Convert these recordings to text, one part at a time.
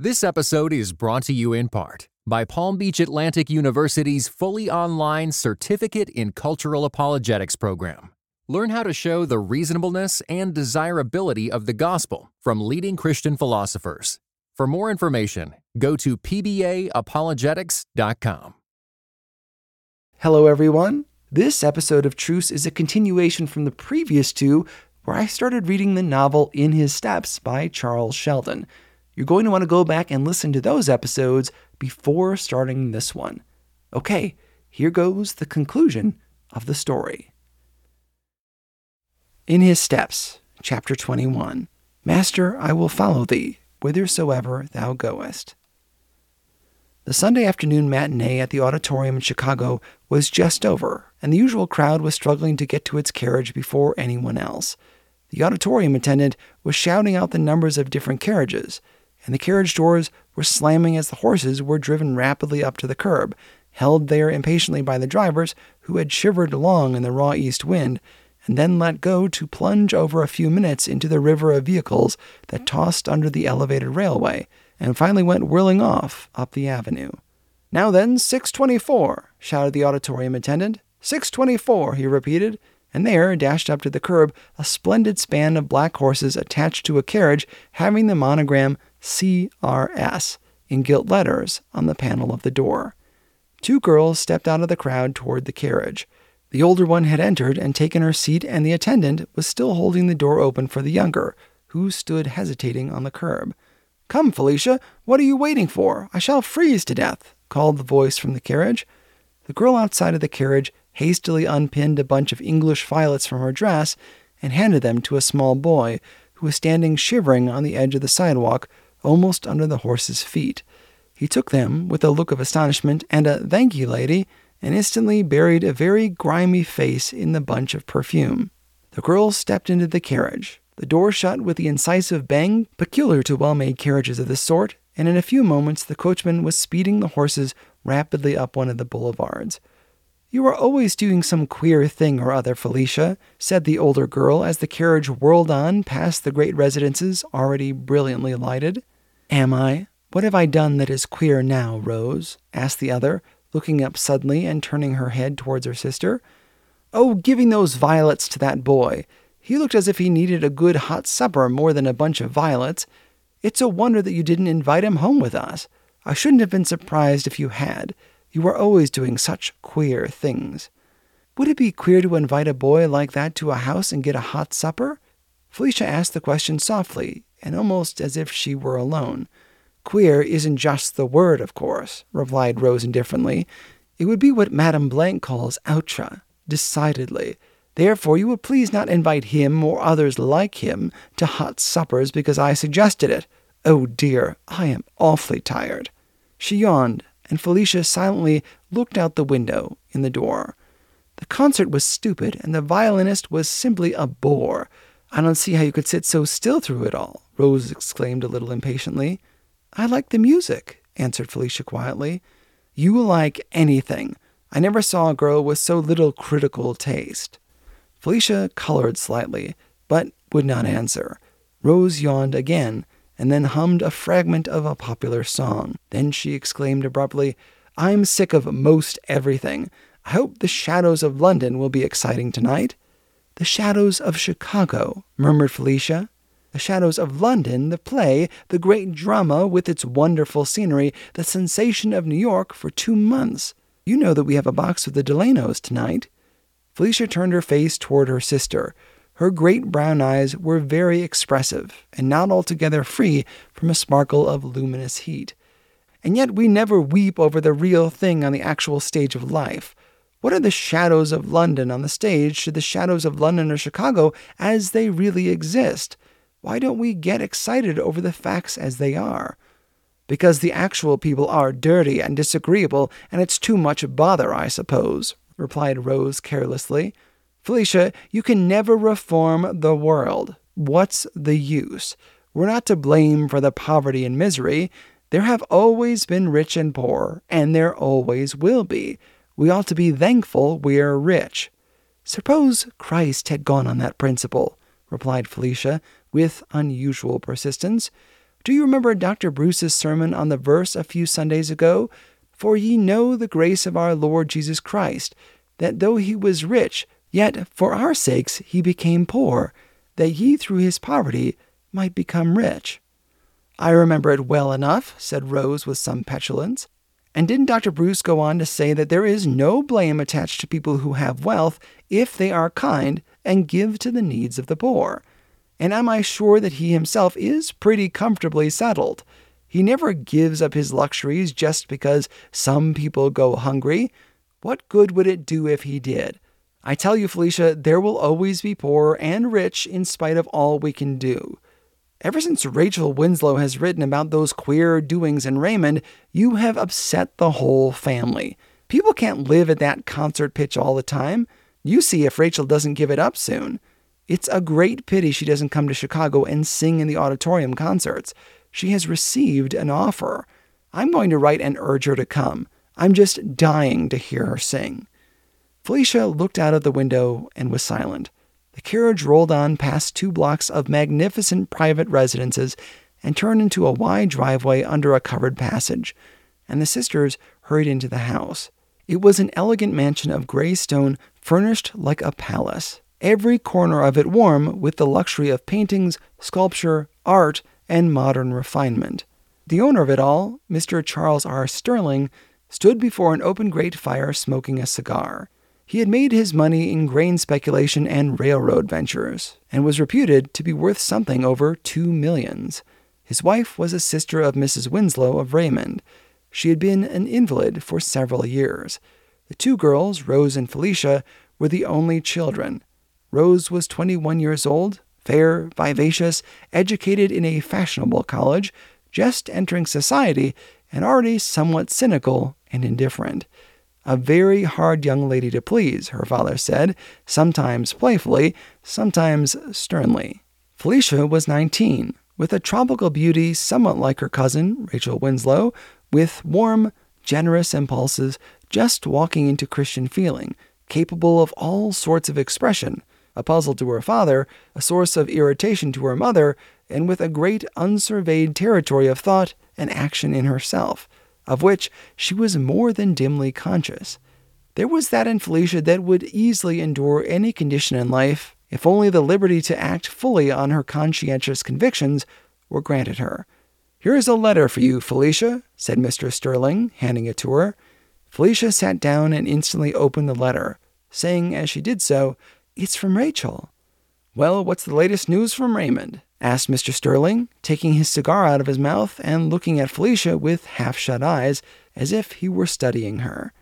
This episode is brought to you in part by Palm Beach Atlantic University's fully online Certificate in Cultural Apologetics program. Learn how to show the reasonableness and desirability of the gospel from leading Christian philosophers. For more information, go to pbaapologetics.com. Hello, everyone. This episode of Truce is a continuation from the previous two, where I started reading the novel In His Steps by Charles Sheldon. You're going to want to go back and listen to those episodes before starting this one. Okay, here goes the conclusion of the story. In His Steps, Chapter 21. Master, I will follow thee, whithersoever thou goest. The Sunday afternoon matinee at the auditorium in Chicago was just over, and the usual crowd was struggling to get to its carriage before anyone else. The auditorium attendant was shouting out the numbers of different carriages, and the carriage doors were slamming as the horses were driven rapidly up to the curb, held there impatiently by the drivers who had shivered along in the raw east wind, and then let go to plunge over a few minutes into the river of vehicles that tossed under the elevated railway, and finally went whirling off up the avenue. "Now then, 624, shouted the auditorium attendant. 624, he repeated, and there dashed up to the curb a splendid span of black horses attached to a carriage having the monogram CRS in gilt letters on the panel of the door. Two girls stepped out of the crowd toward the carriage. The older one had entered and taken her seat, and the attendant was still holding the door open for the younger, who stood hesitating on the curb. "Come, Felicia, what are you waiting for? I shall freeze to death," called the voice from the carriage. The girl outside of the carriage hastily unpinned a bunch of English violets from her dress and handed them to a small boy who was standing shivering on the edge of the sidewalk, almost under the horse's feet. He took them with a look of astonishment and a "Thank you, lady," and instantly buried a very grimy face in the bunch of perfume. The girl stepped into the carriage. The door shut with the incisive bang peculiar to well-made carriages of this sort, and in a few moments the coachman was speeding the horses rapidly up one of the boulevards. "You are always doing some queer thing or other, Felicia," said the older girl as the carriage whirled on past the great residences already brilliantly lighted. "Am I? What have I done that is queer now, Rose?" asked the other, looking up suddenly and turning her head towards her sister. "Oh, giving those violets to that boy. He looked as if he needed a good hot supper more than a bunch of violets. It's a wonder that you didn't invite him home with us. I shouldn't have been surprised if you had. You are always doing such queer things." "Would it be queer to invite a boy like that to a house and get a hot supper?" Felicia asked the question softly, and almost as if she were alone. "Queer isn't just the word, of course," replied Rose indifferently. "It would be what Madame Blank calls outre, decidedly. Therefore, you will please not invite him or others like him to hot suppers because I suggested it. Oh dear, I am awfully tired." She yawned, and Felicia silently looked out the window in the door. "The concert was stupid, and the violinist was simply a bore. I don't see how you could sit so still through it all," Rose exclaimed a little impatiently. "I like the music," answered Felicia quietly. "You will like anything. I never saw a girl with so little critical taste." Felicia colored slightly, but would not answer. Rose yawned again, and then hummed a fragment of a popular song. Then she exclaimed abruptly, "I'm sick of most everything. I hope the shadows of London will be exciting tonight." "The shadows of Chicago," murmured Felicia. "The shadows of London, the play, the great drama with its wonderful scenery, the sensation of New York for 2 months. You know that we have a box with the Delanos tonight." Felicia turned her face toward her sister. Her great brown eyes were very expressive, and not altogether free from a sparkle of luminous heat. "And yet we never weep over the real thing on the actual stage of life. What are the shadows of London on the stage to the shadows of London or Chicago as they really exist? Why don't we get excited over the facts as they are?" "Because the actual people are dirty and disagreeable, and it's too much bother, I suppose," replied Rose carelessly. "Felicia, you can never reform the world. What's the use? We're not to blame for the poverty and misery. There have always been rich and poor, and there always will be. We ought to be thankful we're rich." "Suppose Christ had gone on that principle," replied Felicia with unusual persistence. Do you remember Dr. Bruce's sermon on the verse a few Sundays ago? For ye know the grace of our Lord Jesus Christ, that though he was rich, yet for our sakes he became poor, that ye through his poverty might become rich. I remember it well enough, said Rose with some petulance. And didn't Dr. Bruce go on to say that there is no blame attached to people who have wealth if they are kind and give to the needs of the poor? And am I sure that he himself is pretty comfortably settled? He never gives up his luxuries just because some people go hungry. What good would it do if he did? I tell you, Felicia, there will always be poor and rich in spite of all we can do. Ever since Rachel Winslow has written about those queer doings in Raymond, you have upset the whole family. People can't live at that concert pitch all the time. You see if Rachel doesn't give it up soon. It's a great pity she doesn't come to Chicago and sing in the auditorium concerts. She has received an offer. I'm going to write and urge her to come. I'm just dying to hear her sing. Felicia looked out of the window and was silent. The carriage rolled on past 2 blocks of magnificent private residences and turned into a wide driveway under a covered passage, and the sisters hurried into the house. It was an elegant mansion of gray stone furnished like a palace, every corner of it warm with the luxury of paintings, sculpture, art, and modern refinement. The owner of it all, Mr. Charles R. Sterling, stood before an open grate fire smoking a cigar. He had made his money in grain speculation and railroad ventures, and was reputed to be worth something over $2 million. His wife was a sister of Mrs. Winslow of Raymond. She had been an invalid for several years. The 2 girls, Rose and Felicia, were the only children. Rose was 21 years old, fair, vivacious, educated in a fashionable college, just entering society, and already somewhat cynical and indifferent. A very hard young lady to please, her father said, sometimes playfully, sometimes sternly. Felicia was 19, with a tropical beauty somewhat like her cousin, Rachel Winslow, with warm, generous impulses, just walking into Christian feeling, capable of all sorts of expression, a puzzle to her father, a source of irritation to her mother, and with a great unsurveyed territory of thought and action in herself, of which she was more than dimly conscious. There was that in Felicia that would easily endure any condition in life if only the liberty to act fully on her conscientious convictions were granted her. "Here is a letter for you, Felicia," said Mr. Sterling, handing it to her. Felicia sat down and instantly opened the letter, saying as she did so, "It's from Rachel." "Well, what's the latest news from Raymond?" asked Mr. Sterling, taking his cigar out of his mouth and looking at Felicia with half-shut eyes, as if he were studying her.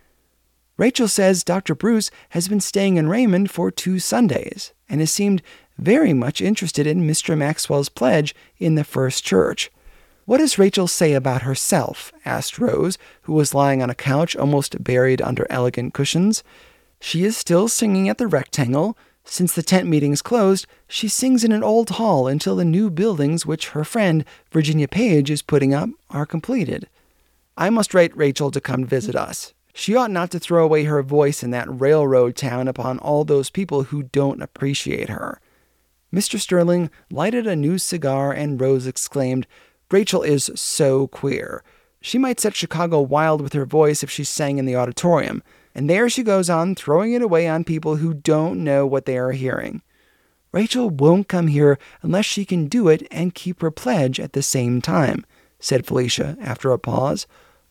"Rachel says Dr. Bruce has been staying in Raymond for 2 Sundays, and has seemed very much interested in Mr. Maxwell's pledge in the First Church." "What does Rachel say about herself?" asked Rose, who was lying on a couch almost buried under elegant cushions. "She is still singing at the Rectangle. Since the tent meetings closed, she sings in an old hall until the new buildings which her friend Virginia Page is putting up are completed." "I must write Rachel to come visit us. She ought not to throw away her voice in that railroad town upon all those people who don't appreciate her." Mr. Sterling lighted a new cigar and Rose exclaimed, "Rachel is so queer. She might set Chicago wild with her voice if she sang in the auditorium. And there she goes on throwing it away on people who don't know what they are hearing." "Rachel won't come here unless she can do it and keep her pledge at the same time," said Felicia after a pause.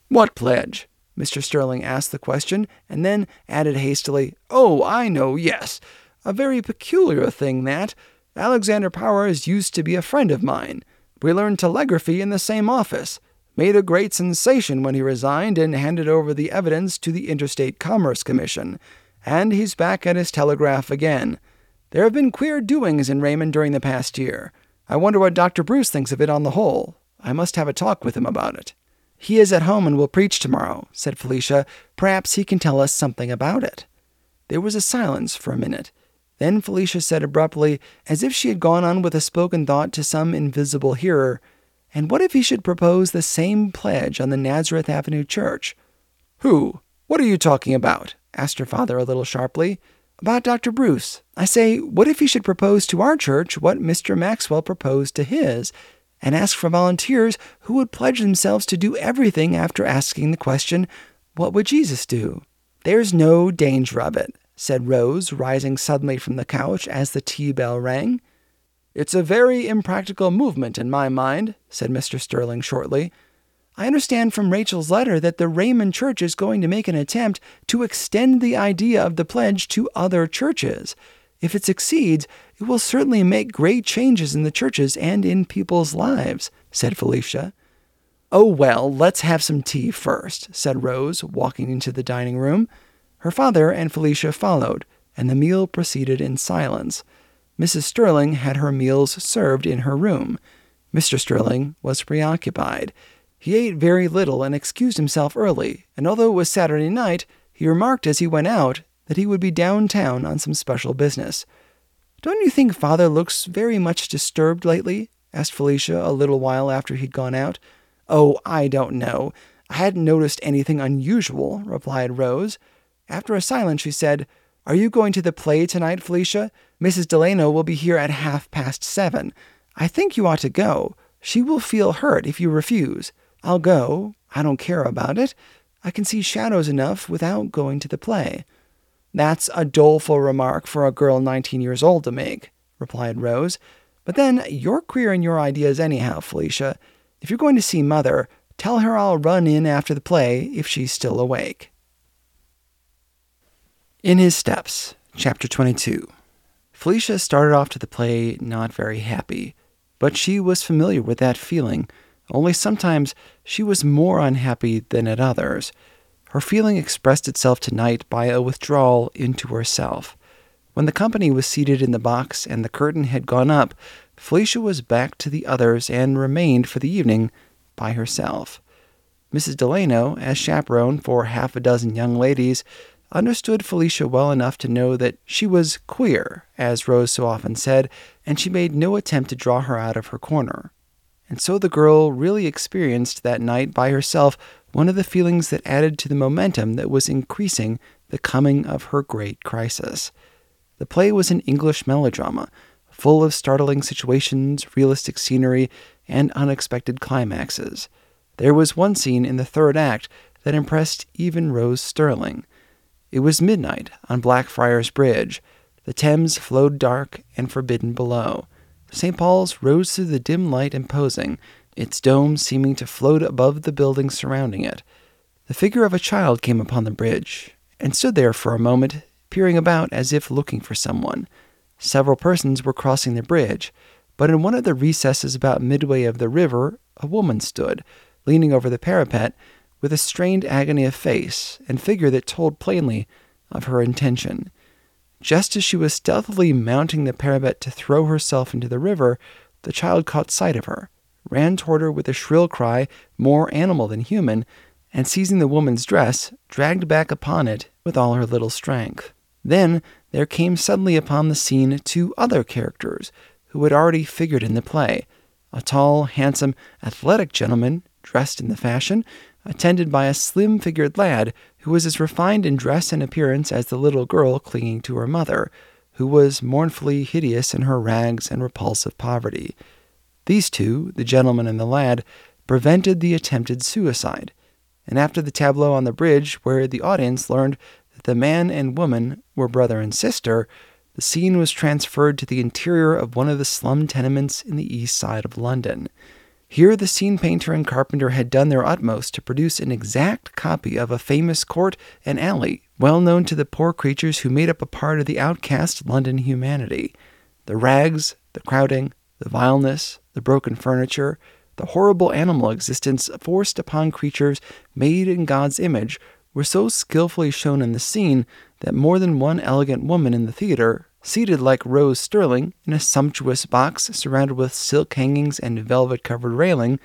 "What pledge?" Mr. Sterling asked the question, and then added hastily, "Oh, I know, yes. A very peculiar thing that. Alexander Powers used to be a friend of mine. We learned telegraphy in the same office. Made a great sensation when he resigned and handed over the evidence to the Interstate Commerce Commission. And he's back at his telegraph again. There have been queer doings in Raymond during the past year. I wonder what Dr. Bruce thinks of it on the whole. I must have a talk with him about it." "He is at home and will preach tomorrow," said Felicia. "Perhaps he can tell us something about it." There was a silence for a minute. Then Felicia said abruptly, as if she had gone on with a spoken thought to some invisible hearer, "And what if he should propose the same pledge on the Nazareth Avenue Church?" "Who? What are you talking about?" asked her father a little sharply. "About Dr. Bruce. I say, what if he should propose to our church what Mr. Maxwell proposed to his, and asked for volunteers who would pledge themselves to do everything after asking the question, "What would Jesus do?" "There's no danger of it," said Rose, rising suddenly from the couch as the tea bell rang. "It's a very impractical movement in my mind," said Mr. Sterling shortly. "I understand from Rachel's letter that the Raymond Church is going to make an attempt to extend the idea of the pledge to other churches. If it succeeds, it will certainly make great changes in the churches and in people's lives," said Felicia. "Oh, well, let's have some tea first," said Rose, walking into the dining room. Her father and Felicia followed, and the meal proceeded in silence. Mrs. Sterling had her meals served in her room. Mr. Sterling was preoccupied. He ate very little and excused himself early, and although it was Saturday night, he remarked as he went out that he would be downtown on some special business. "Don't you think Father looks very much disturbed lately?" asked Felicia a little while after he'd gone out. "Oh, I don't know. I hadn't noticed anything unusual," replied Rose. After a silence, she said, "Are you going to the play tonight, Felicia? Mrs. Delano will be here at 7:30. I think you ought to go. She will feel hurt if you refuse." "I'll go. I don't care about it. I can see shadows enough without going to the play." "That's a doleful remark for a girl 19 years old to make," replied Rose. "But then, you're queer in your ideas anyhow, Felicia. If you're going to see Mother, tell her I'll run in after the play if she's still awake." In His Steps, Chapter 22. Felicia started off to the play not very happy, but she was familiar with that feeling, only sometimes she was more unhappy than at others. Her feeling expressed itself tonight by a withdrawal into herself. When the company was seated in the box and the curtain had gone up, Felicia was back to the others and remained for the evening by herself. Mrs. Delano, as chaperone for 6 young ladies, understood Felicia well enough to know that she was queer, as Rose so often said, and she made no attempt to draw her out of her corner. And so the girl really experienced that night by herself one of the feelings that added to the momentum that was increasing the coming of her great crisis. The play was an English melodrama, full of startling situations, realistic scenery, and unexpected climaxes. There was one scene in the 3rd act that impressed even Rose Sterling. It was midnight on Blackfriars Bridge. The Thames flowed dark and forbidden below. St. Paul's rose through the dim light imposing, its dome seeming to float above the buildings surrounding it. The figure of a child came upon the bridge and stood there for a moment, peering about as if looking for someone. Several persons were crossing the bridge, but in one of the recesses about midway of the river, a woman stood, leaning over the parapet, with a strained agony of face and figure that told plainly of her intention. Just as she was stealthily mounting the parapet to throw herself into the river, the child caught sight of her, ran toward her with a shrill cry, more animal than human, and seizing the woman's dress, dragged back upon it with all her little strength. Then there came suddenly upon the scene 2 other characters who had already figured in the play, a tall, handsome, athletic gentleman dressed in the fashion, attended by a slim-figured lad who was as refined in dress and appearance as the little girl clinging to her mother, who was mournfully hideous in her rags and repulsive poverty. These 2, the gentleman and the lad, prevented the attempted suicide, and after the tableau on the bridge where the audience learned that the man and woman were brother and sister, the scene was transferred to the interior of one of the slum tenements in the east side of London. Here the scene painter and carpenter had done their utmost to produce an exact copy of a famous court and alley, well known to the poor creatures who made up a part of the outcast London humanity. The rags, the crowding, the vileness, the broken furniture, the horrible animal existence forced upon creatures made in God's image were so skillfully shown in the scene that more than one elegant woman in the theater, seated like Rose Sterling in a sumptuous box surrounded with silk hangings and velvet-covered railing,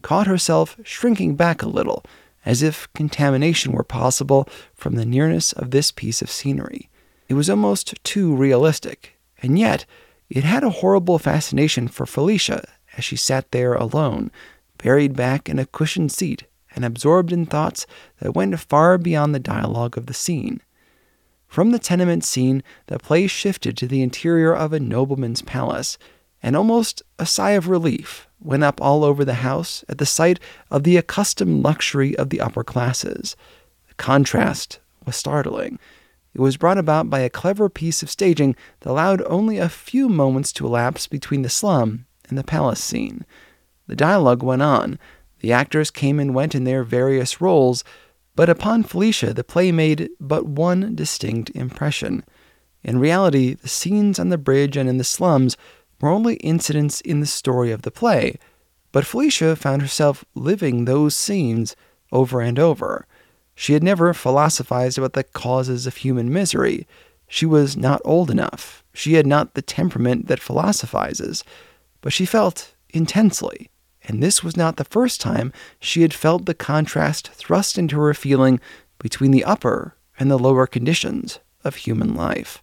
caught herself shrinking back a little, as if contamination were possible from the nearness of this piece of scenery. It was almost too realistic, and yet it had a horrible fascination for Felicia as she sat there alone, buried back in a cushioned seat and absorbed in thoughts that went far beyond the dialogue of the scene. From the tenement scene, the play shifted to the interior of a nobleman's palace, and almost a sigh of relief went up all over the house at the sight of the accustomed luxury of the upper classes. The contrast was startling. It was brought about by a clever piece of staging that allowed only a few moments to elapse between the slum and the palace scene. The dialogue went on. The actors came and went in their various roles, but upon Felicia the play made but one distinct impression. In reality, the scenes on the bridge and in the slums were only incidents in the story of the play, but Felicia found herself living those scenes over and over. She had never philosophized about the causes of human misery. She was not old enough. She had not the temperament that philosophizes, but she felt intensely, and this was not the first time she had felt the contrast thrust into her feeling between the upper and the lower conditions of human life.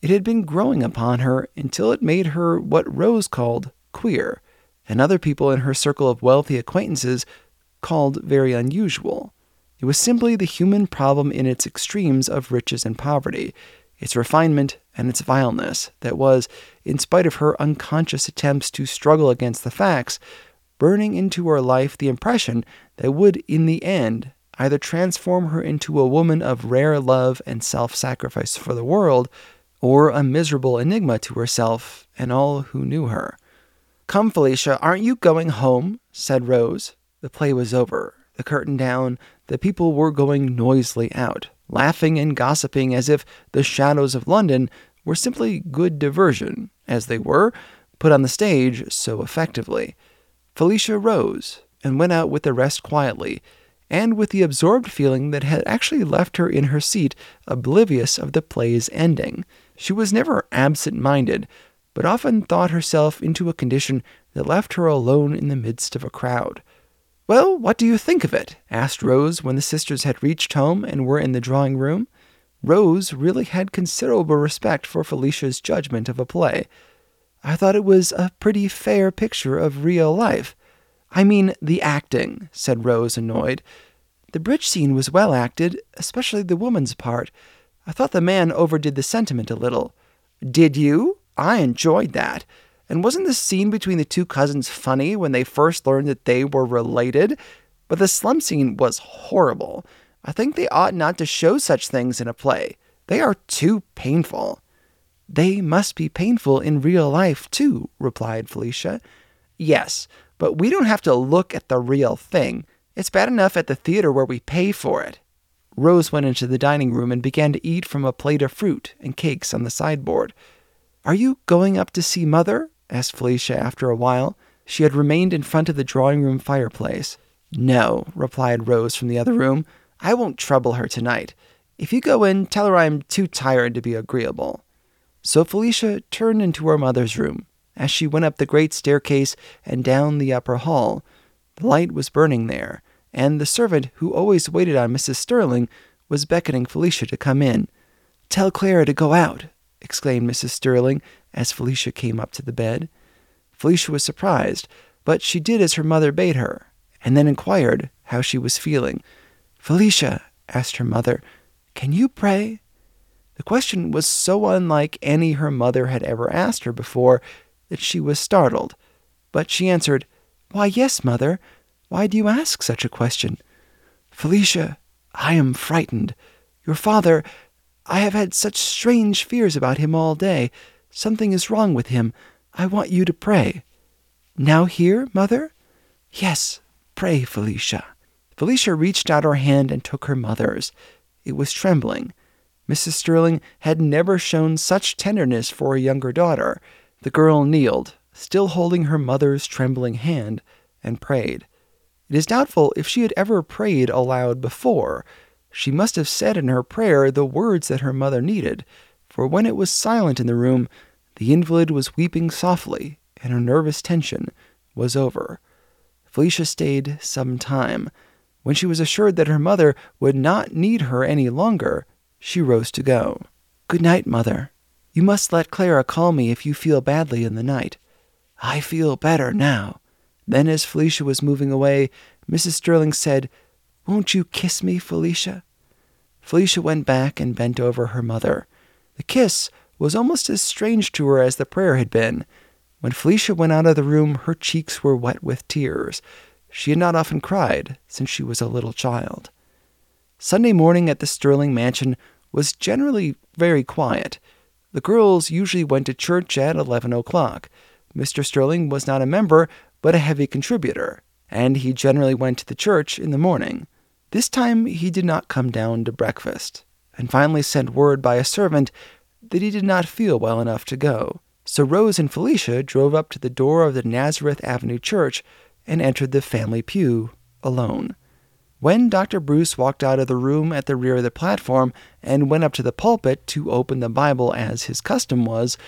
It had been growing upon her until it made her what Rose called queer, and other people in her circle of wealthy acquaintances called very unusual. It was simply the human problem in its extremes of riches and poverty, its refinement and its vileness that was, in spite of her unconscious attempts to struggle against the facts, burning into her life the impression that would, in the end, either transform her into a woman of rare love and self-sacrifice for the world, or a miserable enigma to herself and all who knew her. "Come, Felicia, aren't you going home?" said Rose. The play was over, the curtain down, the people were going noisily out, laughing and gossiping as if the shadows of London were simply good diversion, as they were, put on the stage so effectively. Felicia rose and went out with the rest quietly, and with the absorbed feeling that had actually left her in her seat, oblivious of the play's ending. She was never absent-minded, but often thought herself into a condition that left her alone in the midst of a crowd. "Well, what do you think of it?" asked Rose when the sisters had reached home and were in the drawing room. Rose really had considerable respect for Felicia's judgment of a play. "I thought it was a pretty fair picture of real life." "I mean, the acting," said Rose, annoyed. "The bridge scene was well acted, especially the woman's part. I thought the man overdid the sentiment a little." "Did you? I enjoyed that. And wasn't the scene between the two cousins funny when they first learned that they were related? But the slum scene was horrible. I think they ought not to show such things in a play. They are too painful." "They must be painful in real life, too," replied Felicia. "Yes, but we don't have to look at the real thing. It's bad enough at the theater where we pay for it." Rose went into the dining room and began to eat from a plate of fruit and cakes on the sideboard. "Are you going up to see Mother?" asked Felicia after a while. She had remained in front of the drawing room fireplace. "No," replied Rose from the other room. "I won't trouble her tonight. If you go in, tell her I am too tired to be agreeable." So Felicia turned into her mother's room. As she went up the great staircase and down the upper hall, the light was burning there, and the servant who always waited on Mrs. Sterling was beckoning Felicia to come in. "Tell Clara to go out," exclaimed Mrs. Sterling as Felicia came up to the bed. Felicia was surprised, but she did as her mother bade her, and then inquired how she was feeling. "Felicia," asked her mother, "can you pray?" The question was so unlike any her mother had ever asked her before that she was startled, but she answered, "Why, yes, Mother. Why do you ask such a question?" "Felicia, I am frightened. Your father, I have had such strange fears about him all day. Something is wrong with him. I want you to pray." "Now here, Mother?" "Yes, pray, Felicia." Felicia reached out her hand and took her mother's. It was trembling. Mrs. Sterling had never shown such tenderness for a younger daughter. The girl kneeled, still holding her mother's trembling hand, and prayed. It is doubtful if she had ever prayed aloud before. She must have said in her prayer the words that her mother needed, for when it was silent in the room, the invalid was weeping softly, and her nervous tension was over. Felicia stayed some time. When she was assured that her mother would not need her any longer, she rose to go. "Good night, Mother. You must let Clara call me if you feel badly in the night." "I feel better now." Then as Felicia was moving away, Mrs. Sterling said, "Won't you kiss me, Felicia?" Felicia went back and bent over her mother. The kiss was almost as strange to her as the prayer had been. When Felicia went out of the room, her cheeks were wet with tears. She had not often cried since she was a little child. Sunday morning at the Sterling mansion was generally very quiet. The girls usually went to church at 11 o'clock. Mr. Sterling was not a member, but a heavy contributor, and he generally went to the church in the morning. This time he did not come down to breakfast, and finally sent word by a servant that he did not feel well enough to go. So Rose and Felicia drove up to the door of the Nazareth Avenue Church and entered the family pew alone. When Dr. Bruce walked out of the room at the rear of the platform and went up to the pulpit to open the Bible as his custom was,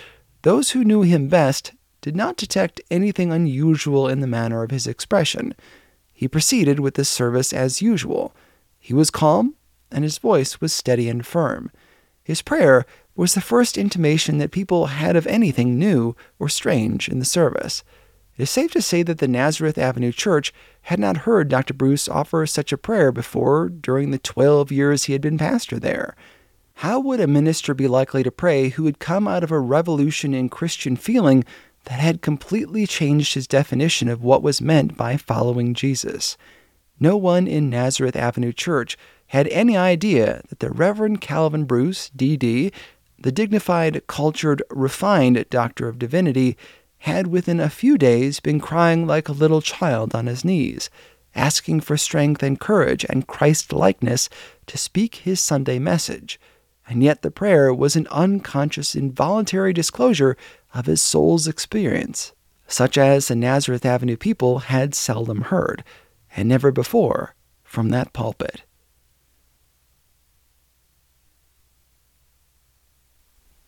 those who knew him best did not detect anything unusual in the manner of his expression. He proceeded with the service as usual. He was calm, and his voice was steady and firm. His prayer was the first intimation that people had of anything new or strange in the service. It is safe to say that the Nazareth Avenue Church had not heard Dr. Bruce offer such a prayer before during the 12 years he had been pastor there. How would a minister be likely to pray who had come out of a revolution in Christian feeling that had completely changed his definition of what was meant by following Jesus? No one in Nazareth Avenue Church had any idea that the Reverend Calvin Bruce, D.D., the dignified, cultured, refined Doctor of Divinity, had within a few days been crying like a little child on his knees, asking for strength and courage and Christ-likeness to speak his Sunday message. And yet the prayer was an unconscious, involuntary disclosure of his soul's experience, such as the Nazareth Avenue people had seldom heard, and never before, from that pulpit.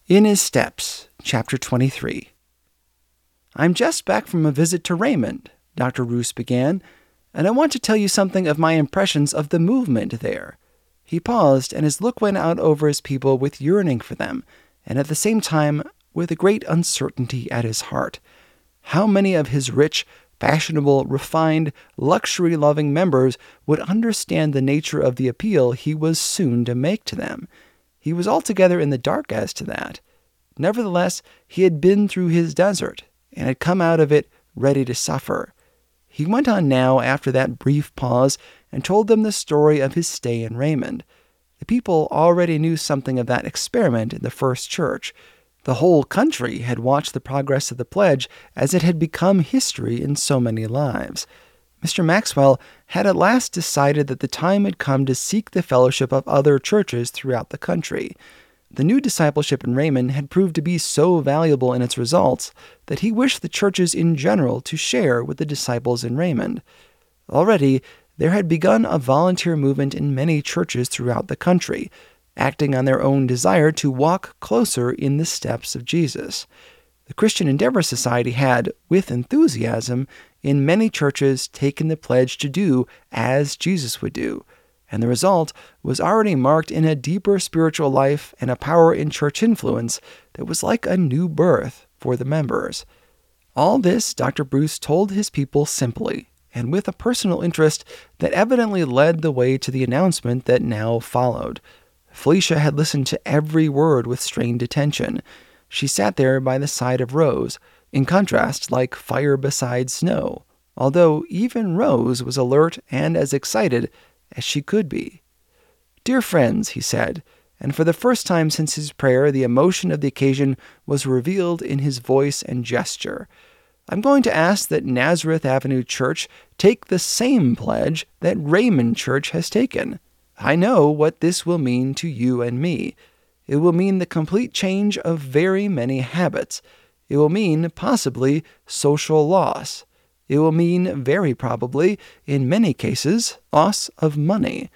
In His Steps, Chapter 23. I'm just back from a visit to Raymond, Dr. Roos began, and I want to tell you something of my impressions of the movement there. He paused, and his look went out over his people with yearning for them, and at the same time with a great uncertainty at his heart. How many of his rich, fashionable, refined, luxury-loving members would understand the nature of the appeal he was soon to make to them? He was altogether in the dark as to that. Nevertheless, he had been through his desert, and had come out of it ready to suffer. He went on now after that brief pause and told them the story of his stay in Raymond. The people already knew something of that experiment in the first church. The whole country had watched the progress of the pledge as it had become history in so many lives. Mr. Maxwell had at last decided that the time had come to seek the fellowship of other churches throughout the country. The new discipleship in Raymond had proved to be so valuable in its results that he wished the churches in general to share with the disciples in Raymond. Already, there had begun a volunteer movement in many churches throughout the country, acting on their own desire to walk closer in the steps of Jesus. The Christian Endeavor Society had, with enthusiasm, in many churches taken the pledge to do as Jesus would do, and the result was already marked in a deeper spiritual life and a power in church influence that was like a new birth for the members. All this Dr. Bruce told his people simply, and with a personal interest that evidently led the way to the announcement that now followed. Felicia had listened to every word with strained attention. She sat there by the side of Rose, in contrast like fire beside snow, although even Rose was alert and as excited as she could be. "Dear friends," he said, and for the first time since his prayer, the emotion of the occasion was revealed in his voice and gesture. "I'm going to ask that Nazareth Avenue Church take the same pledge that Raymond Church has taken. I know what this will mean to you and me. It will mean the complete change of very many habits. It will mean, possibly, social loss. It will mean, very probably, in many cases, loss of money.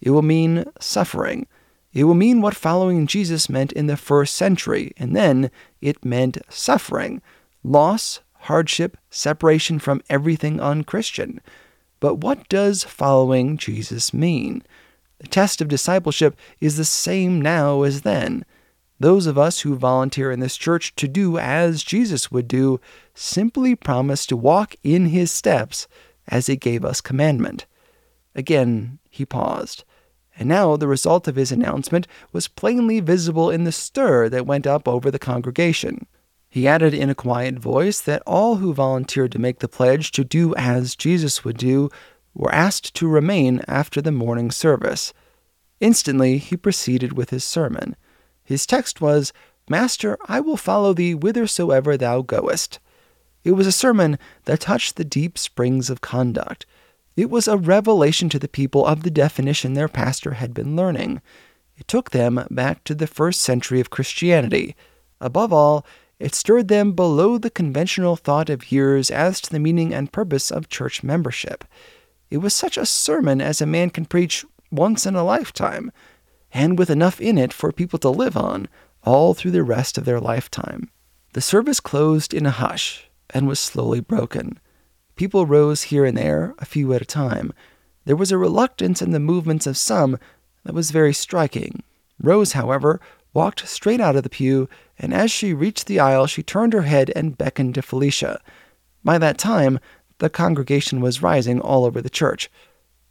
It will mean suffering. It will mean what following Jesus meant in the first century, and then it meant suffering, loss, hardship, separation from everything unchristian. But what does following Jesus mean? The test of discipleship is the same now as then. Those of us who volunteer in this church to do as Jesus would do simply promise to walk in his steps as he gave us commandment." Again, he paused, and now the result of his announcement was plainly visible in the stir that went up over the congregation. He added in a quiet voice that all who volunteered to make the pledge to do as Jesus would do were asked to remain after the morning service. Instantly, he proceeded with his sermon. His text was, "Master, I will follow thee whithersoever thou goest." It was a sermon that touched the deep springs of conduct. It was a revelation to the people of the definition their pastor had been learning. It took them back to the first century of Christianity. Above all, it stirred them below the conventional thought of years as to the meaning and purpose of church membership. It was such a sermon as a man can preach once in a lifetime, and with enough in it for people to live on all through the rest of their lifetime. The service closed in a hush and was slowly broken. People rose here and there, a few at a time. There was a reluctance in the movements of some that was very striking. Rose, however, walked straight out of the pew, and as she reached the aisle, she turned her head and beckoned to Felicia. By that time, the congregation was rising all over the church.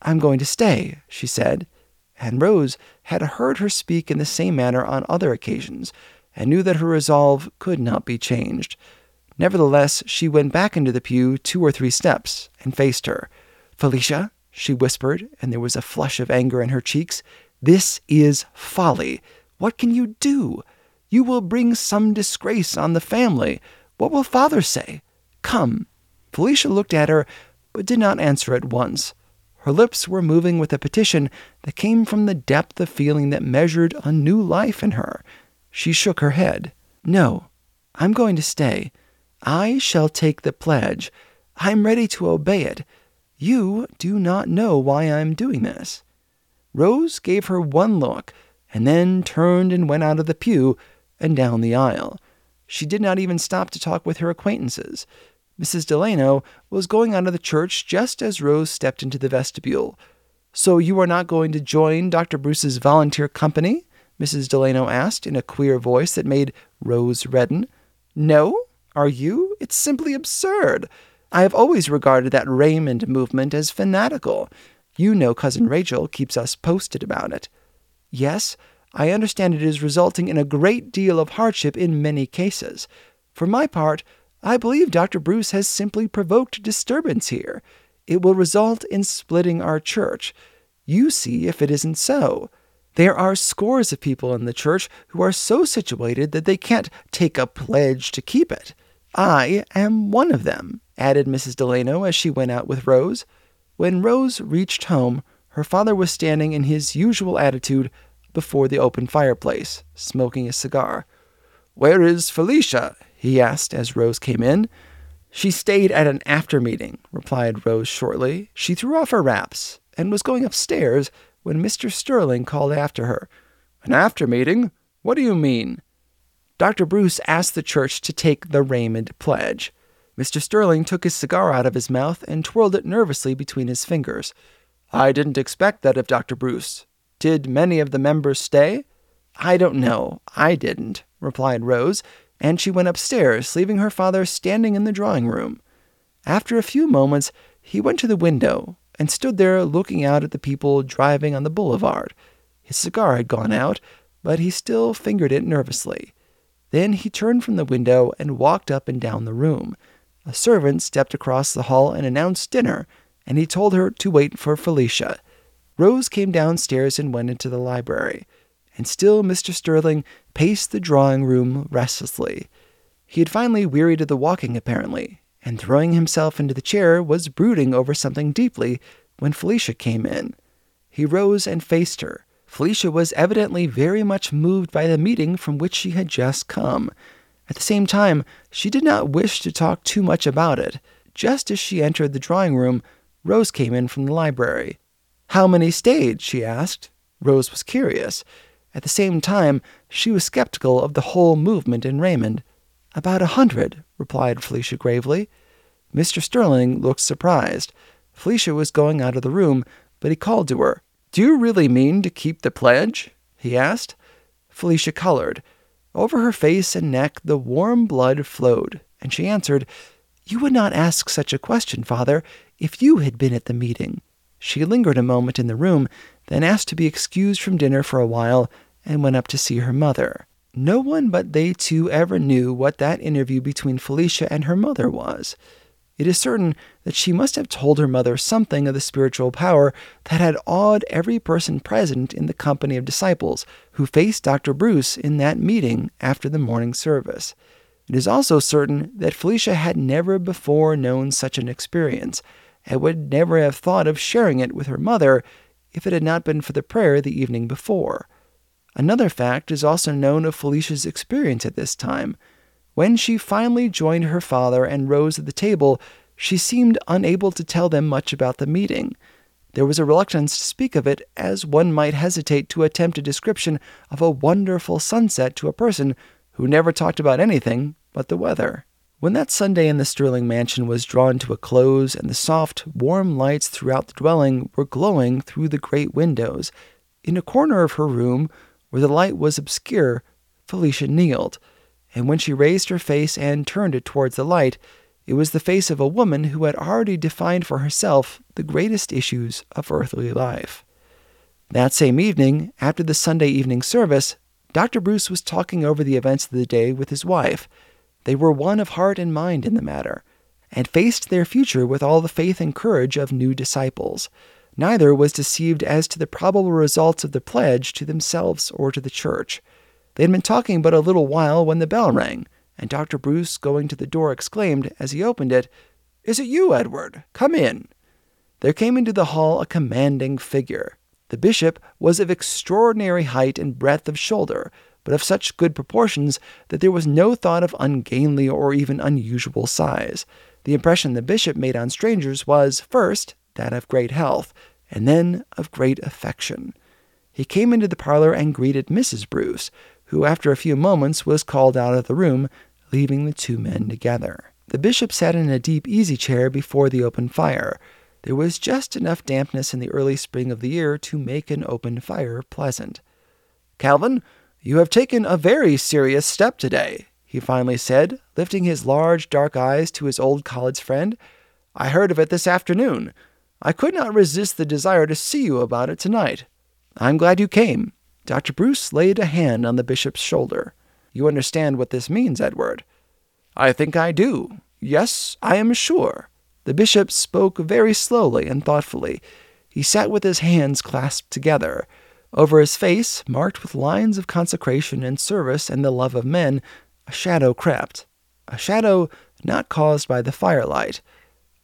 "I'm going to stay," she said. And Rose had heard her speak in the same manner on other occasions, and knew that her resolve could not be changed. Nevertheless, she went back into the pew 2 or 3 steps and faced her. "Felicia," she whispered, and there was a flush of anger in her cheeks, "this is folly. What can you do? You will bring some disgrace on the family. What will Father say? Come." Felicia looked at her, but did not answer at once. Her lips were moving with a petition that came from the depth of feeling that measured a new life in her. She shook her head. "No, I'm going to stay. I shall take the pledge. I'm ready to obey it. You do not know why I'm doing this." Rose gave her one look, and then turned and went out of the pew and down the aisle. She did not even stop to talk with her acquaintances. Mrs. Delano was going out of the church just as Rose stepped into the vestibule. "So you are not going to join Dr. Bruce's volunteer company?" Mrs. Delano asked in a queer voice that made Rose redden. "No? Are you? It's simply absurd. I have always regarded that Raymond movement as fanatical. You know Cousin Rachel keeps us posted about it." "Yes, I understand it is resulting in a great deal of hardship in many cases. For my part, I believe Dr. Bruce has simply provoked disturbance here. It will result in splitting our church. You see if it isn't so. There are scores of people in the church who are so situated that they can't take a pledge to keep it. I am one of them," added Mrs. Delano as she went out with Rose. When Rose reached home, her father was standing in his usual attitude before the open fireplace, smoking a cigar. "Where is Felicia?" he asked as Rose came in. "She stayed at an after-meeting," replied Rose shortly. "She threw off her wraps and was going upstairs when Mr. Sterling called after her." "An after-meeting? What do you mean?" "Dr. Bruce asked the church to take the Raymond pledge." Mr. Sterling took his cigar out of his mouth and twirled it nervously between his fingers. "I didn't expect that of Dr. Bruce. Did many of the members stay?" "I don't know. I didn't," replied Rose, and she went upstairs, leaving her father standing in the drawing room. After a few moments, he went to the window and stood there looking out at the people driving on the boulevard. His cigar had gone out, but he still fingered it nervously. Then he turned from the window and walked up and down the room. A servant stepped across the hall and announced dinner, and he told her to wait for Felicia. Rose came downstairs and went into the library, and still Mr. Sterling paced the drawing room restlessly. He had finally wearied of the walking, apparently, and throwing himself into the chair was brooding over something deeply when Felicia came in. He rose and faced her. Felicia was evidently very much moved by the meeting from which she had just come. At the same time, she did not wish to talk too much about it. Just as she entered the drawing room, Rose came in from the library. "How many stayed?" she asked. Rose was curious. At the same time, she was skeptical of the whole movement in Raymond. "About 100, replied Felicia gravely. Mr. Sterling looked surprised. Felicia was going out of the room, but he called to her. "Do you really mean to keep the pledge?" he asked. Felicia colored. Over her face and neck, the warm blood flowed, and she answered, "You would not ask such a question, Father, if you had been at the meeting." She lingered a moment in the room, then asked to be excused from dinner for a while, and went up to see her mother. No one but they two ever knew what that interview between Felicia and her mother was. It is certain that she must have told her mother something of the spiritual power that had awed every person present in the company of disciples who faced Dr. Bruce in that meeting after the morning service. It is also certain that Felicia had never before known such an experience, and would never have thought of sharing it with her mother if it had not been for the prayer the evening before. Another fact is also known of Felicia's experience at this time. When she finally joined her father and Rose at the table, she seemed unable to tell them much about the meeting. There was a reluctance to speak of it, as one might hesitate to attempt a description of a wonderful sunset to a person who never talked about anything but the weather. When that Sunday in the Sterling mansion was drawn to a close and the soft, warm lights throughout the dwelling were glowing through the great windows, in a corner of her room, where the light was obscure, Felicia kneeled, and when she raised her face and turned it towards the light, it was the face of a woman who had already defined for herself the greatest issues of earthly life. That same evening, after the Sunday evening service, Dr. Bruce was talking over the events of the day with his wife. They were one of heart and mind in the matter, and faced their future with all the faith and courage of new disciples. Neither was deceived as to the probable results of the pledge to themselves or to the church. They had been talking but a little while when the bell rang, and Dr. Bruce, going to the door, exclaimed, as he opened it, "Is it you, Edward? Come in." There came into the hall a commanding figure. The bishop was of extraordinary height and breadth of shoulder, but of such good proportions that there was no thought of ungainly or even unusual size. The impression the bishop made on strangers was, first, that of great health, and then of great affection. He came into the parlor and greeted Mrs. Bruce, who after a few moments was called out of the room, leaving the two men together. The bishop sat in a deep easy chair before the open fire. There was just enough dampness in the early spring of the year to make an open fire pleasant. "Calvin, you have taken a very serious step today," he finally said, lifting his large dark eyes to his old college friend. "I heard of it this afternoon. I could not resist the desire to see you about it tonight. I'm glad you came." Dr. Bruce laid a hand on the bishop's shoulder. "You understand what this means, Edward?" "I think I do. Yes, I am sure." The bishop spoke very slowly and thoughtfully. He sat with his hands clasped together. Over his face, marked with lines of consecration and service and the love of men, a shadow crept, a shadow not caused by the firelight.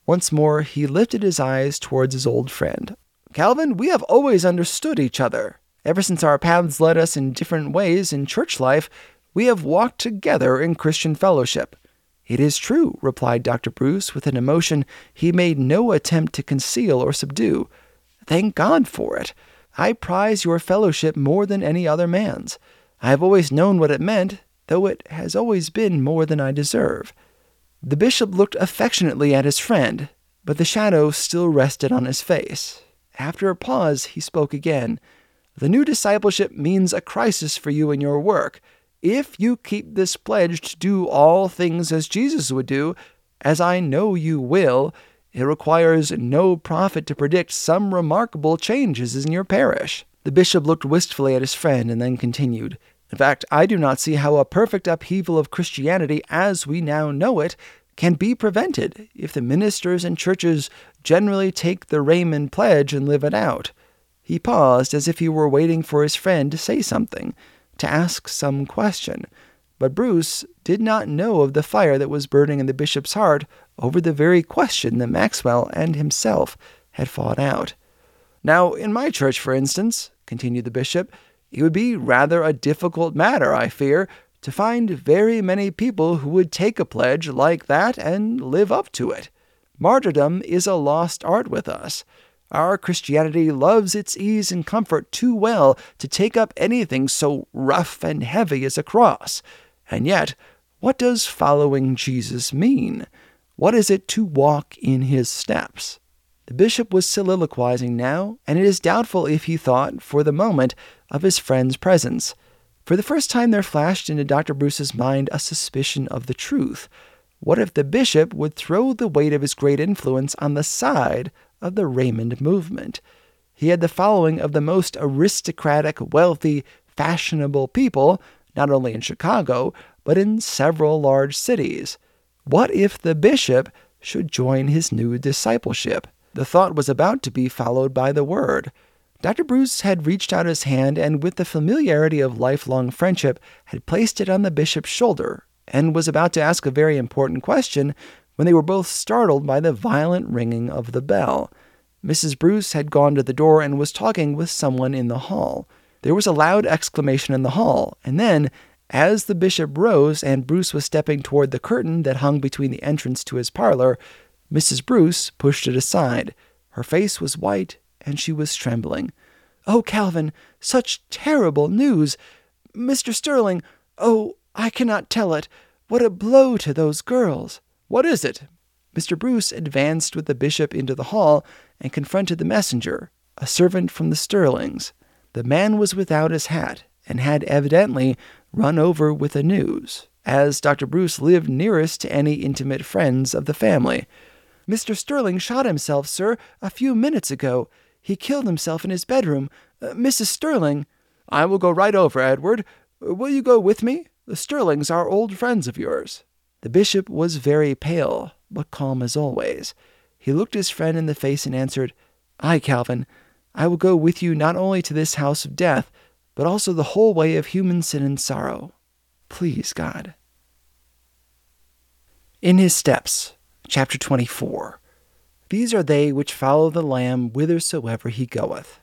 Once more, he lifted his eyes towards his old friend. "Calvin, we have always understood each other. Ever since our paths led us in different ways in church life, we have walked together in Christian fellowship." "It is true," replied Dr. Bruce with an emotion he made no attempt to conceal or subdue. "Thank God for it. I prize your fellowship more than any other man's. I have always known what it meant, though it has always been more than I deserve." The bishop looked affectionately at his friend, but the shadow still rested on his face. After a pause, he spoke again. "The new discipleship means a crisis for you in your work. If you keep this pledge to do all things as Jesus would do, as I know you will, it requires no prophet to predict some remarkable changes in your parish." The bishop looked wistfully at his friend and then continued, "In fact, I do not see how a perfect upheaval of Christianity as we now know it can be prevented if the ministers and churches generally take the Raymond pledge and live it out." He paused as if he were waiting for his friend to say something, to ask some question, but Bruce did not know of the fire that was burning in the bishop's heart over the very question that Maxwell and himself had fought out. "Now, in my church, for instance," continued the bishop, "it would be rather a difficult matter, I fear, to find very many people who would take a pledge like that and live up to it. Martyrdom is a lost art with us. Our Christianity loves its ease and comfort too well to take up anything so rough and heavy as a cross. And yet, what does following Jesus mean? What is it to walk in his steps?" The bishop was soliloquizing now, and it is doubtful if he thought, for the moment, of his friend's presence. For the first time there flashed into Dr. Bruce's mind a suspicion of the truth. What if the bishop would throw the weight of his great influence on the side of the Raymond movement? He had the following of the most aristocratic, wealthy, fashionable people, not only in Chicago, but in several large cities. What if the bishop should join his new discipleship? The thought was about to be followed by the word. Dr. Bruce had reached out his hand and, with the familiarity of lifelong friendship, had placed it on the bishop's shoulder and was about to ask a very important question when they were both startled by the violent ringing of the bell. Mrs. Bruce had gone to the door and was talking with someone in the hall. There was a loud exclamation in the hall, and then, as the bishop rose and Bruce was stepping toward the curtain that hung between the entrance to his parlor, Mrs. Bruce pushed it aside. Her face was white, and she was trembling. "Oh, Calvin, such terrible news! Mr. Sterling, oh, I cannot tell it. What a blow to those girls!" "What is it?" Mr. Bruce advanced with the bishop into the hall and confronted the messenger, a servant from the Sterlings. The man was without his hat and had evidently run over with the news, as Dr. Bruce lived nearest to any intimate friends of the family. "Mr. Sterling shot himself, sir, a few minutes ago. He killed himself in his bedroom. Mrs. Sterling—" "I will go right over, Edward. Will you go with me? The Sterlings are old friends of yours." The bishop was very pale, but calm as always. He looked his friend in the face and answered, "Aye, Calvin, I will go with you not only to this house of death, but also the whole way of human sin and sorrow. Please, God." In His Steps, Chapter 24. These are they which follow the Lamb whithersoever he goeth.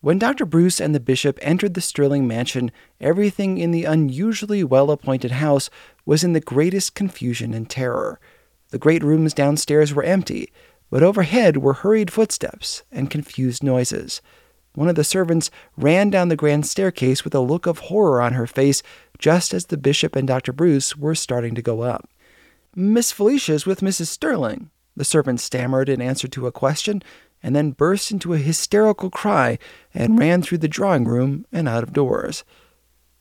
When Dr. Bruce and the bishop entered the Sterling mansion, everything in the unusually well-appointed house was in the greatest confusion and terror. The great rooms downstairs were empty, but overhead were hurried footsteps and confused noises. One of the servants ran down the grand staircase with a look of horror on her face just as the bishop and Dr. Bruce were starting to go up. "Miss Felicia is with Mrs. Sterling," the servant stammered in answer to a question, and then burst into a hysterical cry and ran through the drawing room and out of doors.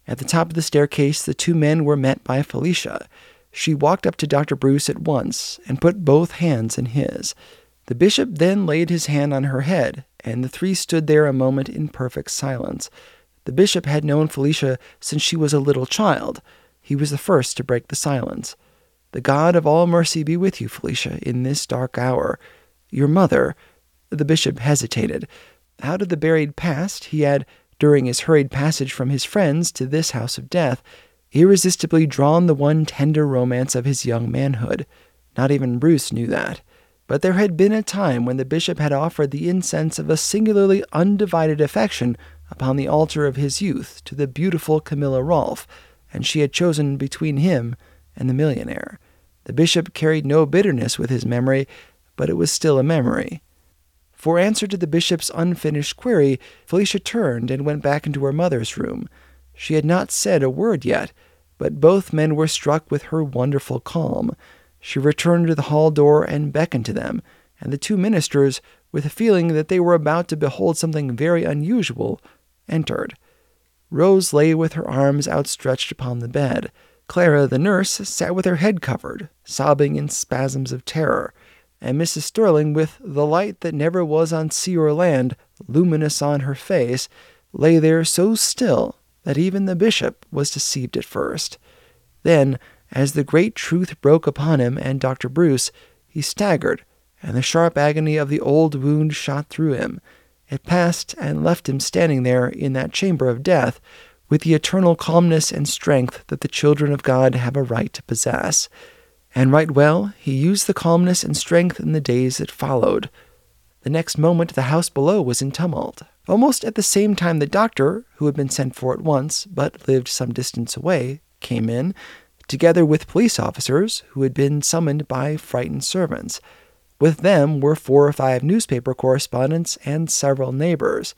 At the top of the staircase, the two men were met by Felicia. She walked up to Dr. Bruce at once and put both hands in his. The bishop then laid his hand on her head, and the three stood there a moment in perfect silence. The bishop had known Felicia since she was a little child. He was the first to break the silence. "The God of all mercy be with you, Felicia, in this dark hour. Your mother—" The bishop hesitated. Out of the buried past, he had, during his hurried passage from his friends to this house of death, irresistibly drawn the one tender romance of his young manhood. Not even Bruce knew that. But there had been a time when the bishop had offered the incense of a singularly undivided affection upon the altar of his youth to the beautiful Camilla Rolfe, and she had chosen between him and the millionaire. The bishop carried no bitterness with his memory, but it was still a memory. For answer to the bishop's unfinished query, Felicia turned and went back into her mother's room. She had not said a word yet, but both men were struck with her wonderful calm. She returned to the hall door and beckoned to them, and the two ministers, with a feeling that they were about to behold something very unusual, entered. Rose lay with her arms outstretched upon the bed. Clara, the nurse, sat with her head covered, sobbing in spasms of terror, and Mrs. Sterling, with the light that never was on sea or land luminous on her face, lay there so still that even the bishop was deceived at first. Then, as the great truth broke upon him and Dr. Bruce, he staggered, and the sharp agony of the old wound shot through him. It passed and left him standing there in that chamber of death, with the eternal calmness and strength that the children of God have a right to possess. And right well he used the calmness and strength in the days that followed. The next moment the house below was in tumult. Almost at the same time the doctor, who had been sent for at once, but lived some distance away, came in, together with police officers who had been summoned by frightened servants. With them were 4 or 5 newspaper correspondents and several neighbors.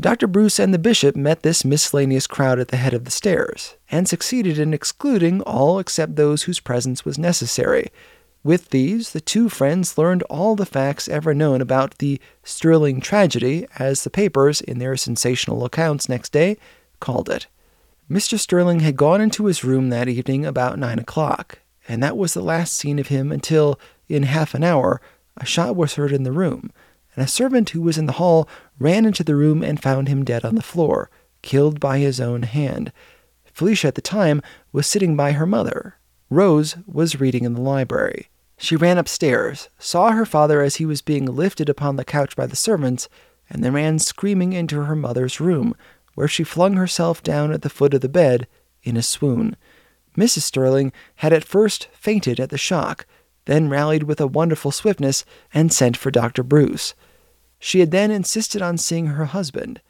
Dr. Bruce and the bishop met this miscellaneous crowd at the head of the stairs, and succeeded in excluding all except those whose presence was necessary. With these, the two friends learned all the facts ever known about the Sterling tragedy, as the papers, in their sensational accounts next day, called it. Mr. Sterling had gone into his room that evening about 9 o'clock, and that was the last seen of him until, in half an hour, a shot was heard in the room, and a servant who was in the hall ran into the room and found him dead on the floor, killed by his own hand. Felicia, at the time, was sitting by her mother. Rose was reading in the library. She ran upstairs, saw her father as he was being lifted upon the couch by the servants, and then ran screaming into her mother's room, where she flung herself down at the foot of the bed in a swoon. Mrs. Sterling had at first fainted at the shock, then rallied with a wonderful swiftness and sent for Dr. Bruce. She had then insisted on seeing her husband.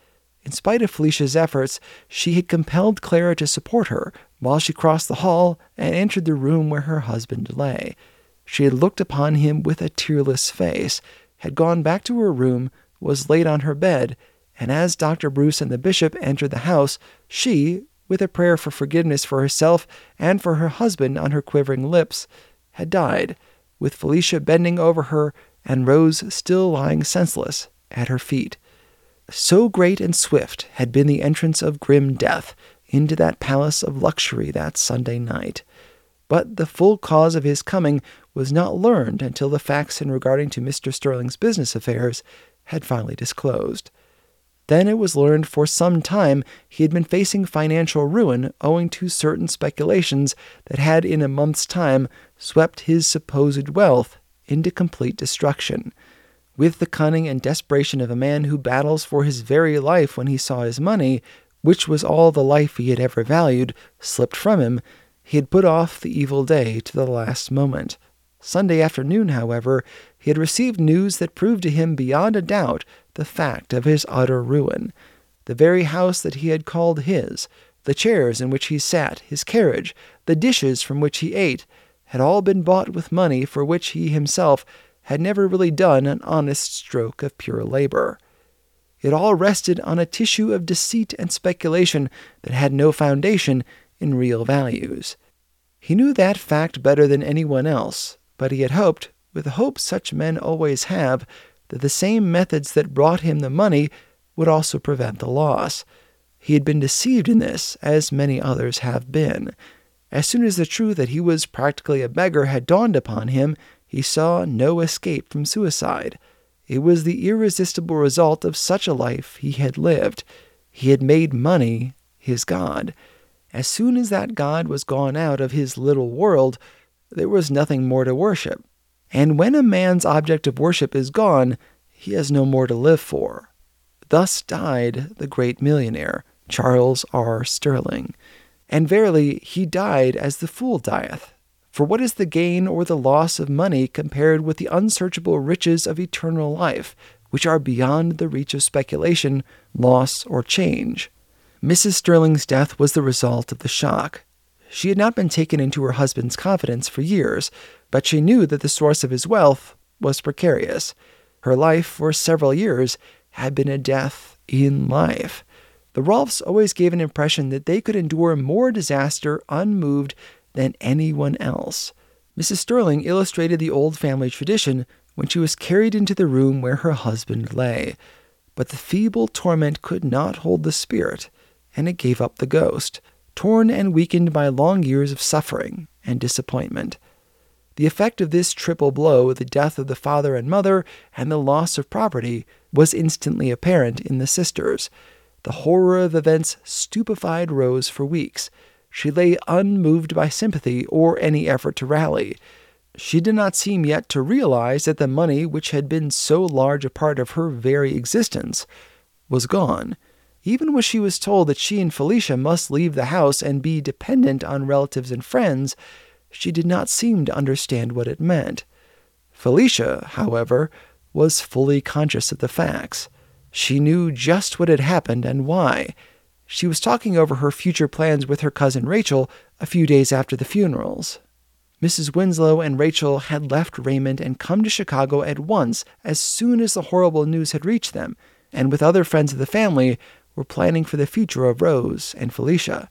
In spite of Felicia's efforts, she had compelled Clara to support her while she crossed the hall and entered the room where her husband lay. She had looked upon him with a tearless face, had gone back to her room, was laid on her bed, and as Dr. Bruce and the bishop entered the house, she, with a prayer for forgiveness for herself and for her husband on her quivering lips, had died, with Felicia bending over her and Rose still lying senseless at her feet. So great and swift had been the entrance of grim death into that palace of luxury that Sunday night. But the full cause of his coming was not learned until the facts in regarding to Mr. Sterling's business affairs had finally disclosed. Then it was learned for some time he had been facing financial ruin owing to certain speculations that had in a month's time swept his supposed wealth into complete destruction. With the cunning and desperation of a man who battles for his very life when he saw his money, which was all the life he had ever valued, slipped from him, he had put off the evil day to the last moment. Sunday afternoon, however, he had received news that proved to him beyond a doubt the fact of his utter ruin. The very house that he had called his, the chairs in which he sat, his carriage, the dishes from which he ate, had all been bought with money for which he himself had never really done an honest stroke of pure labor. It all rested on a tissue of deceit and speculation that had no foundation in real values. He knew that fact better than anyone else, but he had hoped, with the hope such men always have, that the same methods that brought him the money would also prevent the loss. He had been deceived in this, as many others have been. As soon as the truth that he was practically a beggar had dawned upon him, he saw no escape from suicide. It was the irresistible result of such a life he had lived. He had made money his God. As soon as that God was gone out of his little world, there was nothing more to worship. And when a man's object of worship is gone, he has no more to live for. Thus died the great millionaire, Charles R. Sterling. And verily, he died as the fool dieth. For what is the gain or the loss of money compared with the unsearchable riches of eternal life, which are beyond the reach of speculation, loss, or change? Mrs. Sterling's death was the result of the shock. She had not been taken into her husband's confidence for years, but she knew that the source of his wealth was precarious. Her life for several years had been a death in life. The Rolfs always gave an impression that they could endure more disaster unmoved than anyone else. Mrs. Sterling illustrated the old family tradition when she was carried into the room where her husband lay. But the feeble torment could not hold the spirit, and it gave up the ghost, torn and weakened by long years of suffering and disappointment. The effect of this triple blow, the death of the father and mother, and the loss of property, was instantly apparent in the sisters. The horror of events stupefied Rose for weeks. She lay unmoved by sympathy or any effort to rally. She did not seem yet to realize that the money which had been so large a part of her very existence was gone. Even when she was told that she and Felicia must leave the house and be dependent on relatives and friends, she did not seem to understand what it meant. Felicia, however, was fully conscious of the facts. She knew just what had happened and why. She was talking over her future plans with her cousin Rachel a few days after the funerals. Mrs. Winslow and Rachel had left Raymond and come to Chicago at once as soon as the horrible news had reached them, and with other friends of the family were planning for the future of Rose and Felicia.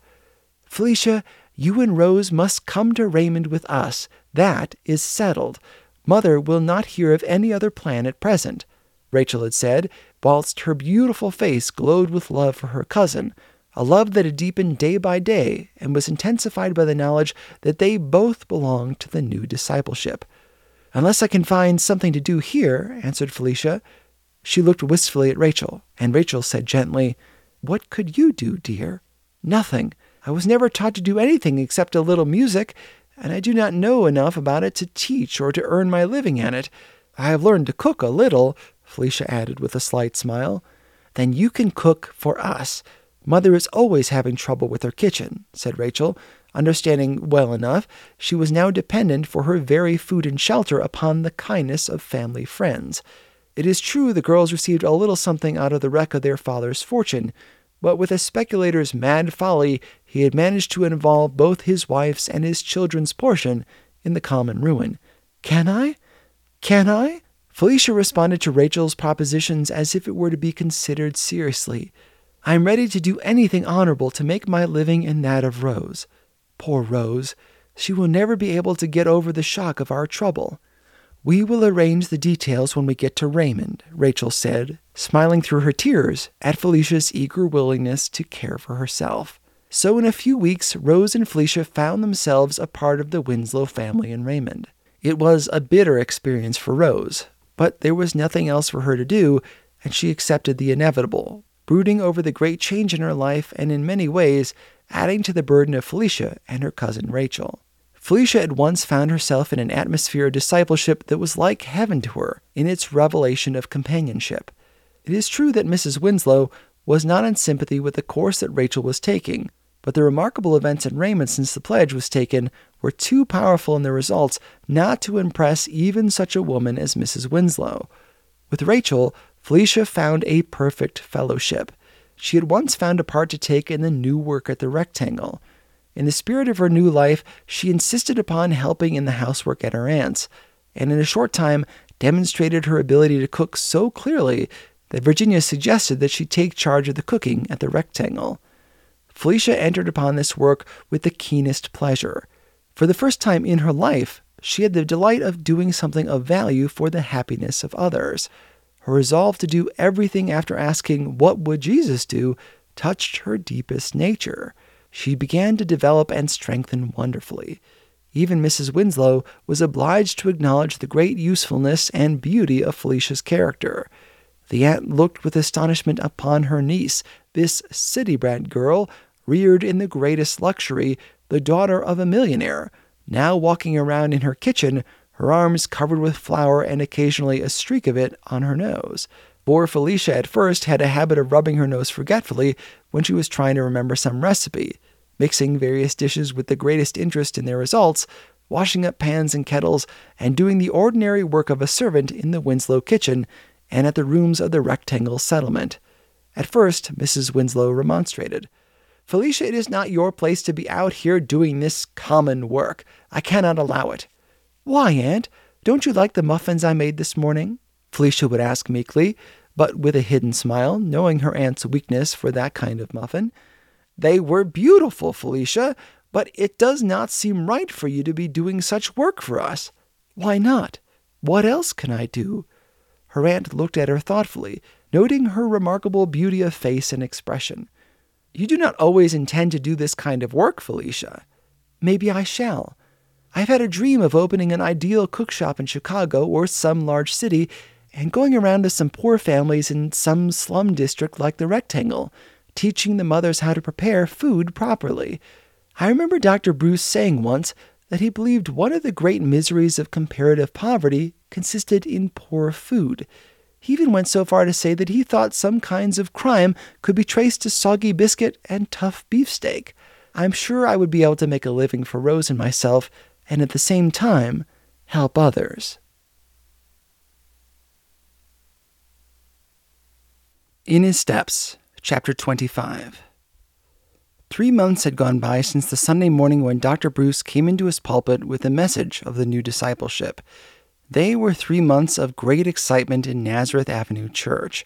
"Felicia, you and Rose must come to Raymond with us. That is settled. Mother will not hear of any other plan at present," Rachel had said, whilst her beautiful face glowed with love for her cousin, a love that had deepened day by day and was intensified by the knowledge that they both belonged to the new discipleship. "Unless I can find something to do here," answered Felicia. She looked wistfully at Rachel, and Rachel said gently, "What could you do, dear?" "Nothing. I was never taught to do anything except a little music, and I do not know enough about it to teach or to earn my living at it. I have learned to cook a little," Felicia added with a slight smile. "Then you can cook for us. Mother is always having trouble with her kitchen," said Rachel. Understanding well enough, she was now dependent for her very food and shelter upon the kindness of family friends. It is true the girls received a little something out of the wreck of their father's fortune, but with a speculator's mad folly, he had managed to involve both his wife's and his children's portion in the common ruin. "Can I? Can I?" Felicia responded to Rachel's propositions as if it were to be considered seriously. "I am ready to do anything honorable to make my living and that of Rose. Poor Rose, she will never be able to get over the shock of our trouble." "We will arrange the details when we get to Raymond," Rachel said, smiling through her tears at Felicia's eager willingness to care for herself. So in a few weeks, Rose and Felicia found themselves a part of the Winslow family in Raymond. It was a bitter experience for Rose, but there was nothing else for her to do, and she accepted the inevitable, brooding over the great change in her life and in many ways adding to the burden of Felicia and her cousin Rachel. Felicia at once found herself in an atmosphere of discipleship that was like heaven to her in its revelation of companionship. It is true that Mrs. Winslow was not in sympathy with the course that Rachel was taking, but the remarkable events at Raymond since the pledge was taken were too powerful in their results not to impress even such a woman as Mrs. Winslow. With Rachel, Felicia found a perfect fellowship. She had once found a part to take in the new work at the Rectangle. In the spirit of her new life, she insisted upon helping in the housework at her aunt's, and in a short time demonstrated her ability to cook so clearly that Virginia suggested that she take charge of the cooking at the Rectangle. Felicia entered upon this work with the keenest pleasure. For the first time in her life, she had the delight of doing something of value for the happiness of others. Her resolve to do everything after asking, "What would Jesus do?" touched her deepest nature. She began to develop and strengthen wonderfully. Even Mrs. Winslow was obliged to acknowledge the great usefulness and beauty of Felicia's character. The aunt looked with astonishment upon her niece, this city brat girl, reared in the greatest luxury, the daughter of a millionaire, now walking around in her kitchen, her arms covered with flour and occasionally a streak of it on her nose. For Felicia at first had a habit of rubbing her nose forgetfully when she was trying to remember some recipe, mixing various dishes with the greatest interest in their results, washing up pans and kettles, and doing the ordinary work of a servant in the Winslow kitchen and at the rooms of the Rectangle settlement. At first, Mrs. Winslow remonstrated. "Felicia, it is not your place to be out here doing this common work. I cannot allow it." "Why, Aunt? Don't you like the muffins I made this morning?" Felicia would ask meekly, but with a hidden smile, knowing her aunt's weakness for that kind of muffin. "They were beautiful, Felicia, but it does not seem right for you to be doing such work for us." "Why not? What else can I do?" Her aunt looked at her thoughtfully, noting her remarkable beauty of face and expression. "You do not always intend to do this kind of work, Felicia." "Maybe I shall. I've had a dream of opening an ideal cookshop in Chicago or some large city, and going around to some poor families in some slum district like the Rectangle, teaching the mothers how to prepare food properly. I remember Dr. Bruce saying once that he believed one of the great miseries of comparative poverty consisted in poor food. He even went so far to say that he thought some kinds of crime could be traced to soggy biscuit and tough beefsteak. I'm sure I would be able to make a living for Rose and myself, and at the same time, help others." In His Steps, Chapter 25. 3 months had gone by since the Sunday morning when Dr. Bruce came into his pulpit with the message of the new discipleship. They were 3 months of great excitement in Nazareth Avenue Church.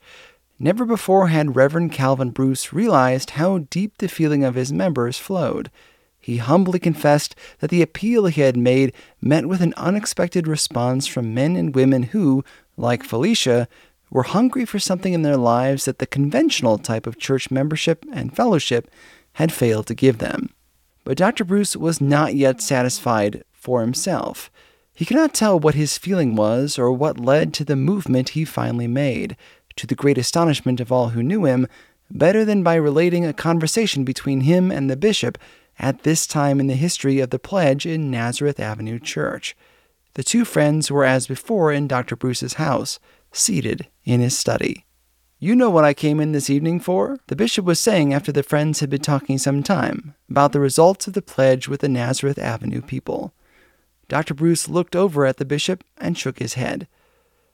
Never before had Reverend Calvin Bruce realized how deep the feeling of his members flowed. He humbly confessed that the appeal he had made met with an unexpected response from men and women who, like Felicia, were hungry for something in their lives that the conventional type of church membership and fellowship had failed to give them. But Dr. Bruce was not yet satisfied for himself. He could not tell what his feeling was or what led to the movement he finally made, to the great astonishment of all who knew him, better than by relating a conversation between him and the bishop at this time in the history of the pledge in Nazareth Avenue Church. The two friends were as before in Dr. Bruce's house, seated in his study. "You know what I came in this evening for?" the bishop was saying after the friends had been talking some time about the results of the pledge with the Nazareth Avenue people. Dr. Bruce looked over at the bishop and shook his head.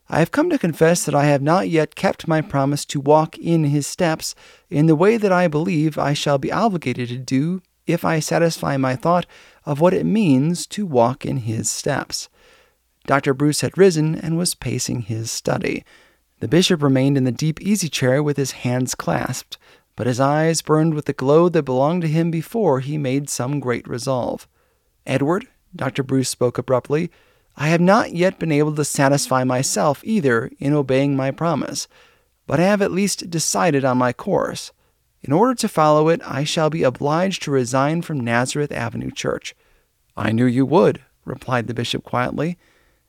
"I have come to confess that I have not yet kept my promise to walk in his steps in the way that I believe I shall be obligated to do if I satisfy my thought of what it means to walk in his steps." Dr. Bruce had risen and was pacing his study. The bishop remained in the deep easy chair with his hands clasped, but his eyes burned with the glow that belonged to him before he made some great resolve. "Edward," Dr. Bruce spoke abruptly, "I have not yet been able to satisfy myself either in obeying my promise, but I have at least decided on my course. In order to follow it, I shall be obliged to resign from Nazareth Avenue Church." "I knew you would," replied the bishop quietly,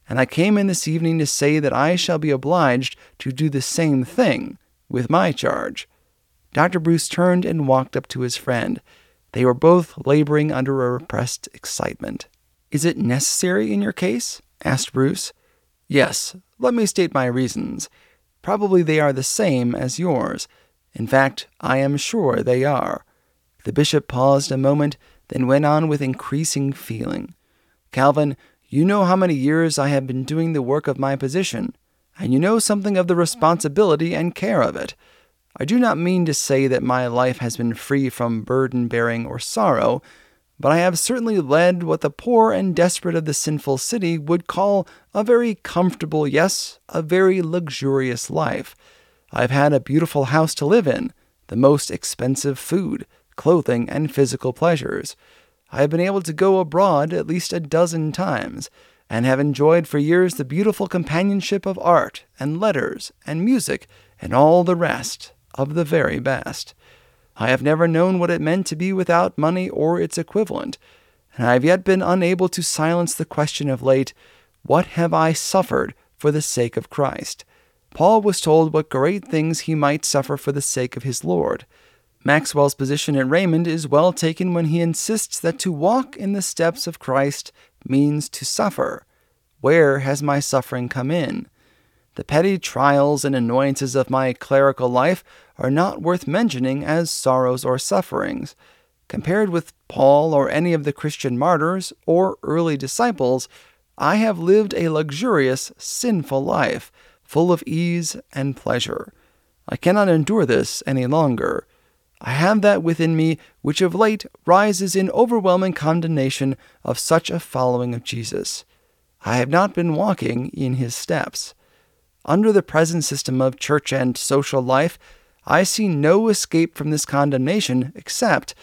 "and I came in this evening to say that I shall be obliged to do the same thing with my charge." Dr. Bruce turned and walked up to his friend. They were both laboring under a repressed excitement. "Is it necessary in your case?" asked Bruce. "Yes, let me state my reasons. Probably they are the same as yours. In fact, I am sure they are." The bishop paused a moment, then went on with increasing feeling. "Calvin, you know how many years I have been doing the work of my position, and you know something of the responsibility and care of it. I do not mean to say that my life has been free from burden-bearing or sorrow, but I have certainly led what the poor and desperate of the sinful city would call a very comfortable, yes, a very luxurious life. I have had a beautiful house to live in, the most expensive food, clothing, and physical pleasures. I have been able to go abroad at least a dozen times, and have enjoyed for years the beautiful companionship of art, and letters, and music, and all the rest of the very best. I have never known what it meant to be without money or its equivalent, and I have yet been unable to silence the question of late, what have I suffered for the sake of Christ? Paul was told what great things he might suffer for the sake of his Lord. Maxwell's position at Raymond is well taken when he insists that to walk in the steps of Christ means to suffer. Where has my suffering come in? The petty trials and annoyances of my clerical life are not worth mentioning as sorrows or sufferings. Compared with Paul or any of the Christian martyrs or early disciples, I have lived a luxurious, sinful life, full of ease and pleasure. I cannot endure this any longer. I have that within me which of late rises in overwhelming condemnation of such a following of Jesus. I have not been walking in his steps. Under the present system of church and social life, I see no escape from this condemnation except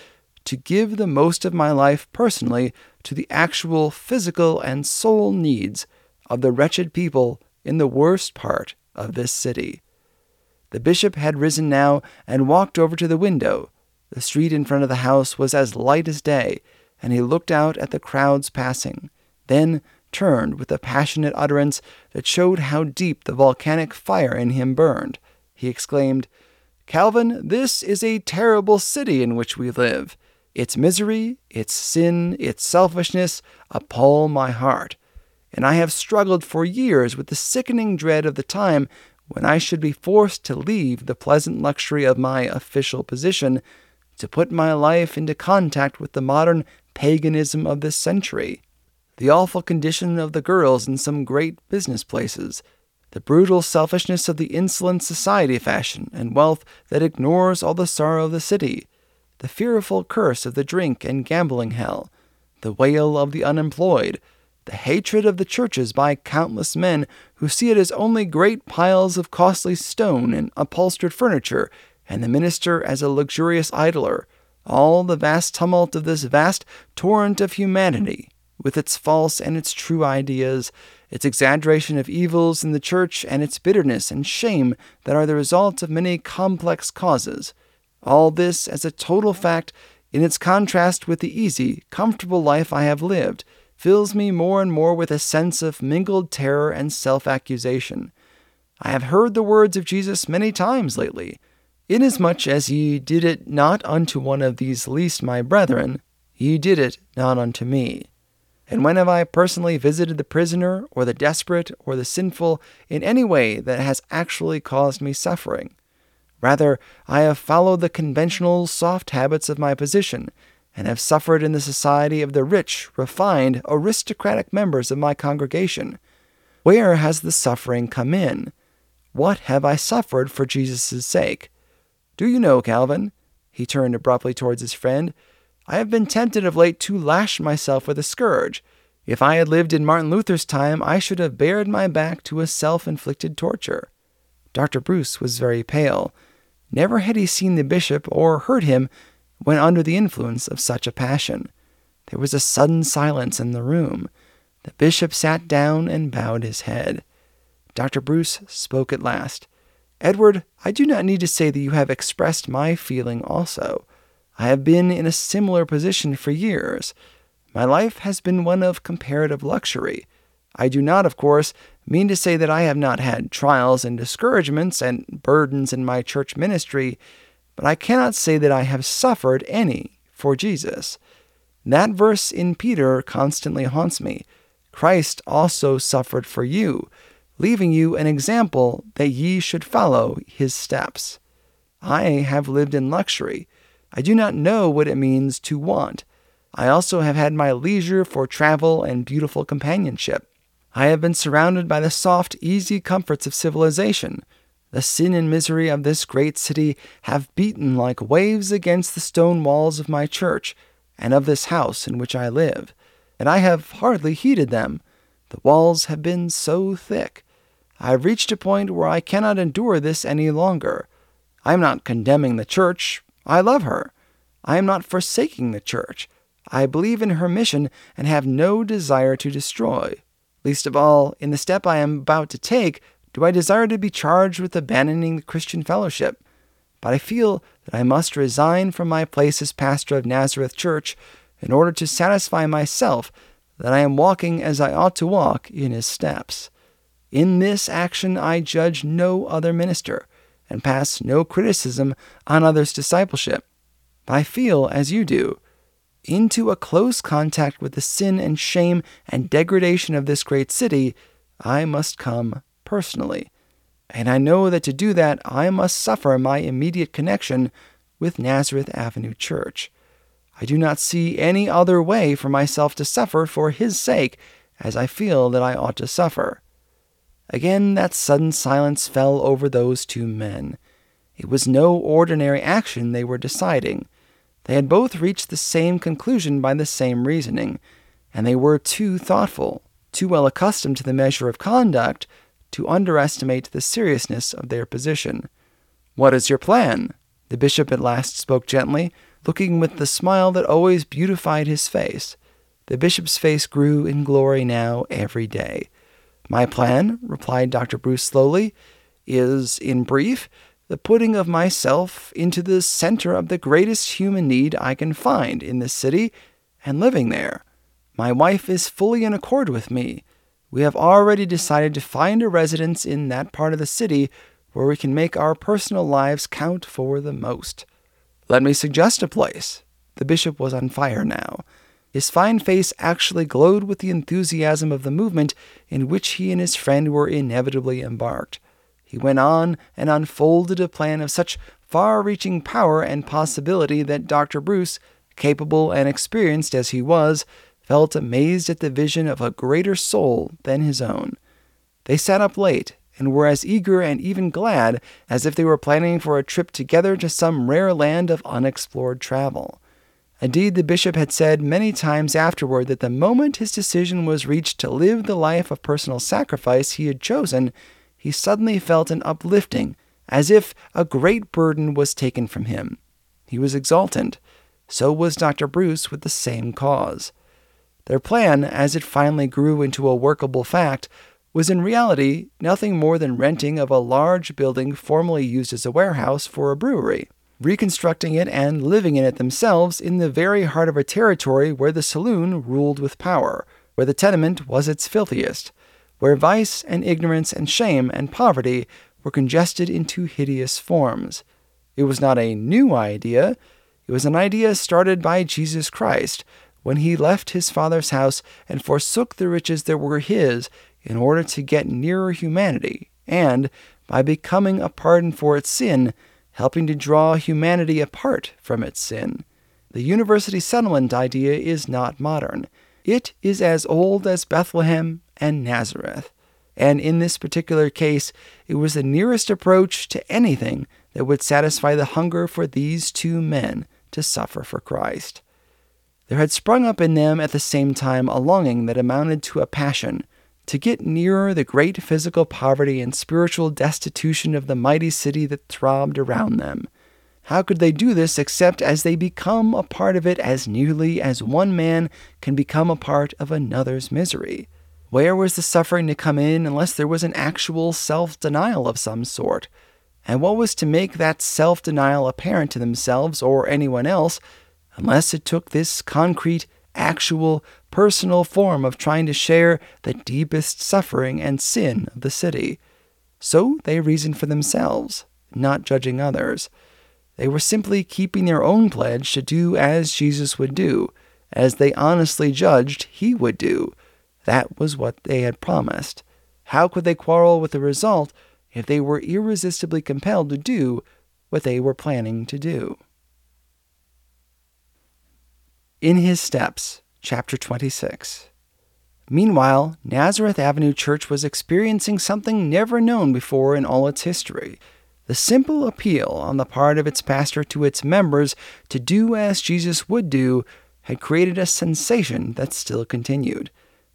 to give the most of my life personally to the actual physical and soul needs of the wretched people in the worst part of this city." The bishop had risen now and walked over to the window. The street in front of the house was as light as day, and he looked out at the crowds passing, then turned with a passionate utterance that showed how deep the volcanic fire in him burned. He exclaimed, "Calvin, this is a terrible city in which we live. Its misery, its sin, its selfishness appall my heart, and I have struggled for years with the sickening dread of the time when I should be forced to leave the pleasant luxury of my official position to put my life into contact with the modern paganism of this century. The awful condition of the girls in some great business places, the brutal selfishness of the insolent society fashion and wealth that ignores all the sorrow of the city, the fearful curse of the drink and gambling hell, the wail of the unemployed, the hatred of the churches by countless men who see it as only great piles of costly stone and upholstered furniture, and the minister as a luxurious idler, all the vast tumult of this vast torrent of humanity, with its false and its true ideas, its exaggeration of evils in the church and its bitterness and shame that are the result of many complex causes, all this as a total fact in its contrast with the easy, comfortable life I have lived, fills me more and more with a sense of mingled terror and self-accusation. I have heard the words of Jesus many times lately. Inasmuch as ye did it not unto one of these least my brethren, ye did it not unto me. And when have I personally visited the prisoner, or the desperate, or the sinful, in any way that has actually caused me suffering? Rather, I have followed the conventional soft habits of my position, and have suffered in the society of the rich, refined, aristocratic members of my congregation. Where has the suffering come in? What have I suffered for Jesus' sake? Do you know, Calvin? He turned abruptly towards his friend. I have been tempted of late to lash myself with a scourge. If I had lived in Martin Luther's time, I should have bared my back to a self-inflicted torture. Dr. Bruce was very pale. Never had he seen the bishop or heard him when under the influence of such a passion. There was a sudden silence in the room. The bishop sat down and bowed his head. Dr. Bruce spoke at last. Edward, I do not need to say that you have expressed my feeling also. I have been in a similar position for years. My life has been one of comparative luxury. I do not, of course, mean to say that I have not had trials and discouragements and burdens in my church ministry, but I cannot say that I have suffered any for Jesus. That verse in Peter constantly haunts me. Christ also suffered for you, leaving you an example that ye should follow his steps. I have lived in luxury. I do not know what it means to want. I also have had my leisure for travel and beautiful companionship. I have been surrounded by the soft, easy comforts of civilization. The sin and misery of this great city have beaten like waves against the stone walls of my church and of this house in which I live, and I have hardly heeded them. The walls have been so thick. I have reached a point where I cannot endure this any longer. I am not condemning the church. I love her. I am not forsaking the church. I believe in her mission and have no desire to destroy. Least of all, in the step I am about to take, do I desire to be charged with abandoning the Christian fellowship. But I feel that I must resign from my place as pastor of Nazareth Church in order to satisfy myself that I am walking as I ought to walk in his steps. In this action I judge no other minister, and pass no criticism on others' discipleship. But I feel, as you do, into a close contact with the sin and shame and degradation of this great city, I must come personally. And I know that to do that, I must suffer my immediate connection with Nazareth Avenue Church. I do not see any other way for myself to suffer for his sake, as I feel that I ought to suffer. Again, that sudden silence fell over those two men. It was no ordinary action they were deciding. They had both reached the same conclusion by the same reasoning, and they were too thoughtful, too well accustomed to the measure of conduct, to underestimate the seriousness of their position. "What is your plan?" the bishop at last spoke gently, looking with the smile that always beautified his face. The bishop's face grew in glory now every day. My plan, replied Dr. Bruce slowly, is, in brief, the putting of myself into the center of the greatest human need I can find in this city and living there. My wife is fully in accord with me. We have already decided to find a residence in that part of the city where we can make our personal lives count for the most. Let me suggest a place. The bishop was on fire now. His fine face actually glowed with the enthusiasm of the movement in which he and his friend were inevitably embarked. He went on and unfolded a plan of such far-reaching power and possibility that Dr. Bruce, capable and experienced as he was, felt amazed at the vision of a greater soul than his own. They sat up late and were as eager and even glad as if they were planning for a trip together to some rare land of unexplored travel. Indeed, the bishop had said many times afterward that the moment his decision was reached to live the life of personal sacrifice he had chosen, he suddenly felt an uplifting, as if a great burden was taken from him. He was exultant. So was Dr. Bruce with the same cause. Their plan, as it finally grew into a workable fact, was in reality nothing more than renting of a large building formerly used as a warehouse for a brewery, reconstructing it and living in it themselves in the very heart of a territory where the saloon ruled with power, where the tenement was its filthiest, where vice and ignorance and shame and poverty were congested into hideous forms. It It was not a new idea. It was an idea started by Jesus Christ when he left his Father's house and forsook the riches that were his in order to get nearer humanity, and, by becoming a pardon for its sin, helping to draw humanity apart from its sin. The university settlement idea is not modern. It is as old as Bethlehem and Nazareth, and in this particular case, it was the nearest approach to anything that would satisfy the hunger for these two men to suffer for Christ. There had sprung up in them at the same time a longing that amounted to a passion to get nearer the great physical poverty and spiritual destitution of the mighty city that throbbed around them. How could they do this except as they become a part of it as nearly as one man can become a part of another's misery? Where was the suffering to come in unless there was an actual self-denial of some sort? And what was to make that self-denial apparent to themselves or anyone else unless it took this concrete, actual, personal form of trying to share the deepest suffering and sin of the city? So they reasoned for themselves, not judging others. They were simply keeping their own pledge to do as Jesus would do, as they honestly judged he would do. That was what they had promised. How could they quarrel with the result if they were irresistibly compelled to do what they were planning to do? In His Steps, Chapter 26. Meanwhile, Nazareth Avenue Church was experiencing something never known before in all its history. The simple appeal on the part of its pastor to its members to do as Jesus would do had created a sensation that still continued.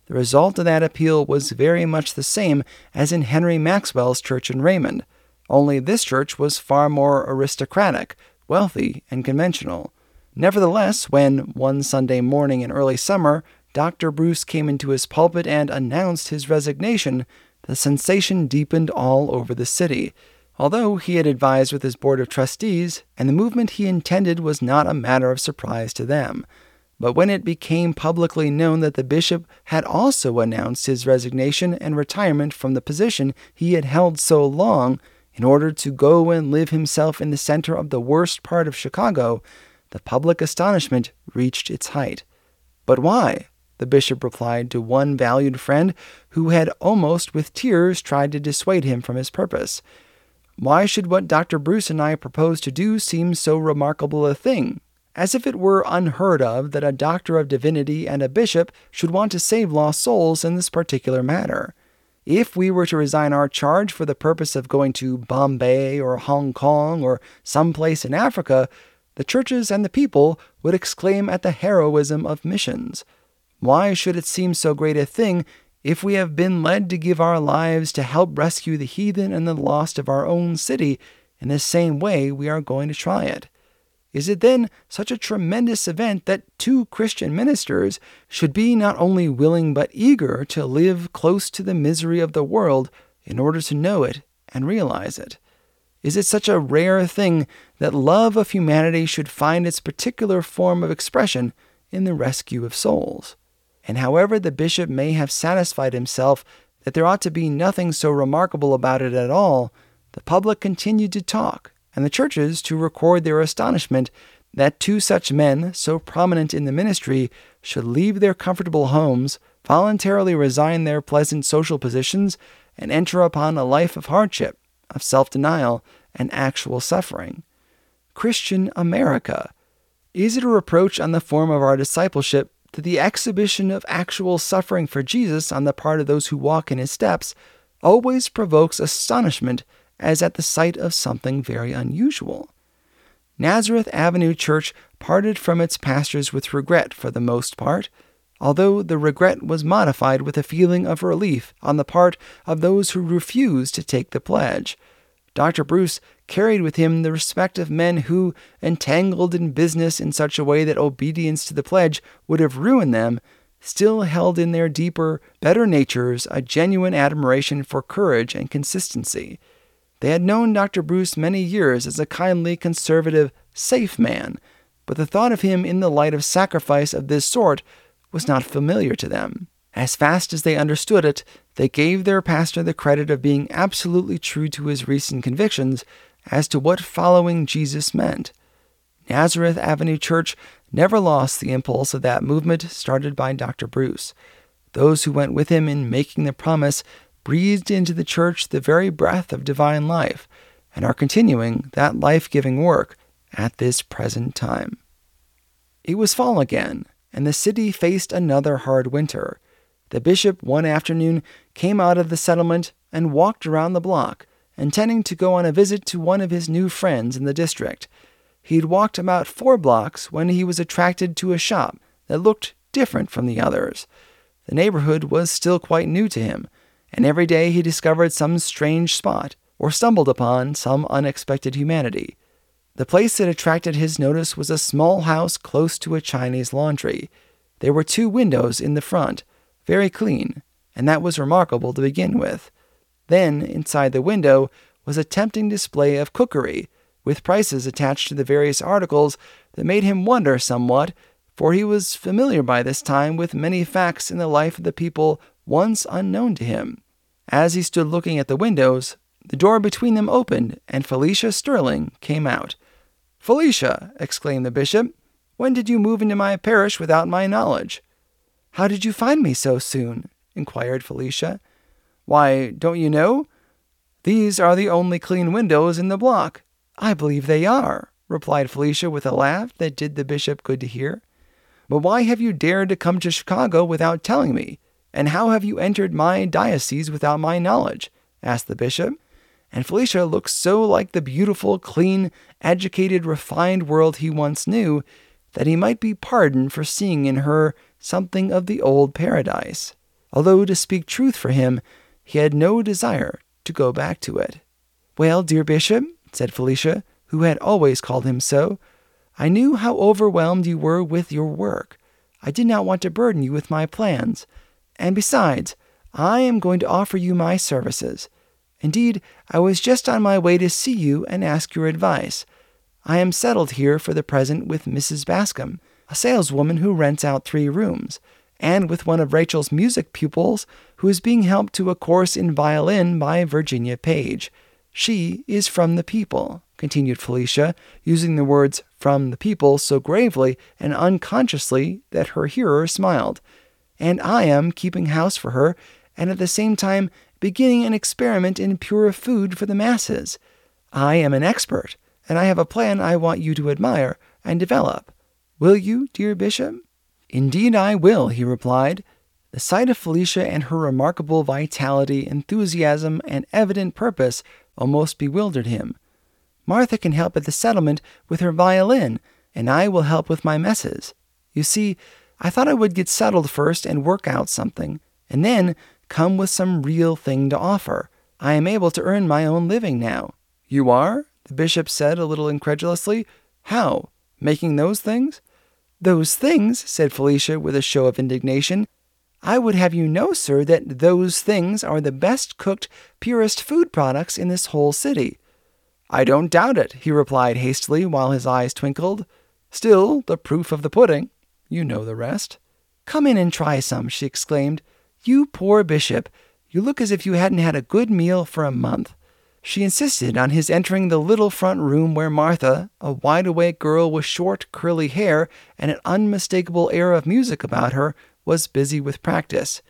The result of that appeal was very much the same as in Henry Maxwell's church in Raymond, only this church was far more aristocratic, wealthy, and conventional. Nevertheless, when, one Sunday morning in early summer, Dr. Bruce came into his pulpit and announced his resignation, the sensation deepened all over the city. Although he had advised with his board of trustees, and the movement he intended was not a matter of surprise to them. But when it became publicly known that the bishop had also announced his resignation and retirement from the position he had held so long in order to go and live himself in the center of the worst part of Chicago, the public astonishment reached its height. "But why?" the bishop replied to one valued friend who had almost with tears tried to dissuade him from his purpose. "Why should what Dr. Bruce and I propose to do seem so remarkable a thing? As if it were unheard of that a doctor of divinity and a bishop should want to save lost souls in this particular matter. If we were to resign our charge for the purpose of going to Bombay or Hong Kong or some place in Africa, the churches and the people would exclaim at the heroism of missions. Why should it seem so great a thing if we have been led to give our lives to help rescue the heathen and the lost of our own city in the same way we are going to try it? Is it then such a tremendous event that two Christian ministers should be not only willing but eager to live close to the misery of the world in order to know it and realize it? Is it such a rare thing that love of humanity should find its particular form of expression in the rescue of souls? And however the bishop may have satisfied himself that there ought to be nothing so remarkable about it at all, the public continued to talk, and the churches to record their astonishment that two such men, so prominent in the ministry, should leave their comfortable homes, voluntarily resign their pleasant social positions, and enter upon a life of hardship, of self-denial, and actual suffering. Christian America! Is it a reproach on the form of our discipleship that the exhibition of actual suffering for Jesus on the part of those who walk in his steps always provokes astonishment as at the sight of something very unusual? Nazareth Avenue Church parted from its pastors with regret for the most part, although the regret was modified with a feeling of relief on the part of those who refused to take the pledge. Dr. Bruce carried with him the respect of men who, entangled in business in such a way that obedience to the pledge would have ruined them, still held in their deeper, better natures a genuine admiration for courage and consistency. They had known Dr. Bruce many years as a kindly, conservative, safe man, but the thought of him in the light of sacrifice of this sort was not familiar to them. As fast as they understood it, they gave their pastor the credit of being absolutely true to his recent convictions as to what following Jesus meant. Nazareth Avenue Church never lost the impulse of that movement started by Dr. Bruce. Those who went with him in making the promise breathed into the church the very breath of divine life, and are continuing that life-giving work at this present time. It was fall again, and the city faced another hard winter. The bishop one afternoon came out of the settlement and walked around the block, intending to go on a visit to one of his new friends in the district. He'd walked about 4 blocks when he was attracted to a shop that looked different from the others. The neighborhood was still quite new to him, and every day he discovered some strange spot or stumbled upon some unexpected humanity. The place that attracted his notice was a small house close to a Chinese laundry. There were 2 windows in the front, very clean, and that was remarkable to begin with. Then, inside the window, was a tempting display of cookery, with prices attached to the various articles that made him wonder somewhat, for he was familiar by this time with many facts in the life of the people once unknown to him. As he stood looking at the windows, the door between them opened, and Felicia Sterling came out. "Felicia," exclaimed the bishop, "when did you move into my parish without my knowledge?" "How did you find me so soon?" inquired Felicia. "Why, don't you know? These are the only clean windows in the block." "I believe they are," replied Felicia with a laugh that did the bishop good to hear. "But why have you dared to come to Chicago without telling me? And how have you entered my diocese without my knowledge?" asked the bishop. And Felicia looked so like the beautiful, clean, educated, refined world he once knew that he might be pardoned for seeing in her something of the old paradise, although, to speak truth for him, he had no desire to go back to it. "Well, dear bishop," said Felicia, who had always called him so, "I knew how overwhelmed you were with your work. I did not want to burden you with my plans. And besides, I am going to offer you my services. Indeed, I was just on my way to see you and ask your advice. I am settled here for the present with Mrs. Bascom, a saleswoman who rents out 3 rooms, and with one of Rachel's music pupils who is being helped to a course in violin by Virginia Page. She is from the people," continued Felicia, using the words "from the people" so gravely and unconsciously that her hearer smiled. "And I am keeping house for her, and at the same time beginning an experiment in pure food for the masses. I am an expert, and I have a plan I want you to admire and develop. Will you, dear bishop?" "Indeed I will," he replied. The sight of Felicia and her remarkable vitality, enthusiasm, and evident purpose almost bewildered him. "Martha can help at the settlement with her violin, and I will help with my messes. You see, I thought I would get settled first and work out something, and then come with some real thing to offer. I am able to earn my own living now." "You are?" the bishop said a little incredulously. "How? Making those things?" "Those things," said Felicia with a show of indignation. "I would have you know, sir, that those things are the best cooked, purest food products in this whole city." "I don't doubt it," he replied hastily while his eyes twinkled. "Still, the proof of the pudding. You know the rest." "Come in and try some," she exclaimed. "You poor bishop, you look as if you hadn't had a good meal for a month." She insisted on his entering the little front room where Martha, a wide-awake girl with short, curly hair and an unmistakable air of music about her, was busy with practice.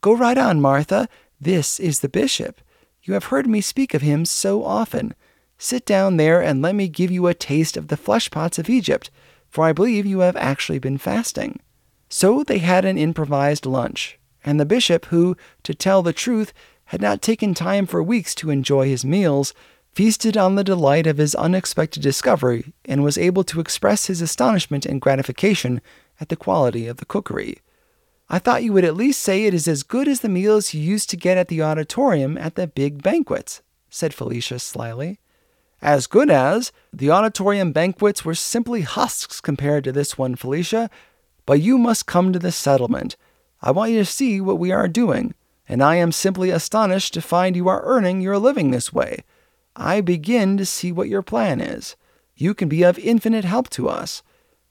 "Go right on, Martha. This is the bishop. You have heard me speak of him so often. Sit down there and let me give you a taste of the fleshpots of Egypt, for I believe you have actually been fasting." So they had an improvised lunch, and the bishop, who, to tell the truth, had not taken time for weeks to enjoy his meals, feasted on the delight of his unexpected discovery and was able to express his astonishment and gratification at the quality of the cookery. "I thought you would at least say it is as good as the meals you used to get at the auditorium at the big banquets," said Felicia slyly. "As good as? The auditorium banquets were simply husks compared to this one, Felicia. But you must come to the settlement. I want you to see what we are doing, and I am simply astonished to find you are earning your living this way. I begin to see what your plan is. You can be of infinite help to us.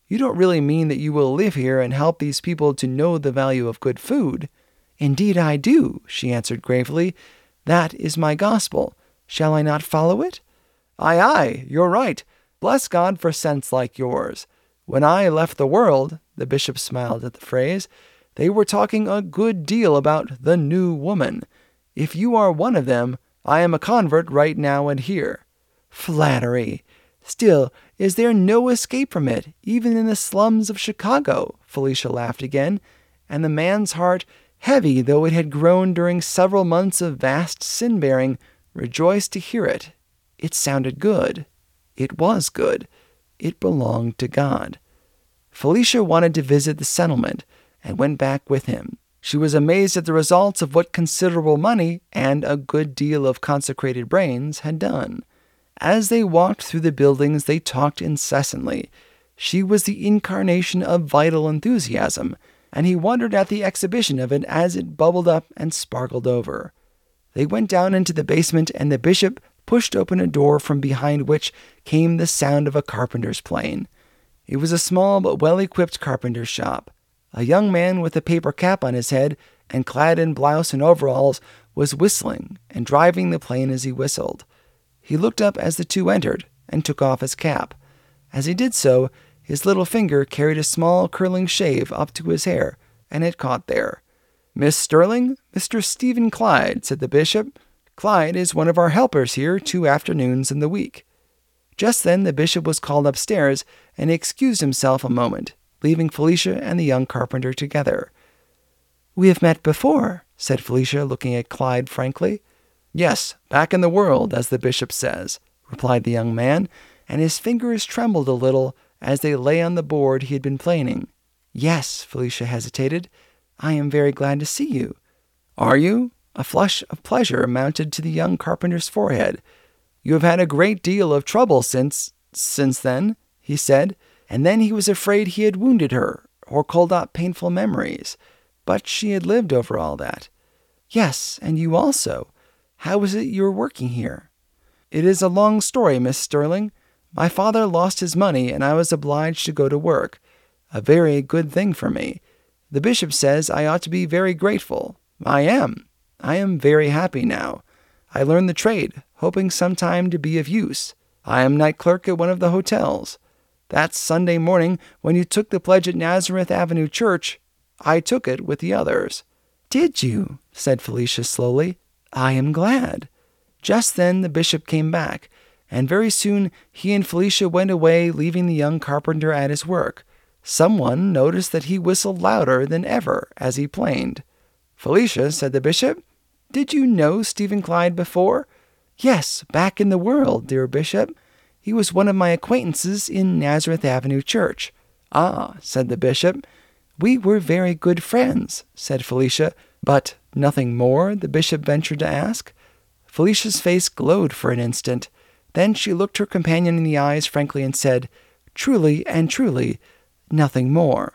You don't really mean that you will live here and help these people to know the value of good food." "Indeed I do," she answered gravely. "That is my gospel. Shall I not follow it?" Aye, you're right. Bless God for sense like yours. When I left the world, the bishop smiled at the phrase, they were talking a good deal about the new woman. If you are one of them, I am a convert right now and here. Flattery! Still, is there no escape from it, even in the slums of Chicago? Felicia laughed again, and the man's heart, heavy though it had grown during several months of vast sin-bearing, rejoiced to hear it. It sounded good. It was good. It belonged to God. Felicia wanted to visit the settlement, and went back with him. She was amazed at the results of what considerable money and a good deal of consecrated brains had done. As they walked through the buildings, they talked incessantly. She was the incarnation of vital enthusiasm, and he wondered at the exhibition of it as it bubbled up and sparkled over. They went down into the basement, and the bishop pushed open a door from behind which came the sound of a carpenter's plane. It was a small but well-equipped carpenter's shop. A young man with a paper cap on his head and clad in blouse and overalls was whistling and driving the plane as he whistled. He looked up as the two entered and took off his cap. As he did so, his little finger carried a small curling shave up to his hair, and it caught there. "Miss Sterling, Mr. Stephen Clyde," said the bishop. "Clyde is one of our helpers here 2 afternoons in the week." Just then the bishop was called upstairs, and he excused himself a moment, leaving Felicia and the young carpenter together. "We have met before," said Felicia, looking at Clyde frankly. "Yes, back in the world, as the bishop says," replied the young man, and his fingers trembled a little as they lay on the board he had been planing. "Yes," Felicia hesitated. "I am very glad to see you." "Are you?" A flush of pleasure mounted to the young carpenter's forehead. "You have had a great deal of trouble since then," he said, and then he was afraid he had wounded her, or called out painful memories. But she had lived over all that. "Yes, and you also. How is it you are working here?" "It is a long story, Miss Sterling. My father lost his money, and I was obliged to go to work. A very good thing for me. The bishop says I ought to be very grateful. I am. I am very happy now. I learned the trade, hoping sometime to be of use. I am night clerk at one of the hotels. That Sunday morning, when you took the pledge at Nazareth Avenue Church, I took it with the others." "Did you?" said Felicia slowly. "I am glad." Just then the bishop came back, and very soon he and Felicia went away, leaving the young carpenter at his work. Someone noticed that he whistled louder than ever as he planed. "Felicia," said the bishop, "did you know Stephen Clyde before?" "Yes, back in the world, dear bishop. He was one of my acquaintances in Nazareth Avenue Church." "Ah," said the bishop. "We were very good friends," said Felicia. "But nothing more?" the bishop ventured to ask. Felicia's face glowed for an instant. Then she looked her companion in the eyes frankly and said, "Truly and truly, nothing more."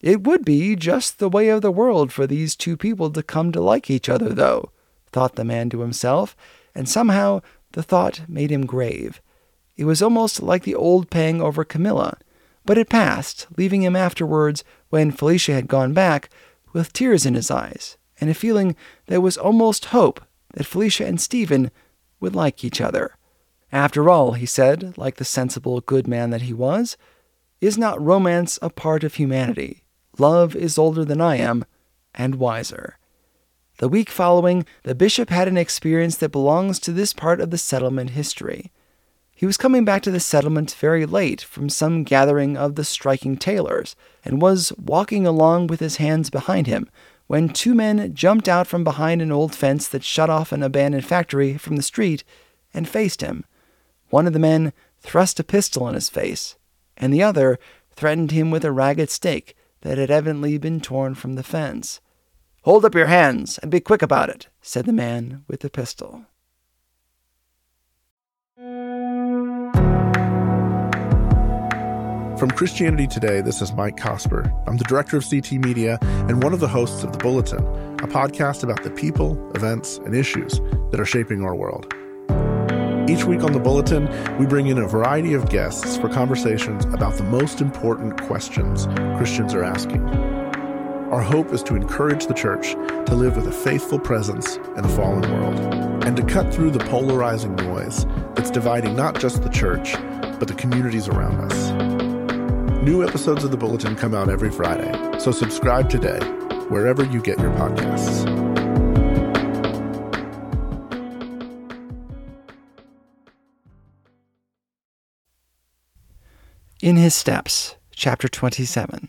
"It would be just the way of the world for these two people to come to like each other, though," thought the man to himself, and somehow the thought made him grave. It was almost like the old pang over Camilla, but it passed, leaving him afterwards, when Felicia had gone back, with tears in his eyes, and a feeling that was almost hope that Felicia and Stephen would like each other. "After all," he said, like the sensible good man that he was, "is not romance a part of humanity? Love is older than I am, and wiser." The week following, the bishop had an experience that belongs to this part of the settlement history. He was coming back to the settlement very late from some gathering of the striking tailors, and was walking along with his hands behind him, when 2 men jumped out from behind an old fence that shut off an abandoned factory from the street, and faced him. One of the men thrust a pistol in his face, and the other threatened him with a ragged stake that had evidently been torn from the fence. "Hold up your hands, and be quick about it," said the man with the pistol. From Christianity Today, this is Mike Cosper. I'm the director of CT Media and one of the hosts of The Bulletin, a podcast about the people, events, and issues that are shaping our world. Each week on The Bulletin, we bring in a variety of guests for conversations about the most important questions Christians are asking. Our hope is to encourage the church to live with a faithful presence in a fallen world. and to cut through the polarizing noise that's dividing not just the church, but the communities around us. New episodes of The Bulletin come out every Friday, so subscribe today, wherever you get your podcasts. In His Steps, Chapter 27.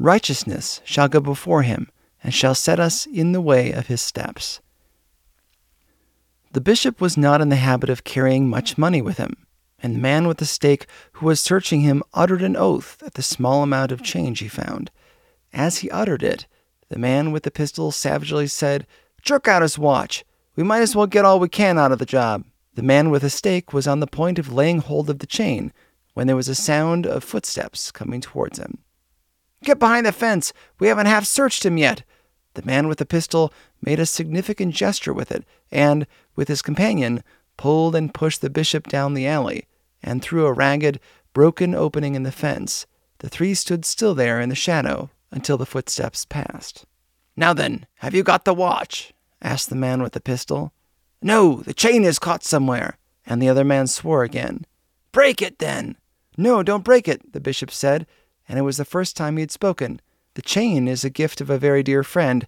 Righteousness shall go before him, and shall set us in the way of his steps. The bishop was not in the habit of carrying much money with him, and the man with the stake who was searching him uttered an oath at the small amount of change he found. As he uttered it, the man with the pistol savagely said, "Jerk out his watch! We might as well get all we can out of the job!" The man with the stake was on the point of laying hold of the chain, when there was a sound of footsteps coming towards him. "Get behind the fence! We haven't half searched him yet!" The man with the pistol made a significant gesture with it, and, with his companion, pulled and pushed the bishop down the alley, and through a ragged, broken opening in the fence. The three stood still there in the shadow until the footsteps passed. "Now then, have you got the watch?" asked the man with the pistol. "No, the chain is caught somewhere," and the other man swore again. "Break it, then!" "No, don't break it," the bishop said, and it was the first time he had spoken. "The chain is a gift of a very dear friend.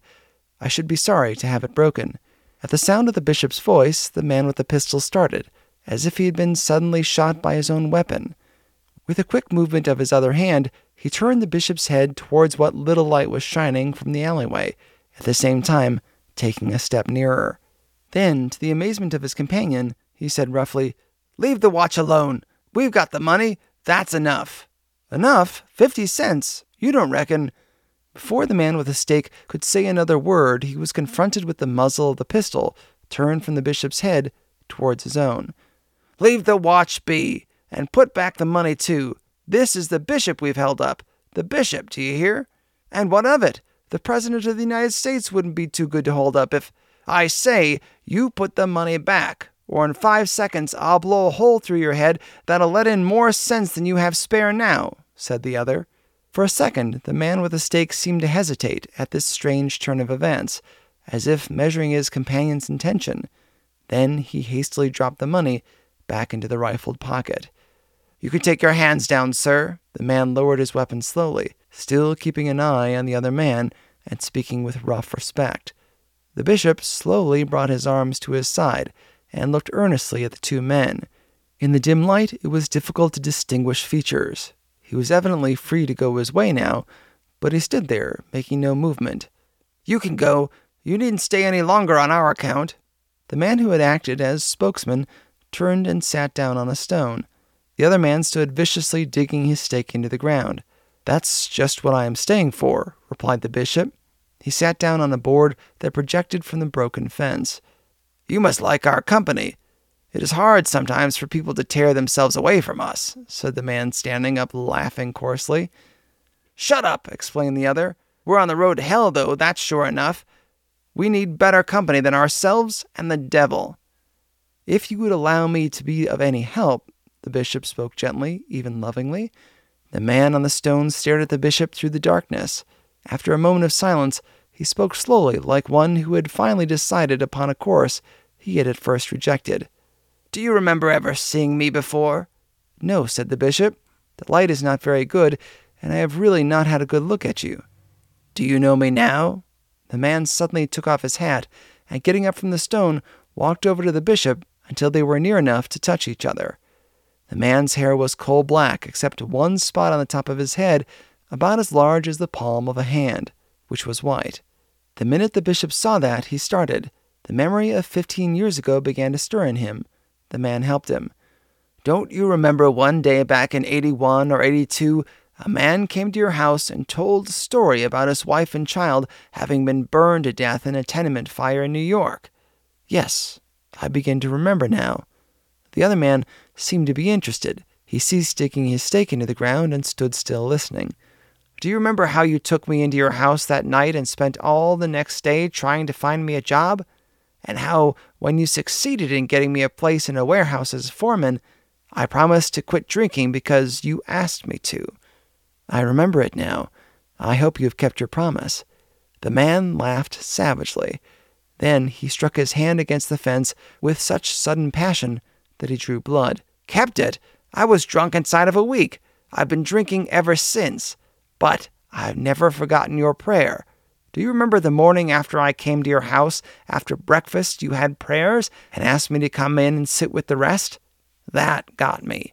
I should be sorry to have it broken." At the sound of the bishop's voice, the man with the pistol started, as if he had been suddenly shot by his own weapon. With a quick movement of his other hand, he turned the bishop's head towards what little light was shining from the alleyway, at the same time taking a step nearer. Then, to the amazement of his companion, he said roughly, "Leave the watch alone. We've got the money. That's enough." "Enough? 50 cents? You don't reckon—" Before the man with the stake could say another word, he was confronted with the muzzle of the pistol, turned from the bishop's head towards his own. "Leave the watch be, and put back the money too. This is the bishop we've held up. The bishop, do you hear? And what of it? The President of the United States wouldn't be too good to hold up if— I say, you put the money back, or in 5 seconds I'll blow a hole through your head that'll let in more sense than you have spare now," said the other. For a second, the man with the stake seemed to hesitate at this strange turn of events, as if measuring his companion's intention. Then he hastily dropped the money back into the rifled pocket. "You can take your hands down, sir." The man lowered his weapon slowly, still keeping an eye on the other man and speaking with rough respect. The bishop slowly brought his arms to his side, and looked earnestly at the two men. In the dim light, it was difficult to distinguish features. He was evidently free to go his way now, but he stood there, making no movement. "You can go. You needn't stay any longer on our account." The man who had acted as spokesman turned and sat down on a stone. The other man stood viciously digging his stake into the ground. "That's just what I am staying for," replied the bishop. He sat down on a board that projected from the broken fence. "You must like our company. It is hard sometimes for people to tear themselves away from us," said the man standing up, laughing coarsely. "Shut up," explained the other. "We're on the road to hell, though, that's sure enough. We need better company than ourselves and the devil." "If you would allow me to be of any help," the bishop spoke gently, even lovingly. The man on the stone stared at the bishop through the darkness. After a moment of silence, he spoke slowly, like one who had finally decided upon a course he had at first rejected. "Do you remember ever seeing me before?" "No," said the bishop. "The light is not very good, and I have really not had a good look at you." "Do you know me now?" The man suddenly took off his hat, and getting up from the stone, walked over to the bishop until they were near enough to touch each other. The man's hair was coal black, except one spot on the top of his head, about as large as the palm of a hand, which was white. The minute the bishop saw that, he started. The memory of 15 years ago began to stir in him. The man helped him. "Don't you remember one day back in 81 or 82, a man came to your house and told a story about his wife and child having been burned to death in a tenement fire in New York?" "Yes, I begin to remember now." The other man seemed to be interested. He ceased digging his stake into the ground and stood still listening. "Do you remember how you took me into your house that night and spent all the next day trying to find me a job? And how, when you succeeded in getting me a place in a warehouse as foreman, I promised to quit drinking because you asked me to?" "I remember it now. I hope you have kept your promise." The man laughed savagely. Then he struck his hand against the fence with such sudden passion that he drew blood. "Kept it? I was drunk inside of a week. I've been drinking ever since. But I've never forgotten your prayer. Do you remember the morning after I came to your house? After breakfast you had prayers and asked me to come in and sit with the rest? That got me.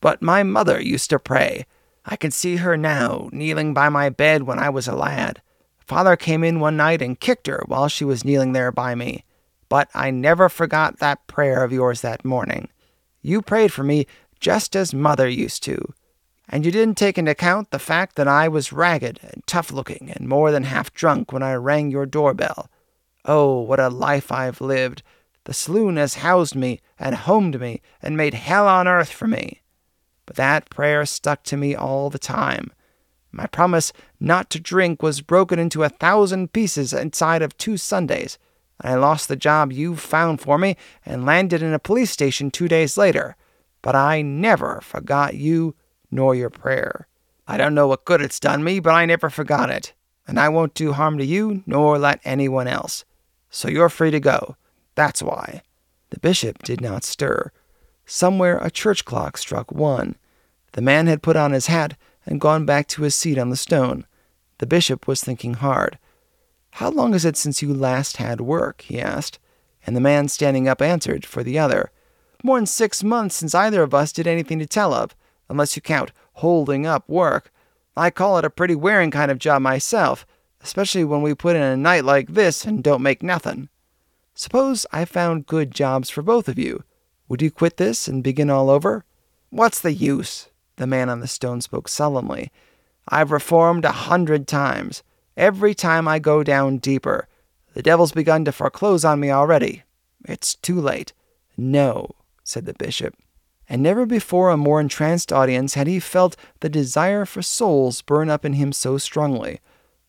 But my mother used to pray. I can see her now, kneeling by my bed when I was a lad. Father came in one night and kicked her while she was kneeling there by me. But I never forgot that prayer of yours that morning. You prayed for me just as Mother used to. And you didn't take into account the fact that I was ragged and tough-looking and more than half-drunk when I rang your doorbell. Oh, what a life I've lived. The saloon has housed me and homed me and made hell on earth for me. But that prayer stuck to me all the time. My promise not to drink was broken into 1,000 pieces inside of 2 Sundays, and I lost the job you found for me and landed in a police station 2 days later. But I never forgot you nor your prayer. I don't know what good it's done me, but I never forgot it, and I won't do harm to you nor let anyone else. So you're free to go. That's why." The bishop did not stir. Somewhere a church clock struck 1. The man had put on his hat and gone back to his seat on the stone. The bishop was thinking hard. "How long is it since you last had work?" he asked, and the man standing up answered for the other, "More than 6 months since either of us did anything to tell of, unless you count holding up work. I call it a pretty wearing kind of job myself, especially when we put in a night like this and don't make nothing. Suppose I found good jobs for both of you. Would you quit this and begin all over?" "What's the use?" the man on the stone spoke solemnly. "I've reformed 100 times. Every time I go down deeper. The devil's begun to foreclose on me already. It's too late." "No," said the bishop. And never before a more entranced audience had he felt the desire for souls burn up in him so strongly.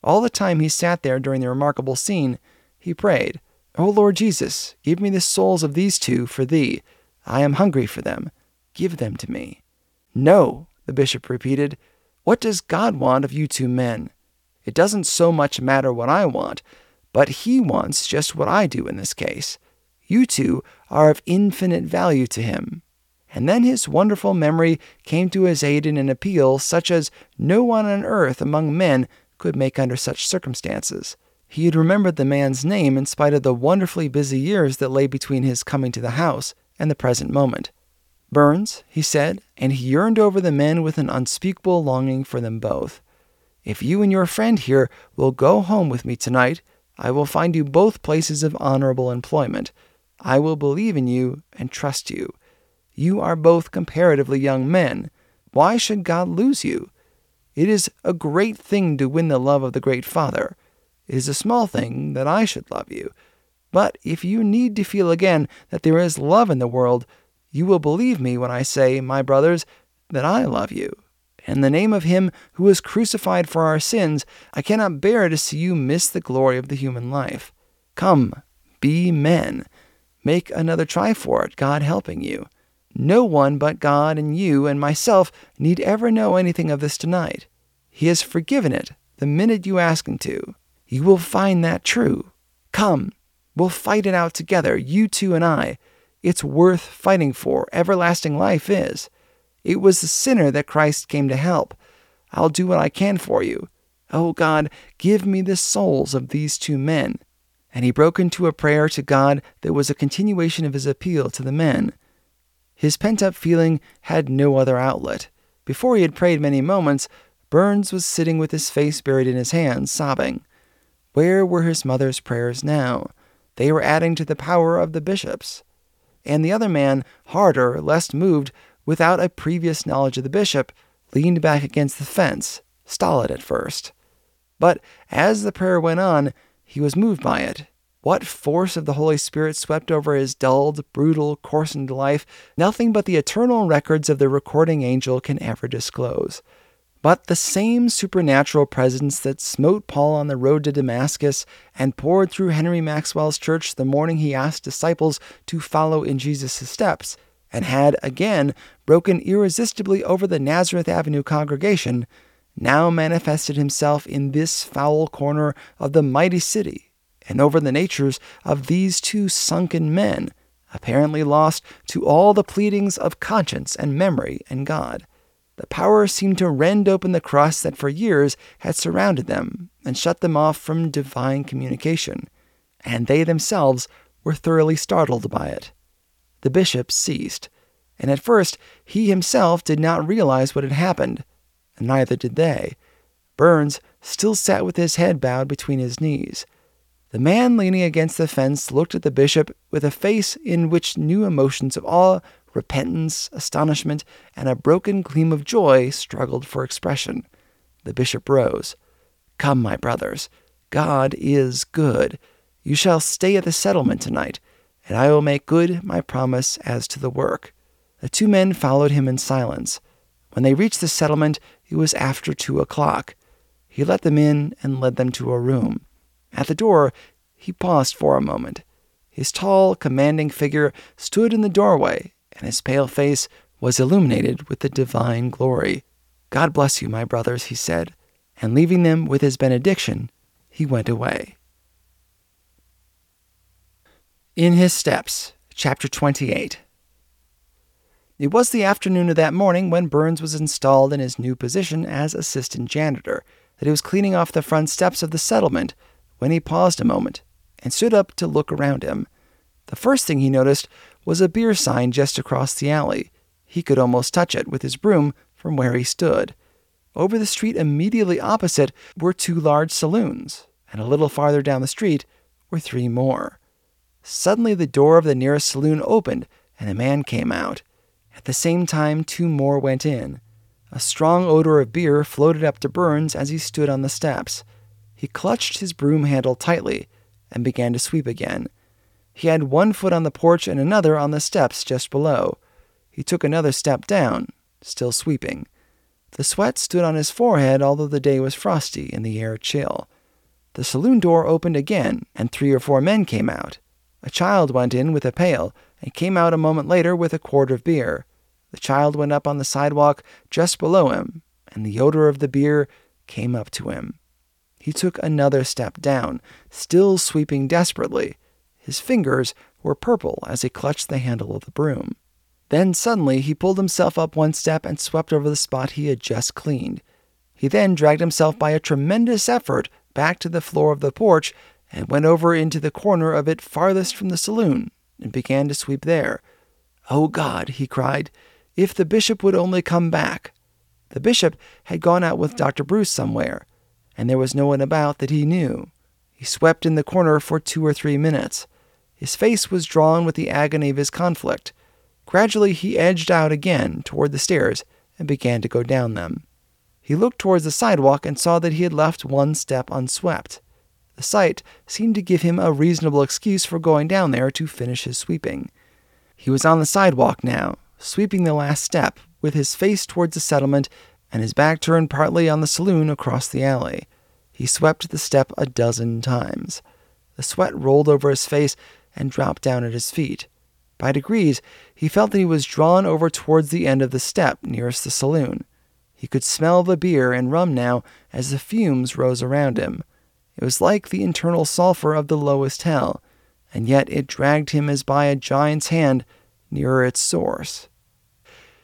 All the time he sat there during the remarkable scene, he prayed, "O Lord Jesus, give me the souls of these 2 for thee. I am hungry for them. Give them to me." "No," the bishop repeated. "What does God want of you 2 men? It doesn't so much matter what I want, but he wants just what I do in this case. You 2 are of infinite value to him." And then his wonderful memory came to his aid in an appeal such as no one on earth among men could make under such circumstances. He had remembered the man's name in spite of the wonderfully busy years that lay between his coming to the house and the present moment. "Burns," he said, and he yearned over the men with an unspeakable longing for them both. "If you and your friend here will go home with me tonight, I will find you both places of honorable employment. I will believe in you and trust you. You are both comparatively young men. Why should God lose you? It is a great thing to win the love of the Great Father. It is a small thing that I should love you. But if you need to feel again that there is love in the world, you will believe me when I say, my brothers, that I love you. In the name of him who was crucified for our sins, I cannot bear to see you miss the glory of the human life. Come, be men. Make another try for it, God helping you. No one but God and you and myself need ever know anything of this tonight. He has forgiven it the minute you ask him to. You will find that true. Come, we'll fight it out together, you 2 and I. It's worth fighting for, everlasting life is. It was the sinner that Christ came to help. I'll do what I can for you. Oh God, give me the souls of these 2 men. And he broke into a prayer to God that was a continuation of his appeal to the men. His pent-up feeling had no other outlet. Before he had prayed many moments, Burns was sitting with his face buried in his hands, sobbing. Where were his mother's prayers now? They were adding to the power of the bishop's. And the other man, harder, less moved, without a previous knowledge of the bishop, leaned back against the fence, stolid at first. But as the prayer went on, he was moved by it. What force of the Holy Spirit swept over his dulled, brutal, coarsened life, nothing but the eternal records of the recording angel can ever disclose. But the same supernatural presence that smote Paul on the road to Damascus and poured through Henry Maxwell's church the morning he asked disciples to follow in Jesus' steps, and had again broken irresistibly over the Nazareth Avenue congregation, now manifested himself in this foul corner of the mighty city, and over the natures of these two sunken men, apparently lost to all the pleadings of conscience and memory and God. The power seemed to rend open the crust that for years had surrounded them and shut them off from divine communication, and they themselves were thoroughly startled by it. The bishop ceased, and at first he himself did not realize what had happened, and neither did they. Burns still sat with his head bowed between his knees. The man leaning against the fence looked at the bishop with a face in which new emotions of awe, repentance, astonishment, and a broken gleam of joy struggled for expression. The bishop rose. "Come, my brothers, God is good. You shall stay at the settlement tonight, and I will make good my promise as to the work." The two men followed him in silence. When they reached the settlement, it was after 2:00. He let them in and led them to a room. At the door, he paused for a moment. His tall, commanding figure stood in the doorway, and his pale face was illuminated with the divine glory. "God bless you, my brothers," he said, and leaving them with his benediction, he went away. In His Steps, Chapter 28. It was the afternoon of that morning when Burns was installed in his new position as assistant janitor, that he was cleaning off the front steps of the settlement, when he paused a moment and stood up to look around him. The first thing he noticed was a beer sign just across the alley. He could almost touch it with his broom from where he stood. Over the street immediately opposite were two large saloons, and a little farther down the street were three more. Suddenly the door of the nearest saloon opened, and a man came out. At the same time, two more went in. A strong odor of beer floated up to Burns as he stood on the steps. He clutched his broom handle tightly and began to sweep again. He had one foot on the porch and another on the steps just below. He took another step down, still sweeping. The sweat stood on his forehead, although the day was frosty and the air chill. The saloon door opened again, and 3 or 4 men came out. A child went in with a pail and came out a moment later with a quart of beer. The child went up on the sidewalk just below him, and the odor of the beer came up to him. He took another step down, still sweeping desperately. His fingers were purple as he clutched the handle of the broom. Then suddenly he pulled himself up one step and swept over the spot he had just cleaned. He then dragged himself by a tremendous effort back to the floor of the porch and went over into the corner of it farthest from the saloon and began to sweep there. "Oh God," he cried, "if the bishop would only come back." The bishop had gone out with Dr. Bruce somewhere, and there was no one about that he knew. He swept in the corner for 2 or 3 minutes. His face was drawn with the agony of his conflict. Gradually he edged out again toward the stairs and began to go down them. He looked towards the sidewalk and saw that he had left one step unswept. The sight seemed to give him a reasonable excuse for going down there to finish his sweeping. He was on the sidewalk now, sweeping the last step, with his face towards the settlement and his back turned partly on the saloon across the alley. He swept the step a dozen times. The sweat rolled over his face and dropped down at his feet. By degrees, he felt that he was drawn over towards the end of the step nearest the saloon. He could smell the beer and rum now as the fumes rose around him. It was like the internal sulfur of the lowest hell, and yet it dragged him as by a giant's hand nearer its source.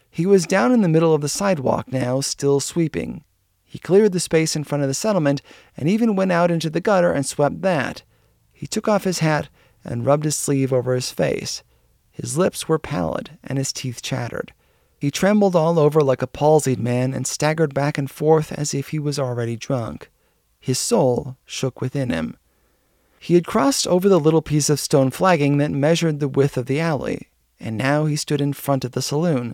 He was down in the middle of the sidewalk now, still sweeping. He cleared the space in front of the settlement and even went out into the gutter and swept that. He took off his hat and rubbed his sleeve over his face. His lips were pallid and his teeth chattered. He trembled all over like a palsied man and staggered back and forth as if he was already drunk. His soul shook within him. He had crossed over the little piece of stone flagging that measured the width of the alley, and now he stood in front of the saloon,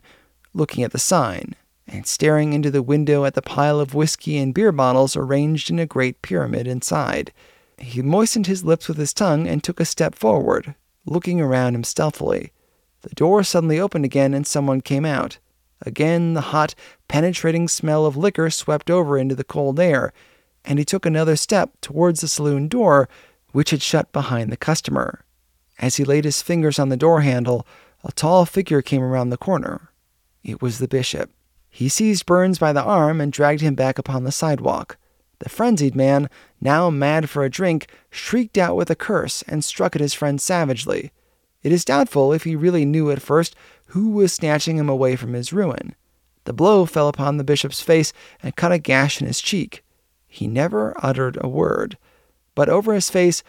looking at the sign, and staring into the window at the pile of whiskey and beer bottles arranged in a great pyramid inside. He moistened his lips with his tongue and took a step forward, looking around him stealthily. The door suddenly opened again and someone came out. Again the hot, penetrating smell of liquor swept over into the cold air, and he took another step towards the saloon door, which had shut behind the customer. As he laid his fingers on the door handle, a tall figure came around the corner. It was the bishop. He seized Burns by the arm and dragged him back upon the sidewalk. The frenzied man, now mad for a drink, shrieked out with a curse and struck at his friend savagely. It is doubtful if he really knew at first who was snatching him away from his ruin. The blow fell upon the bishop's face and cut a gash in his cheek. He never uttered a word, but over his face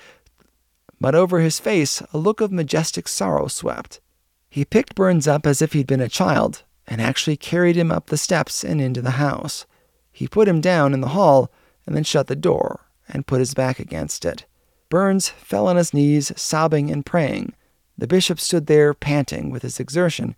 a look of majestic sorrow swept. He picked Burns up as if he'd been a child, and actually carried him up the steps and into the house. He put him down in the hall, and then shut the door, and put his back against it. Burns fell on his knees, sobbing and praying. The bishop stood there, panting with his exertion,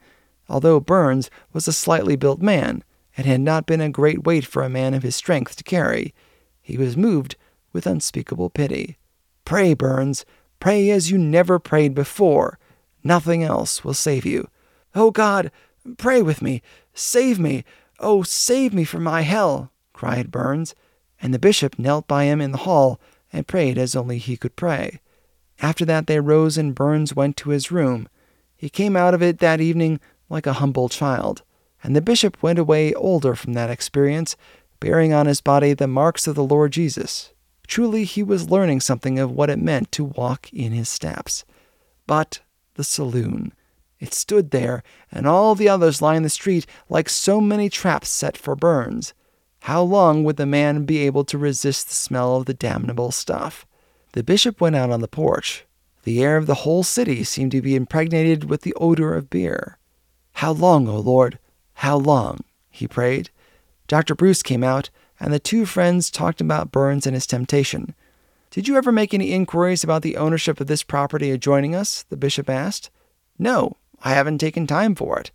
although Burns was a slightly built man, and had not been a great weight for a man of his strength to carry. He was moved with unspeakable pity. "Pray, Burns, pray as you never prayed before. Nothing else will save you. Oh God, pray with me, save me, oh save me from my hell," cried Burns, and the bishop knelt by him in the hall and prayed as only he could pray. After that they rose and Burns went to his room. He came out of it that evening like a humble child, and the bishop went away older from that experience, bearing on his body the marks of the Lord Jesus. Truly he was learning something of what it meant to walk in his steps. But the saloon. It stood there, and all the others lined the street like so many traps set for Burns. How long would the man be able to resist the smell of the damnable stuff? The bishop went out on the porch. The air of the whole city seemed to be impregnated with the odor of beer. "How long, O Lord, how long?" he prayed. Dr. Bruce came out, and the two friends talked about Burns and his temptation. "Did you ever make any inquiries about the ownership of this property adjoining us?" the bishop asked. "No, I haven't taken time for it.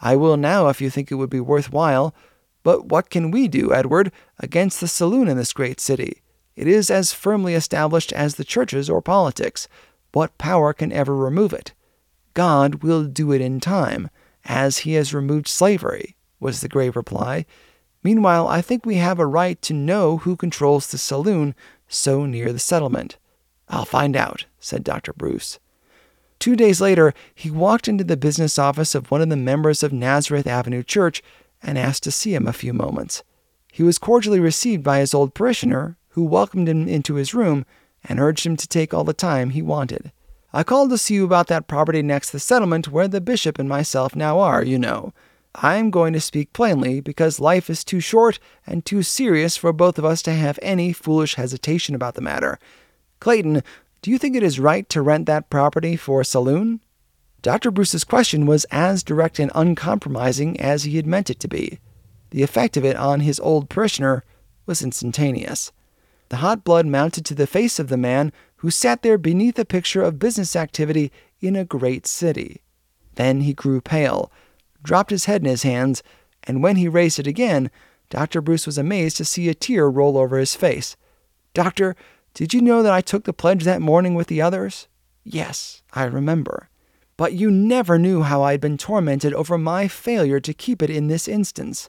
I will now if you think it would be worthwhile. But what can we do, Edward, against the saloon in this great city? It is as firmly established as the churches or politics. What power can ever remove it?" "God will do it in time, as he has removed slavery," was the grave reply. "Meanwhile, I think we have a right to know who controls the saloon so near the settlement." "I'll find out," said Dr. Bruce. 2 days later, he walked into the business office of one of the members of Nazareth Avenue Church and asked to see him a few moments. He was cordially received by his old parishioner, who welcomed him into his room and urged him to take all the time he wanted. "I called to see you about that property next the settlement where the bishop and myself now are, you know. I am going to speak plainly because life is too short and too serious for both of us to have any foolish hesitation about the matter. Clayton, do you think it is right to rent that property for a saloon?" Dr. Bruce's question was as direct and uncompromising as he had meant it to be. The effect of it on his old parishioner was instantaneous. The hot blood mounted to the face of the man who sat there beneath a picture of business activity in a great city. Then he grew pale, dropped his head in his hands, and when he raised it again, Dr. Bruce was amazed to see a tear roll over his face. "Doctor, did you know that I took the pledge that morning with the others?" "Yes, I remember." "But you never knew how I'd been tormented over my failure to keep it in this instance.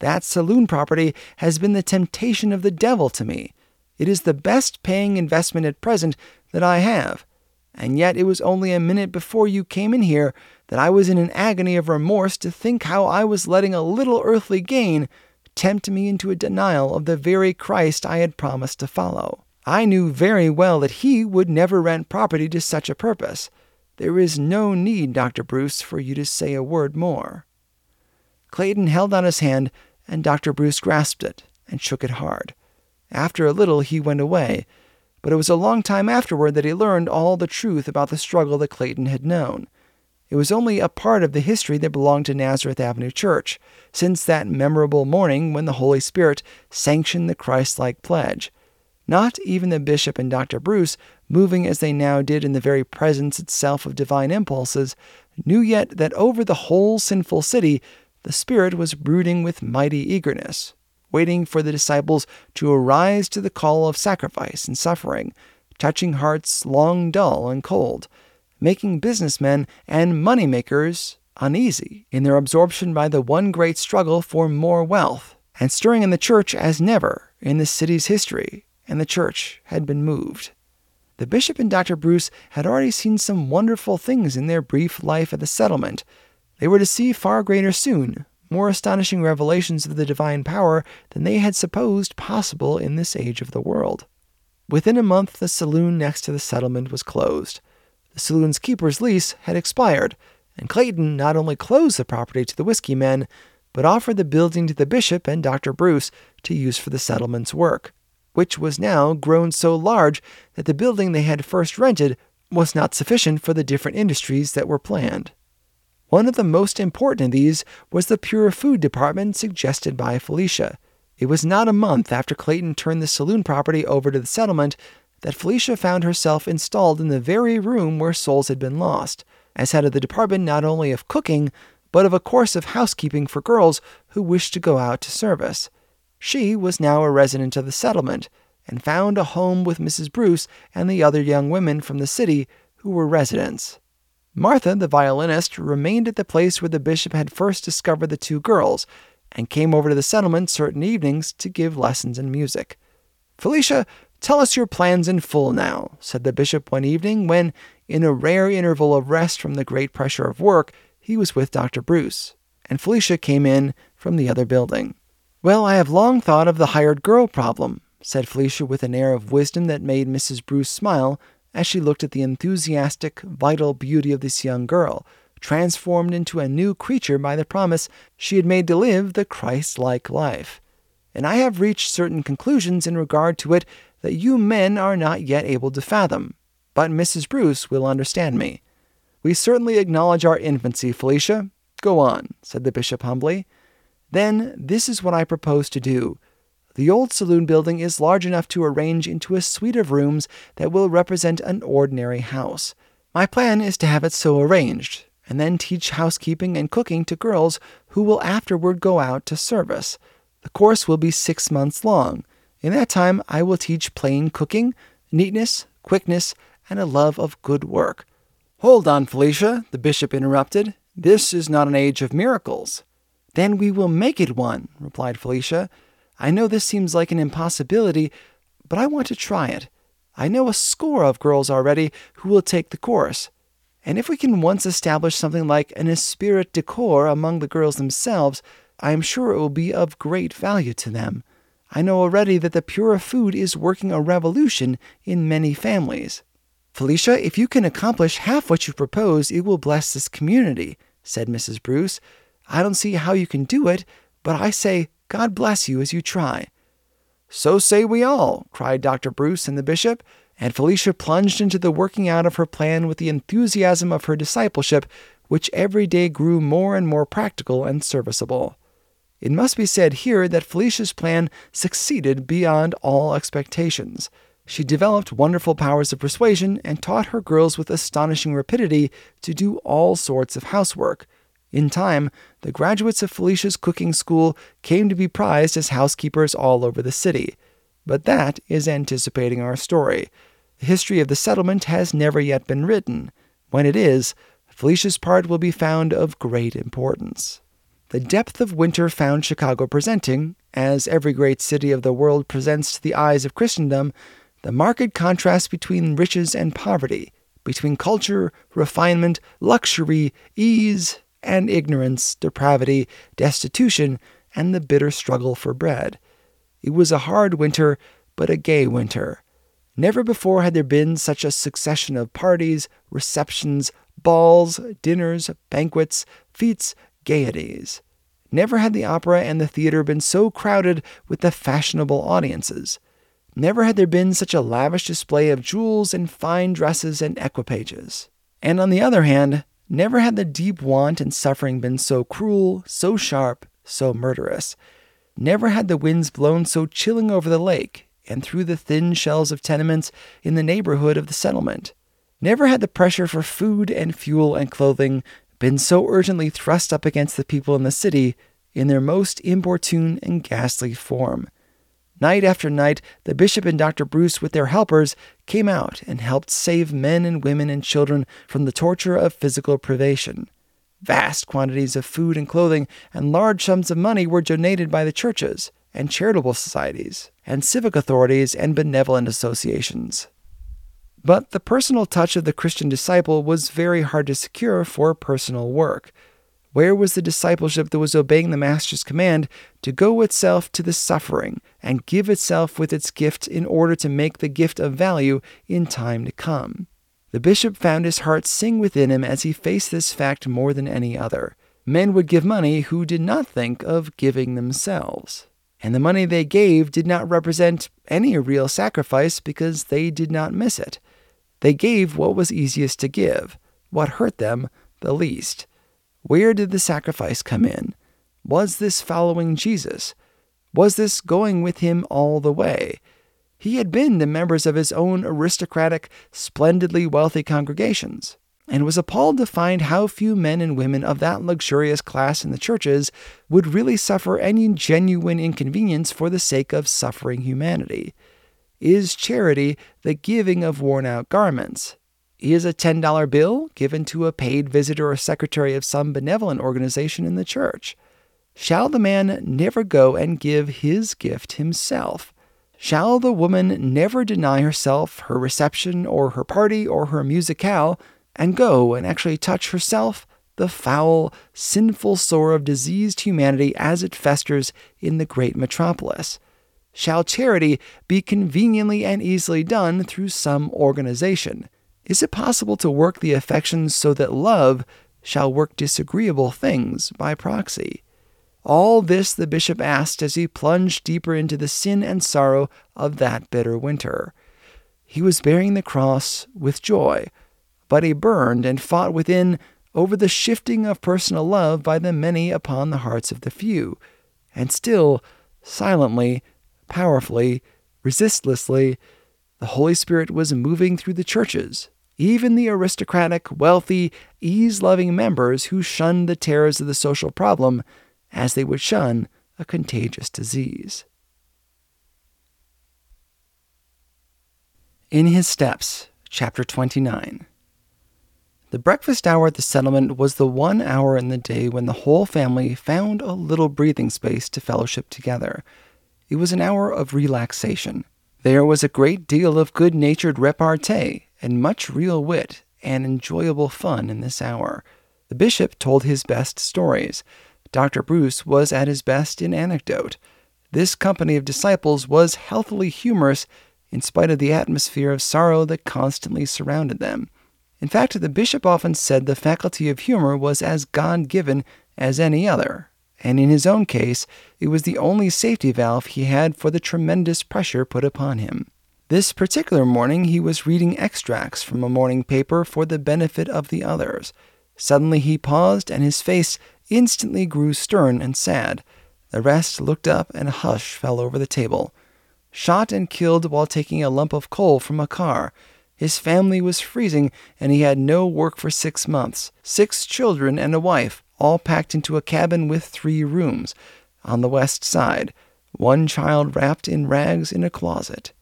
That saloon property has been the temptation of the devil to me. It is the best paying investment at present that I have. And yet it was only a minute before you came in here that I was in an agony of remorse to think how I was letting a little earthly gain tempt me into a denial of the very Christ I had promised to follow. I knew very well that he would never rent property to such a purpose. There is no need, Dr. Bruce, for you to say a word more." Clayton held out his hand, and Dr. Bruce grasped it and shook it hard. After a little he went away, but it was a long time afterward that he learned all the truth about the struggle that Clayton had known. It was only a part of the history that belonged to Nazareth Avenue Church, since that memorable morning when the Holy Spirit sanctioned the Christ-like pledge. Not even the bishop and Dr. Bruce, moving as they now did in the very presence itself of divine impulses, knew yet that over the whole sinful city the Spirit was brooding with mighty eagerness, waiting for the disciples to arise to the call of sacrifice and suffering, touching hearts long dull and cold, making businessmen and moneymakers uneasy in their absorption by the one great struggle for more wealth, and stirring in the church as never in the city's history. And the church had been moved. The bishop and Dr. Bruce had already seen some wonderful things in their brief life at the settlement. They were to see far greater soon, more astonishing revelations of the divine power than they had supposed possible in this age of the world. Within a month, the saloon next to the settlement was closed. The saloon's keeper's lease had expired, and Clayton not only closed the property to the whiskey men, but offered the building to the bishop and Dr. Bruce to use for the settlement's work, which was now grown so large that the building they had first rented was not sufficient for the different industries that were planned. One of the most important of these was the pure food department suggested by Felicia. It was not a month after Clayton turned the saloon property over to the settlement that Felicia found herself installed in the very room where souls had been lost, as head of the department not only of cooking, but of a course of housekeeping for girls who wished to go out to service. She was now a resident of the settlement, and found a home with Mrs. Bruce and the other young women from the city who were residents. Martha, the violinist, remained at the place where the bishop had first discovered the two girls, and came over to the settlement certain evenings to give lessons in music. "Felicia, tell us your plans in full now," said the bishop one evening when, in a rare interval of rest from the great pressure of work, he was with Dr. Bruce, and Felicia came in from the other building. "Well, I have long thought of the hired girl problem," said Felicia with an air of wisdom that made Mrs. Bruce smile as she looked at the enthusiastic, vital beauty of this young girl, transformed into a new creature by the promise she had made to live the Christ-like life. "And I have reached certain conclusions in regard to it that you men are not yet able to fathom, but Mrs. Bruce will understand me." "We certainly acknowledge our infancy, Felicia. Go on," said the bishop humbly. "Then this is what I propose to do. The old saloon building is large enough to arrange into a suite of rooms that will represent an ordinary house. My plan is to have it so arranged, and then teach housekeeping and cooking to girls who will afterward go out to service. The course will be 6 months long. In that time, I will teach plain cooking, neatness, quickness, and a love of good work." "Hold on, Felicia," the bishop interrupted. "This is not an age of miracles." "Then we will make it one," replied Felicia. "I know this seems like an impossibility, but I want to try it. I know a score of girls already who will take the course. And if we can once establish something like an esprit de corps among the girls themselves, I am sure it will be of great value to them. I know already that the pure food is working a revolution in many families." "Felicia, if you can accomplish half what you propose, it will bless this community," said Mrs. Bruce. "I don't see how you can do it, but I say God bless you as you try." "So say we all," cried Dr. Bruce and the bishop, and Felicia plunged into the working out of her plan with the enthusiasm of her discipleship, which every day grew more and more practical and serviceable. It must be said here that Felicia's plan succeeded beyond all expectations. She developed wonderful powers of persuasion and taught her girls with astonishing rapidity to do all sorts of housework. In time, the graduates of Felicia's cooking school came to be prized as housekeepers all over the city. But that is anticipating our story. The history of the settlement has never yet been written. When it is, Felicia's part will be found of great importance. The depth of winter found Chicago presenting, as every great city of the world presents to the eyes of Christendom, the marked contrast between riches and poverty, between culture, refinement, luxury, ease, and ignorance, depravity, destitution, and the bitter struggle for bread. It was a hard winter, but a gay winter. Never before had there been such a succession of parties, receptions, balls, dinners, banquets, fetes, gaieties. Never had the opera and the theater been so crowded with the fashionable audiences. Never had there been such a lavish display of jewels and fine dresses and equipages. And on the other hand, never had the deep want and suffering been so cruel, so sharp, so murderous. Never had the winds blown so chilling over the lake and through the thin shells of tenements in the neighborhood of the settlement. Never had the pressure for food and fuel and clothing been so urgently thrust up against the people in the city in their most importune and ghastly form. Night after night, the bishop and Dr. Bruce, with their helpers, came out and helped save men and women and children from the torture of physical privation. Vast quantities of food and clothing and large sums of money were donated by the churches and charitable societies and civic authorities and benevolent associations. But the personal touch of the Christian disciple was very hard to secure for personal work. Where was the discipleship that was obeying the Master's command to go itself to the suffering and give itself with its gift in order to make the gift of value in time to come? The bishop found his heart sing within him as he faced this fact more than any other. Men would give money who did not think of giving themselves. And the money they gave did not represent any real sacrifice because they did not miss it. They gave what was easiest to give, what hurt them the least. Where did the sacrifice come in? Was this following Jesus? Was this going with him all the way? He had been to members of his own aristocratic, splendidly wealthy congregations, and was appalled to find how few men and women of that luxurious class in the churches would really suffer any genuine inconvenience for the sake of suffering humanity. Is charity the giving of worn-out garments? Is a $10 bill given to a paid visitor or secretary of some benevolent organization in the church? Shall the man never go and give his gift himself? Shall the woman never deny herself, her reception, or her party, or her musicale, and go and actually touch herself, the foul, sinful sore of diseased humanity as it festers in the great metropolis? Shall charity be conveniently and easily done through some organization? Is it possible to work the affections so that love shall work disagreeable things by proxy? All this the bishop asked as he plunged deeper into the sin and sorrow of that bitter winter. He was bearing the cross with joy, but he burned and fought within over the shifting of personal love by the many upon the hearts of the few, and still, silently, powerfully, resistlessly, the Holy Spirit was moving through the churches, even the aristocratic, wealthy, ease-loving members who shunned the terrors of the social problem as they would shun a contagious disease. In His Steps, Chapter 29. The breakfast hour at the settlement was the 1 hour in the day when the whole family found a little breathing space to fellowship together. It was an hour of relaxation. There was a great deal of good-natured repartee and much real wit and enjoyable fun in this hour. The bishop told his best stories. Dr. Bruce was at his best in anecdote. This company of disciples was healthily humorous in spite of the atmosphere of sorrow that constantly surrounded them. In fact, the bishop often said the faculty of humor was as God-given as any other, and in his own case, it was the only safety valve he had for the tremendous pressure put upon him. This particular morning, he was reading extracts from a morning paper for the benefit of the others. Suddenly he paused, and his face instantly grew stern and sad. The rest looked up, and a hush fell over the table. Shot and killed while taking a lump of coal from a car. His family was freezing, and he had no work for 6 months. 6 children and a wife, all packed into a cabin with 3 rooms, on the west side, 1 child wrapped in rags in a closet.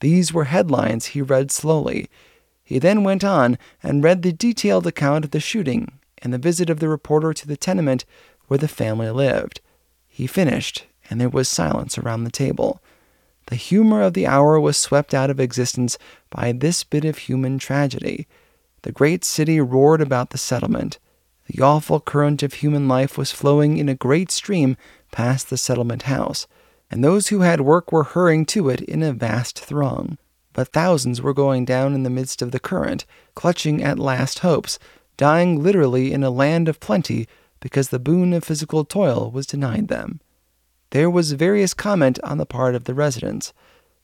These were headlines he read slowly. He then went on and read the detailed account of the shooting and the visit of the reporter to the tenement where the family lived. He finished, and there was silence around the table. The humor of the hour was swept out of existence by this bit of human tragedy. The great city roared about the settlement. The awful current of human life was flowing in a great stream past the settlement house, and those who had work were hurrying to it in a vast throng. But thousands were going down in the midst of the current, clutching at last hopes, dying literally in a land of plenty because the boon of physical toil was denied them. There was various comment on the part of the residents.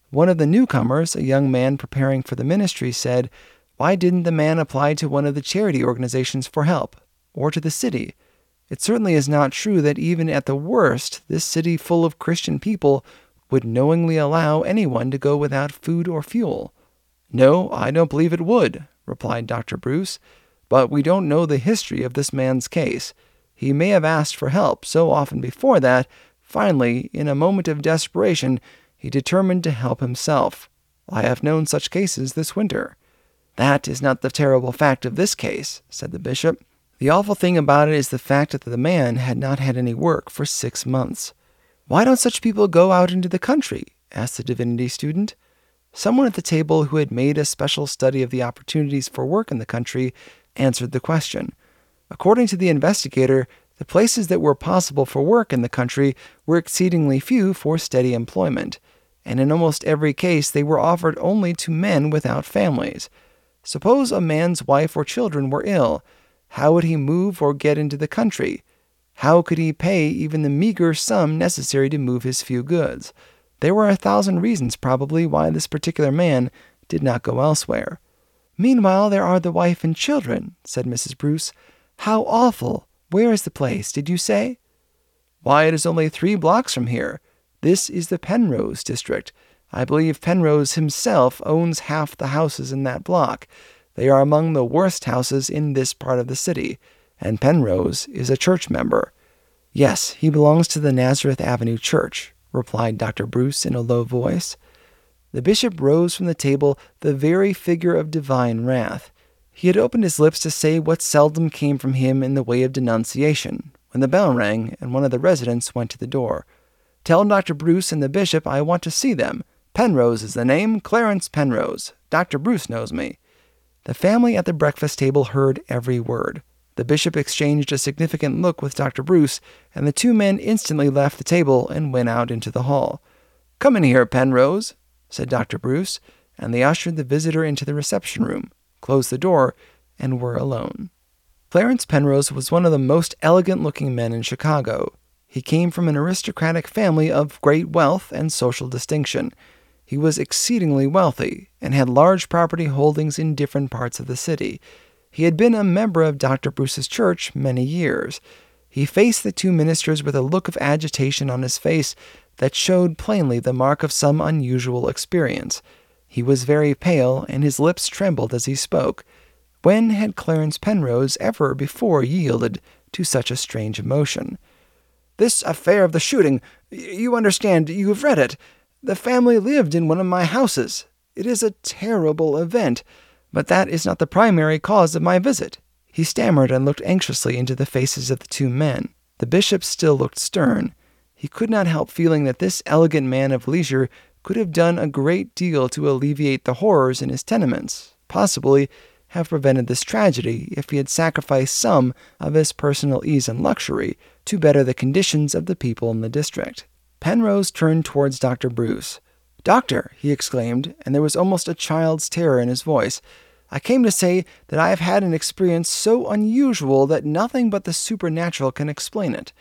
One of the newcomers, a young man preparing for the ministry, said, "Why didn't the man apply to one of the charity organizations for help, or to the city? It certainly is not true that even at the worst, this city full of Christian people would knowingly allow anyone to go without food or fuel." "No, I don't believe it would," replied Dr. Bruce, "but we don't know the history of this man's case. He may have asked for help so often before that, finally, in a moment of desperation, he determined to help himself. I have known such cases this winter." "That is not the terrible fact of this case," said the bishop. "The awful thing about it is the fact that the man had not had any work for 6 months. "Why don't such people go out into the country?" asked the divinity student. Someone at the table who had made a special study of the opportunities for work in the country answered the question. According to the investigator, the places that were possible for work in the country were exceedingly few for steady employment, and in almost every case they were offered only to men without families. Suppose a man's wife or children were ill. How would he move or get into the country? How could he pay even the meager sum necessary to move his few goods? There were 1,000 reasons probably why this particular man did not go elsewhere. "Meanwhile, there are the wife and children," said Mrs. Bruce. "How awful! Where is the place, did you say?" "Why, it is only 3 blocks from here. This is the Penrose district. I believe Penrose himself owns half the houses in that block. They are among the worst houses in this part of the city, and Penrose is a church member." "Yes, he belongs to the Nazareth Avenue Church," replied Dr. Bruce in a low voice. The bishop rose from the table, the very figure of divine wrath. He had opened his lips to say what seldom came from him in the way of denunciation, when the bell rang and one of the residents went to the door. "Tell Dr. Bruce and the bishop I want to see them. Penrose is the name, Clarence Penrose. Dr. Bruce knows me." The family at the breakfast table heard every word. The bishop exchanged a significant look with Dr. Bruce, and the two men instantly left the table and went out into the hall. "Come in here, Penrose," said Dr. Bruce, and they ushered the visitor into the reception room, closed the door, and were alone. Clarence Penrose was one of the most elegant-looking men in Chicago. He came from an aristocratic family of great wealth and social distinction. He was exceedingly wealthy and had large property holdings in different parts of the city. He had been a member of Dr. Bruce's church many years. He faced the two ministers with a look of agitation on his face that showed plainly the mark of some unusual experience. He was very pale, and his lips trembled as he spoke. When had Clarence Penrose ever before yielded to such a strange emotion? "This affair of the shooting, you understand, you have read it. The family lived in one of my houses. It is a terrible event, but that is not the primary cause of my visit." He stammered and looked anxiously into the faces of the two men. The bishop still looked stern. He could not help feeling that this elegant man of leisure could have done a great deal to alleviate the horrors in his tenements, possibly have prevented this tragedy if he had sacrificed some of his personal ease and luxury to better the conditions of the people in the district. Penrose turned towards Dr. Bruce. "Doctor," he exclaimed, and there was almost a child's terror in his voice, "I came to say that I have had an experience so unusual that nothing but the supernatural can explain it.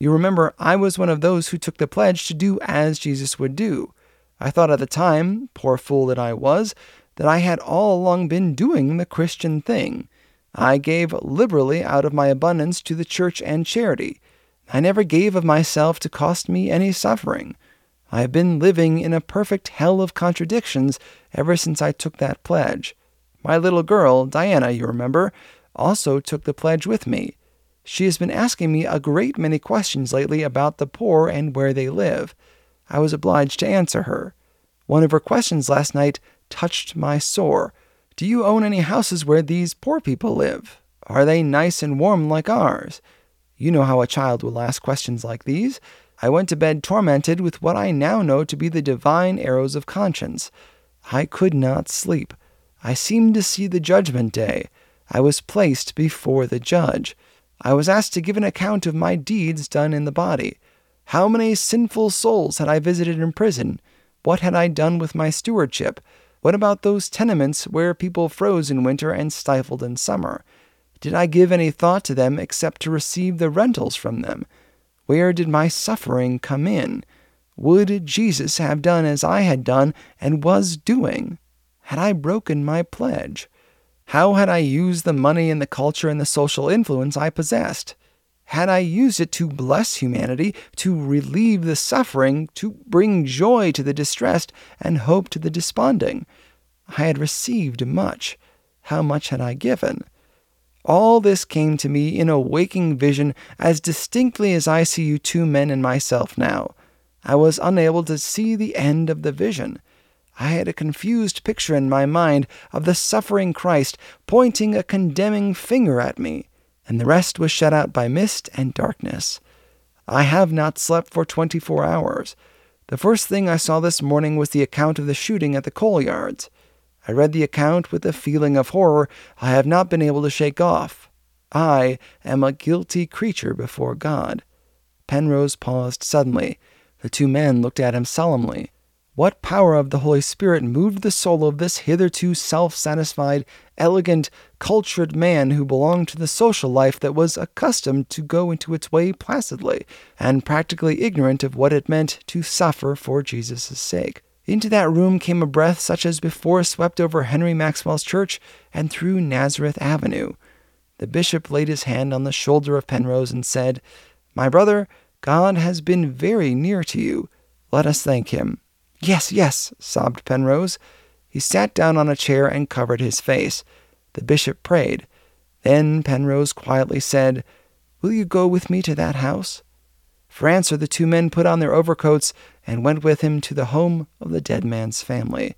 You remember, I was one of those who took the pledge to do as Jesus would do. I thought at the time, poor fool that I was, that I had all along been doing the Christian thing. I gave liberally out of my abundance to the church and charity. I never gave of myself to cost me any suffering. I have been living in a perfect hell of contradictions ever since I took that pledge. My little girl, Diana, you remember, also took the pledge with me. She has been asking me a great many questions lately about the poor and where they live. I was obliged to answer her. One of her questions last night touched my sore. 'Do you own any houses where these poor people live? Are they nice and warm like ours?' You know how a child will ask questions like these. I went to bed tormented with what I now know to be the divine arrows of conscience. I could not sleep. I seemed to see the judgment day. I was placed before the judge. I was asked to give an account of my deeds done in the body. How many sinful souls had I visited in prison? What had I done with my stewardship? What about those tenements where people froze in winter and stifled in summer? Did I give any thought to them except to receive the rentals from them? Where did my suffering come in? Would Jesus have done as I had done and was doing? Had I broken my pledge? How had I used the money and the culture and the social influence I possessed? Had I used it to bless humanity, to relieve the suffering, to bring joy to the distressed and hope to the desponding? I had received much. How much had I given? All this came to me in a waking vision as distinctly as I see you two men and myself now. I was unable to see the end of the vision. I had a confused picture in my mind of the suffering Christ pointing a condemning finger at me, and the rest was shut out by mist and darkness. I have not slept for 24 hours. The first thing I saw this morning was the account of the shooting at the coal yards. I read the account with a feeling of horror I have not been able to shake off. I am a guilty creature before God." Penrose paused suddenly. The two men looked at him solemnly. What power of the Holy Spirit moved the soul of this hitherto self-satisfied, elegant, cultured man who belonged to the social life that was accustomed to go into its way placidly, and practically ignorant of what it meant to suffer for Jesus' sake? Into that room came a breath such as before swept over Henry Maxwell's church and through Nazareth Avenue. The bishop laid his hand on the shoulder of Penrose and said, "My brother, God has been very near to you. Let us thank him." "Yes, yes," sobbed Penrose. He sat down on a chair and covered his face. The bishop prayed. Then Penrose quietly said, "Will you go with me to that house?" For answer, the two men put on their overcoats and went with him to the home of the dead man's family.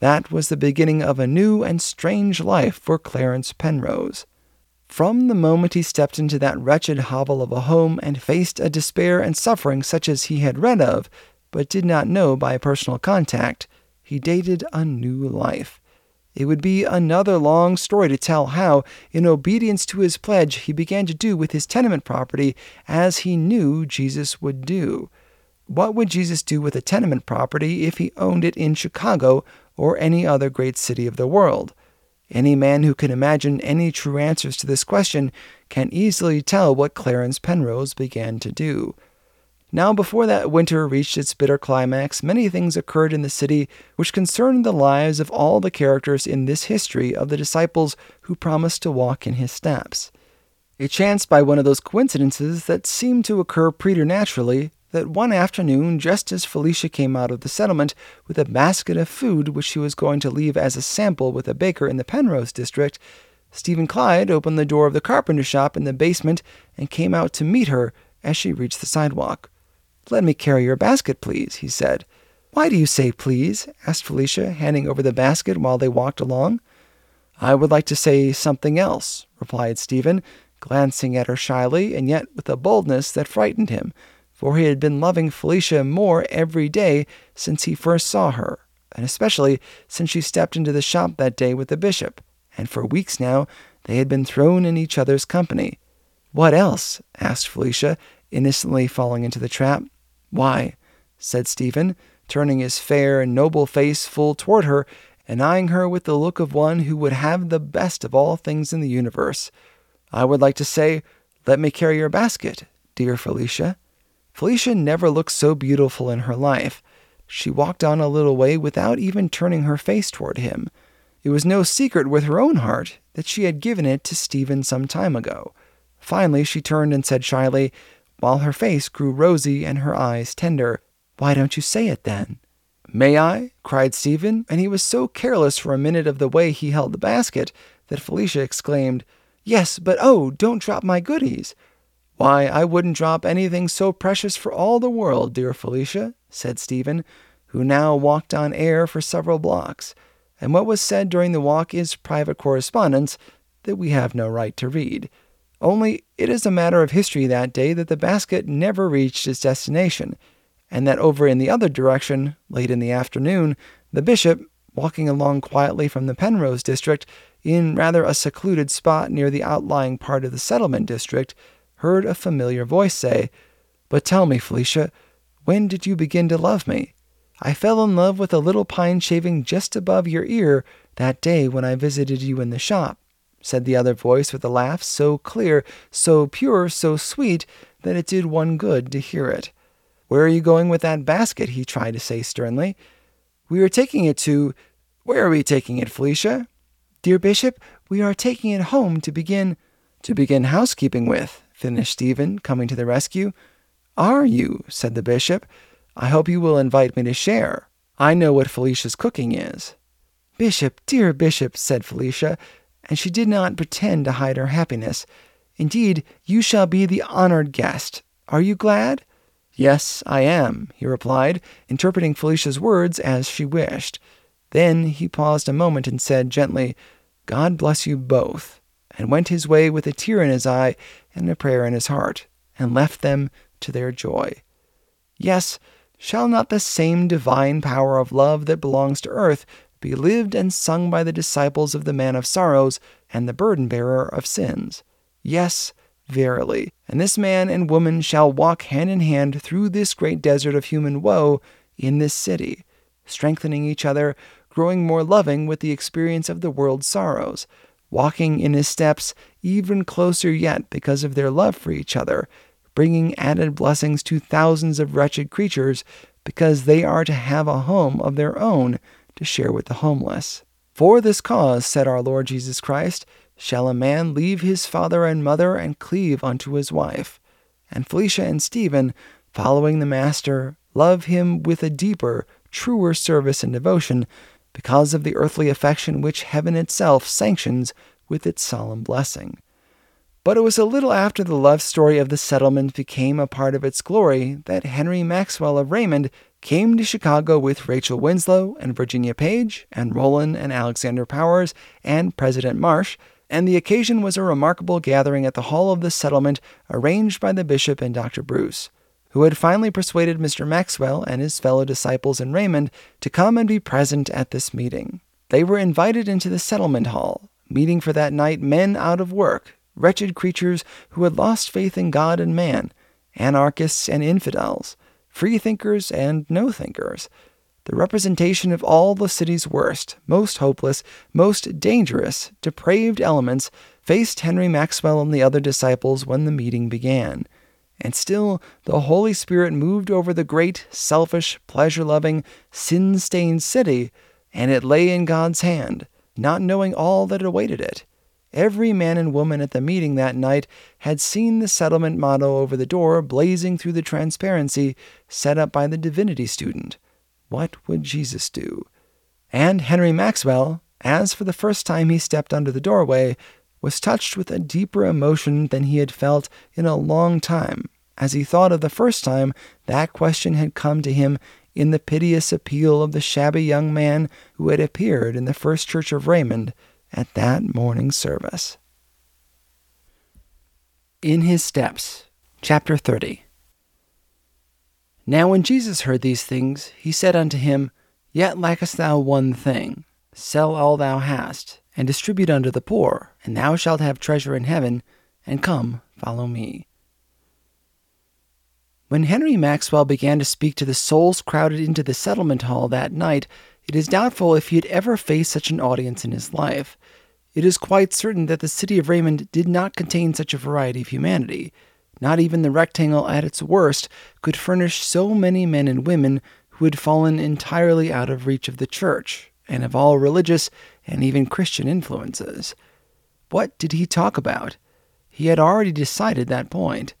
That was the beginning of a new and strange life for Clarence Penrose. From the moment he stepped into that wretched hovel of a home and faced a despair and suffering such as he had read of, but did not know by personal contact, he dated a new life. It would be another long story to tell how, in obedience to his pledge, he began to do with his tenement property as he knew Jesus would do. What would Jesus do with a tenement property if he owned it in Chicago or any other great city of the world? Any man who can imagine any true answers to this question can easily tell what Clarence Penrose began to do. Now, before that winter reached its bitter climax, many things occurred in the city which concerned the lives of all the characters in this history of the disciples who promised to walk in his steps. It chanced by one of those coincidences that seemed to occur preternaturally that one afternoon, just as Felicia came out of the settlement with a basket of food which she was going to leave as a sample with a baker in the Penrose district, Stephen Clyde opened the door of the carpenter shop in the basement and came out to meet her as she reached the sidewalk. "Let me carry your basket, please," he said. "Why do you say please?" asked Felicia, handing over the basket while they walked along. "I would like to say something else," replied Stephen, glancing at her shyly and yet with a boldness that frightened him, for he had been loving Felicia more every day since he first saw her, and especially since she stepped into the shop that day with the bishop, and for weeks now they had been thrown in each other's company. "What else?" asked Felicia, innocently falling into the trap. "Why," said Stephen, turning his fair and noble face full toward her and eyeing her with the look of one who would have the best of all things in the universe, "I would like to say, let me carry your basket, dear Felicia." Felicia never looked so beautiful in her life. She walked on a little way without even turning her face toward him. It was no secret with her own heart that she had given it to Stephen some time ago. Finally, she turned and said shyly, while her face grew rosy and her eyes tender, "Why don't you say it, then?" "May I?" cried Stephen, and he was so careless for a minute of the way he held the basket that Felicia exclaimed, "Yes, but oh, don't drop my goodies." "Why, I wouldn't drop anything so precious for all the world, dear Felicia," said Stephen, who now walked on air for several blocks, and what was said during the walk is private correspondence that we have no right to read. Only it is a matter of history that day that the basket never reached its destination, and that over in the other direction, late in the afternoon, the bishop, walking along quietly from the Penrose district, in rather a secluded spot near the outlying part of the settlement district, heard a familiar voice say, "But tell me, Felicia, when did you begin to love me? I fell in love with a little pine shaving just above your ear that day when I visited you in the shop," said the other voice with a laugh so clear, so pure, so sweet, that it did one good to hear it. "Where are you going with that basket?" he tried to say sternly. "We are taking it to—" "Where are we taking it, Felicia?" "Dear Bishop, we are taking it home to begin—" "To begin housekeeping with," finished Stephen, coming to the rescue. "Are you?" said the bishop. "I hope you will invite me to share. I know what Felicia's cooking is." "Bishop, dear Bishop," said Felicia, and she did not pretend to hide her happiness. "Indeed, you shall be the honored guest. Are you glad?" "Yes, I am," he replied, interpreting Felicia's words as she wished. Then he paused a moment and said gently, "God bless you both," and went his way with a tear in his eye and a prayer in his heart, and left them to their joy. Yes, shall not the same divine power of love that belongs to earth be lived and sung by the disciples of the Man of Sorrows and the Burden-Bearer of Sins? Yes, verily, and this man and woman shall walk hand in hand through this great desert of human woe in this city, strengthening each other, growing more loving with the experience of the world's sorrows, walking in his steps even closer yet because of their love for each other, bringing added blessings to thousands of wretched creatures because they are to have a home of their own to share with the homeless. For this cause, said our Lord Jesus Christ, shall a man leave his father and mother and cleave unto his wife. And Felicia and Stephen, following the Master, love him with a deeper, truer service and devotion because of the earthly affection which heaven itself sanctions with its solemn blessing. But it was a little after the love story of the settlement became a part of its glory that Henry Maxwell of Raymond came to Chicago with Rachel Winslow and Virginia Page and Roland and Alexander Powers and President Marsh, and the occasion was a remarkable gathering at the hall of the settlement arranged by the bishop and Dr. Bruce, who had finally persuaded Mr. Maxwell and his fellow disciples in Raymond to come and be present at this meeting. They were invited into the settlement hall, meeting for that night men out of work, wretched creatures who had lost faith in God and man, anarchists and infidels, freethinkers and no-thinkers, the representation of all the city's worst, most hopeless, most dangerous, depraved elements faced Henry Maxwell and the other disciples when the meeting began. And still, the Holy Spirit moved over the great, selfish, pleasure-loving, sin-stained city, and it lay in God's hand, not knowing all that awaited it. Every man and woman at the meeting that night had seen the settlement motto over the door blazing through the transparency set up by the divinity student. What would Jesus do? And Henry Maxwell, as for the first time he stepped under the doorway, was touched with a deeper emotion than he had felt in a long time, as he thought of the first time that question had come to him in the piteous appeal of the shabby young man who had appeared in the First Church of Raymond at that morning service. In His Steps, Chapter 30. Now when Jesus heard these things, he said unto him, Yet lackest thou one thing. Sell all thou hast, and distribute unto the poor, and thou shalt have treasure in heaven, and come, follow me. When Henry Maxwell began to speak to the souls crowded into the settlement hall that night, it is doubtful if he had ever faced such an audience in his life. It is quite certain that the city of Raymond did not contain such a variety of humanity. Not even the Rectangle at its worst could furnish so many men and women who had fallen entirely out of reach of the church, and of all religious and even Christian influences. What did he talk about? He had already decided that point.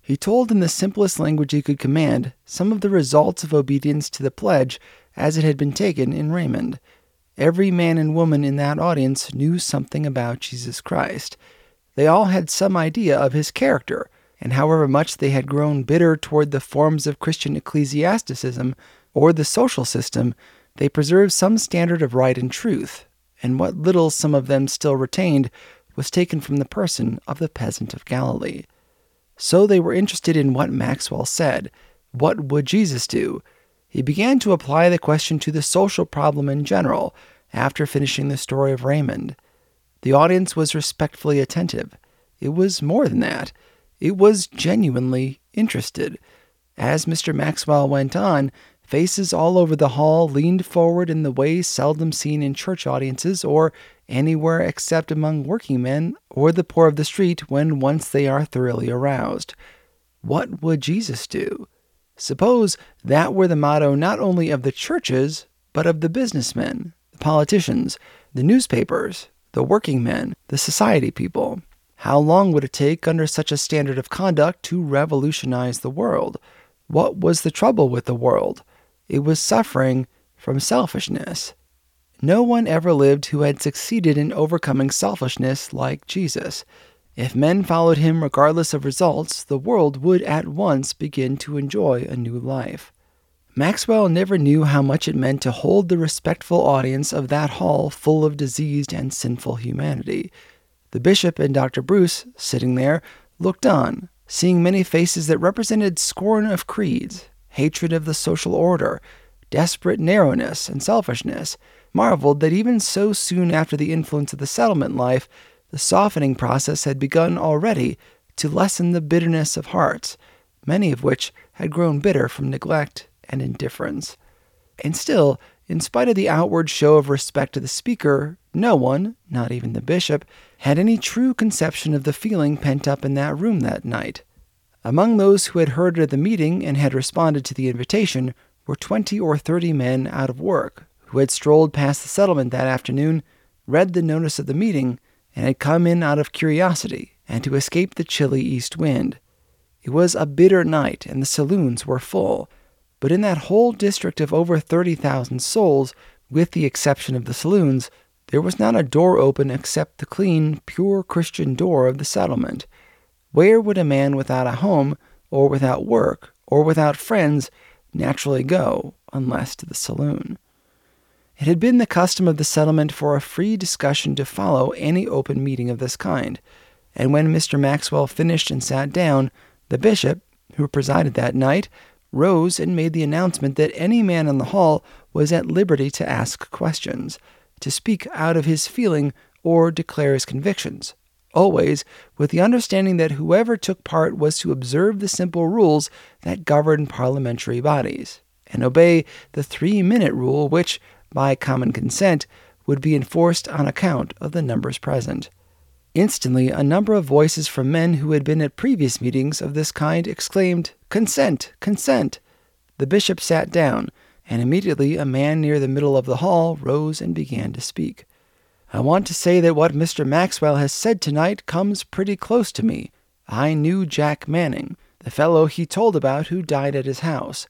He told in the simplest language he could command some of the results of obedience to the pledge as it had been taken in Raymond. Every man and woman in that audience knew something about Jesus Christ. They all had some idea of his character, and however much they had grown bitter toward the forms of Christian ecclesiasticism or the social system, they preserved some standard of right and truth, and what little some of them still retained was taken from the person of the peasant of Galilee. So they were interested in what Maxwell said. What would Jesus do? He began to apply the question to the social problem in general, after finishing the story of Raymond. The audience was respectfully attentive. It was more than that. It was genuinely interested. As Mr. Maxwell went on, faces all over the hall leaned forward in the way seldom seen in church audiences or anywhere except among working men or the poor of the street when once they are thoroughly aroused. What would Jesus do? Suppose that were the motto not only of the churches, but of the businessmen, the politicians, the newspapers, the working men, the society people. How long would it take under such a standard of conduct to revolutionize the world? What was the trouble with the world? It was suffering from selfishness. No one ever lived who had succeeded in overcoming selfishness like Jesus. If men followed him regardless of results, the world would at once begin to enjoy a new life. Maxwell never knew how much it meant to hold the respectful audience of that hall full of diseased and sinful humanity. The bishop and Dr. Bruce, sitting there, looked on, seeing many faces that represented scorn of creeds, hatred of the social order, desperate narrowness and selfishness, marveled that even so soon after the influence of the settlement life, The softening process had begun already to lessen the bitterness of hearts, many of which had grown bitter from neglect and indifference. And still, in spite of the outward show of respect to the speaker, no one, not even the bishop, had any true conception of the feeling pent up in that room that night. Among those who had heard of the meeting and had responded to the invitation were 20 or 30 men out of work, who had strolled past the settlement that afternoon, read the notice of the meeting, and had come in out of curiosity and to escape the chilly east wind. It was a bitter night, and the saloons were full. But in that whole district of over 30,000 souls, with the exception of the saloons, there was not a door open except the clean, pure Christian door of the settlement. Where would a man without a home, or without work, or without friends, naturally go, unless to the saloon? It had been the custom of the settlement for a free discussion to follow any open meeting of this kind, and when Mr. Maxwell finished and sat down, the bishop, who presided that night, rose and made the announcement that any man in the hall was at liberty to ask questions, to speak out of his feeling or declare his convictions, always with the understanding that whoever took part was to observe the simple rules that govern parliamentary bodies, and obey the 3-minute rule which, by common consent, would be enforced on account of the numbers present. Instantly, a number of voices from men who had been at previous meetings of this kind exclaimed, "Consent! Consent!" The bishop sat down, and immediately a man near the middle of the hall rose and began to speak. "I want to say that what Mr. Maxwell has said tonight comes pretty close to me. I knew Jack Manning, the fellow he told about who died at his house.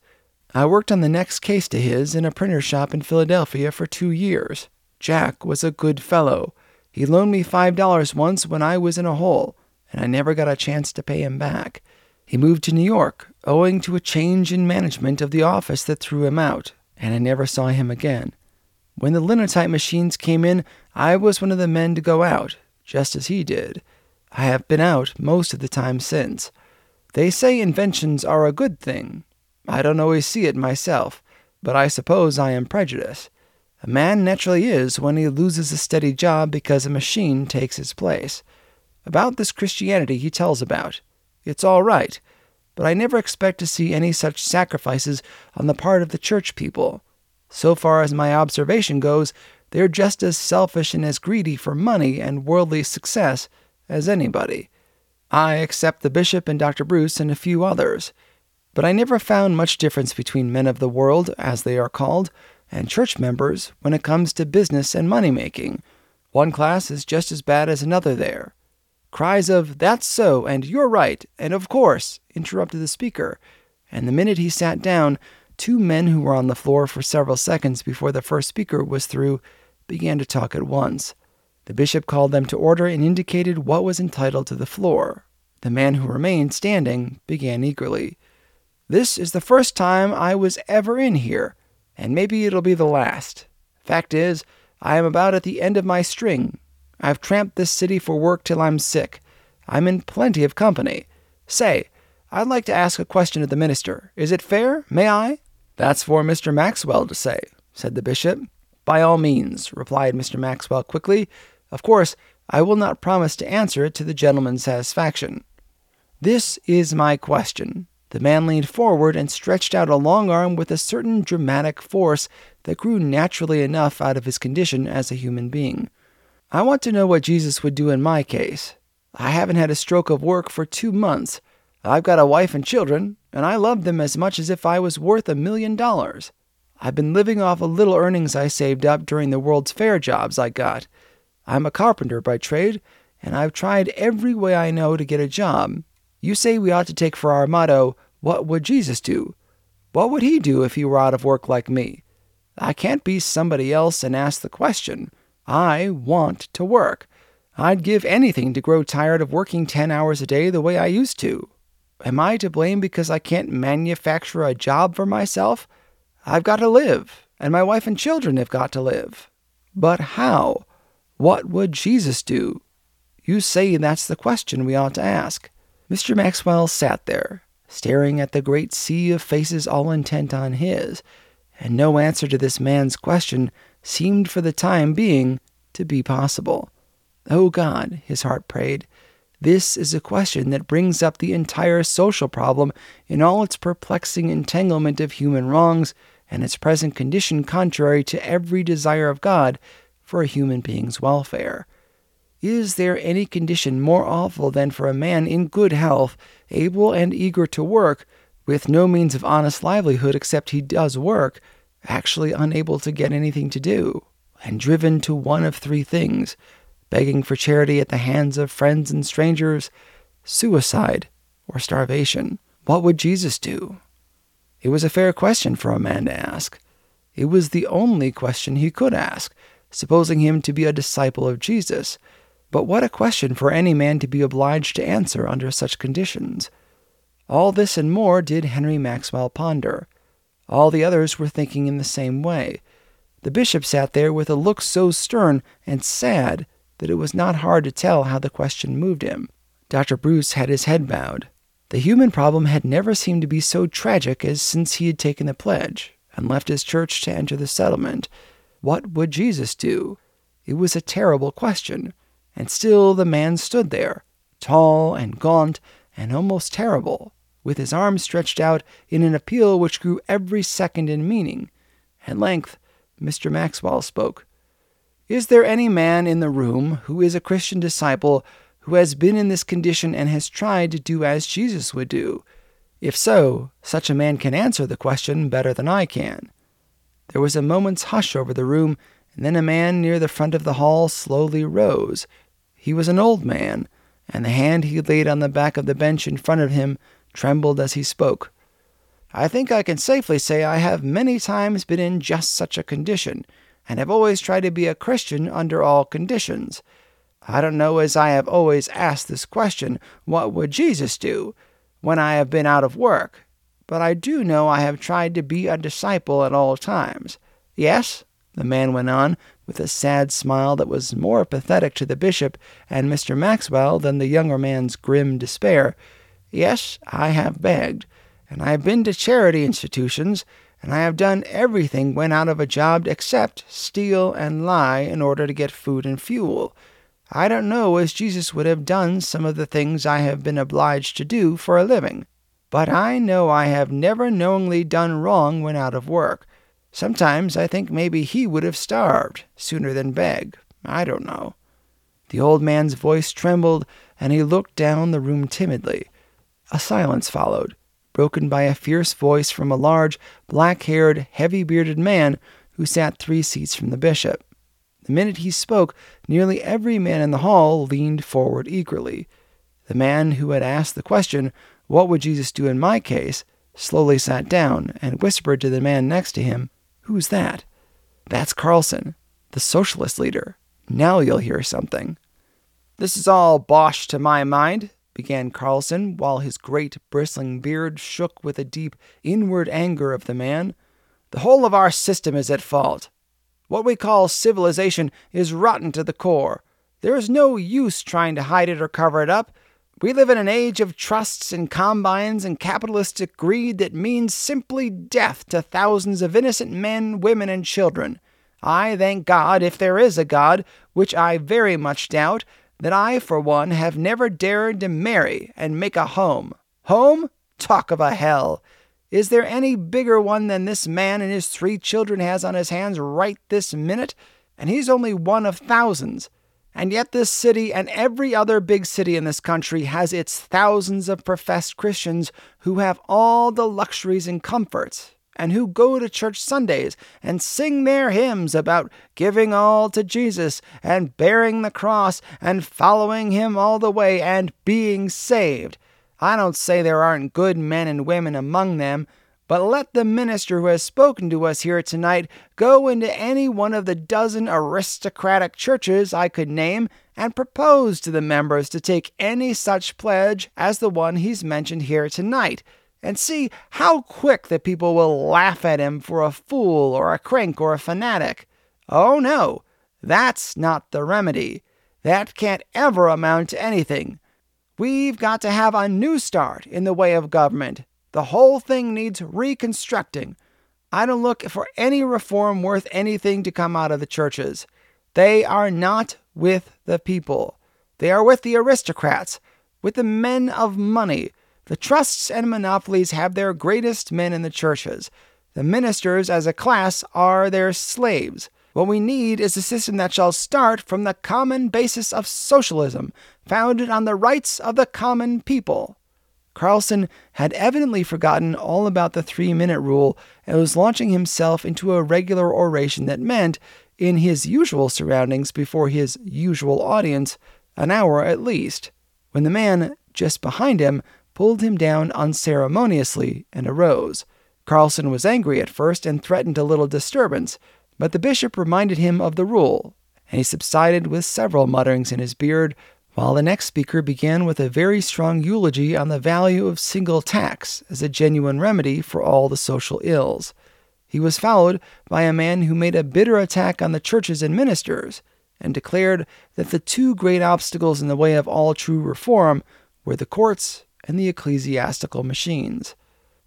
I worked on the next case to his in a printer's shop in Philadelphia for 2 years. Jack was a good fellow. He loaned me $5 once when I was in a hole, and I never got a chance to pay him back. He moved to New York, owing to a change in management of the office that threw him out, and I never saw him again. When the linotype machines came in, I was one of the men to go out, just as he did. I have been out most of the time since. They say inventions are a good thing. I don't always see it myself, but I suppose I am prejudiced. A man naturally is when he loses a steady job because a machine takes his place. About this Christianity he tells about. It's all right, but I never expect to see any such sacrifices on the part of the church people. So far as my observation goes, they're just as selfish and as greedy for money and worldly success as anybody. I except the bishop and Dr. Bruce and a few others. But I never found much difference between men of the world, as they are called, and church members when it comes to business and money-making. One class is just as bad as another there." Cries of, "That's so," and "You're right," and "Of course," interrupted the speaker, and the minute he sat down, 2 men who were on the floor for several seconds before the first speaker was through began to talk at once. The bishop called them to order and indicated what was entitled to the floor. The man who remained standing began eagerly. "This is the first time I was ever in here, and maybe it'll be the last. Fact is, I am about at the end of my string. I've tramped this city for work till I'm sick. I'm in plenty of company. Say, I'd like to ask a question of the minister. Is it fair? May I?" "That's for Mr. Maxwell to say," said the bishop. "By all means," replied Mr. Maxwell quickly. "Of course, I will not promise to answer it to the gentleman's satisfaction." "This is my question." The man leaned forward and stretched out a long arm with a certain dramatic force that grew naturally enough out of his condition as a human being. "I want to know what Jesus would do in my case. I haven't had a stroke of work for 2 months. I've got a wife and children, and I love them as much as if I was worth $1 million. I've been living off a little earnings I saved up during the World's Fair jobs I got. I'm a carpenter by trade, and I've tried every way I know to get a job. You say we ought to take for our motto, 'What would Jesus do?' What would he do if he were out of work like me? I can't be somebody else and ask the question. I want to work. I'd give anything to grow tired of working 10 hours a day the way I used to. Am I to blame because I can't manufacture a job for myself? I've got to live, and my wife and children have got to live. But how? What would Jesus do? You say that's the question we ought to ask." Mr. Maxwell sat there, staring at the great sea of faces all intent on his, and no answer to this man's question seemed for the time being to be possible. Oh God, his heart prayed, this is a question that brings up the entire social problem in all its perplexing entanglement of human wrongs and its present condition contrary to every desire of God for a human being's welfare. Is there any condition more awful than for a man in good health, able and eager to work, with no means of honest livelihood except he does work, actually unable to get anything to do, and driven to one of three things, begging for charity at the hands of friends and strangers, suicide, or starvation? What would Jesus do? It was a fair question for a man to ask. It was the only question he could ask, supposing him to be a disciple of Jesus. But what a question for any man to be obliged to answer under such conditions. All this and more did Henry Maxwell ponder. All the others were thinking in the same way. The bishop sat there with a look so stern and sad that it was not hard to tell how the question moved him. Dr. Bruce had his head bowed. The human problem had never seemed to be so tragic as since he had taken the pledge and left his church to enter the settlement. What would Jesus do? It was a terrible question, and still the man stood there, tall and gaunt and almost terrible, with his arms stretched out in an appeal which grew every second in meaning. At length, Mr. Maxwell spoke. Is there any man in the room who is a Christian disciple who has been in this condition and has tried to do as Jesus would do? If so, such a man can answer the question better than I can. There was a moment's hush over the room, and then a man near the front of the hall slowly rose. He was an old man, and the hand he laid on the back of the bench in front of him trembled as he spoke. I think I can safely say I have many times been in just such a condition, and have always tried to be a Christian under all conditions. I don't know as I have always asked this question, what would Jesus do, when I have been out of work? But I do know I have tried to be a disciple at all times. Yes, the man went on, with a sad smile that was more pathetic to the bishop and Mr. Maxwell than the younger man's grim despair. Yes, I have begged, and I have been to charity institutions, and I have done everything when out of a job except steal and lie in order to get food and fuel. I don't know as Jesus would have done some of the things I have been obliged to do for a living, but I know I have never knowingly done wrong when out of work. Sometimes I think maybe he would have starved sooner than beg. I don't know. The old man's voice trembled, and he looked down the room timidly. A silence followed, broken by a fierce voice from a large, black-haired, heavy-bearded man who sat 3 seats from the bishop. The minute he spoke, nearly every man in the hall leaned forward eagerly. The man who had asked the question, "What would Jesus do in my case?" slowly sat down and whispered to the man next to him, "Who's that?" "That's Carlson, the socialist leader. Now you'll hear something." "This is all bosh to my mind," began Carlson, while his great, bristling beard shook with a deep, inward anger of the man. "The whole of our system is at fault. What we call civilization is rotten to the core. There is no use trying to hide it or cover it up. We live in an age of trusts and combines and capitalistic greed that means simply death to thousands of innocent men, women, and children. I thank God, if there is a God, which I very much doubt, that I, for one, have never dared to marry and make a home. Home? Talk of a hell! Is there any bigger one than this man and his 3 children has on his hands right this minute? And he's only one of thousands. And yet this city and every other big city in this country has its thousands of professed Christians who have all the luxuries and comforts, and who go to church Sundays and sing their hymns about giving all to Jesus and bearing the cross and following him all the way and being saved. I don't say there aren't good men and women among them, but let the minister who has spoken to us here tonight go into any one of the dozen aristocratic churches I could name and propose to the members to take any such pledge as the one he's mentioned here tonight, and see how quick the people will laugh at him for a fool or a crank or a fanatic. Oh no, that's not the remedy. That can't ever amount to anything. We've got to have a new start in the way of government. The whole thing needs reconstructing. I don't look for any reform worth anything to come out of the churches. They are not with the people. They are with the aristocrats, with the men of money. The trusts and monopolies have their greatest men in the churches. The ministers as a class are their slaves. What we need is a system that shall start from the common basis of socialism, founded on the rights of the common people. Carlson had evidently forgotten all about the 3-minute rule and was launching himself into a regular oration that meant, in his usual surroundings before his usual audience, an hour at least, when the man just behind him pulled him down unceremoniously and arose. Carlson was angry at first and threatened a little disturbance, but the bishop reminded him of the rule, and he subsided with several mutterings in his beard, while the next speaker began with a very strong eulogy on the value of single tax as a genuine remedy for all the social ills. He was followed by a man who made a bitter attack on the churches and ministers, and declared that the two great obstacles in the way of all true reform were the courts and the ecclesiastical machines.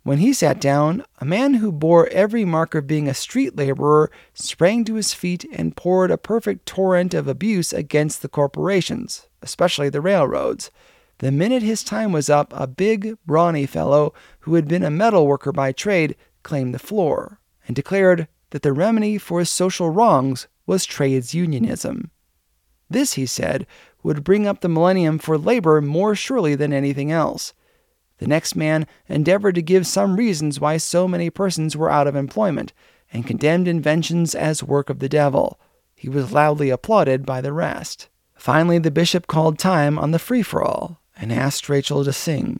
When he sat down, a man who bore every mark of being a street laborer sprang to his feet and poured a perfect torrent of abuse against the corporations, especially the railroads. The minute his time was up, a big, brawny fellow who had been a metal worker by trade claimed the floor and declared that the remedy for his social wrongs was trades unionism. This, he said, would bring up the millennium for labor more surely than anything else. The next man endeavored to give some reasons why so many persons were out of employment, and condemned inventions as work of the devil. He was loudly applauded by the rest. Finally, the bishop called time on the free-for-all, and asked Rachel to sing.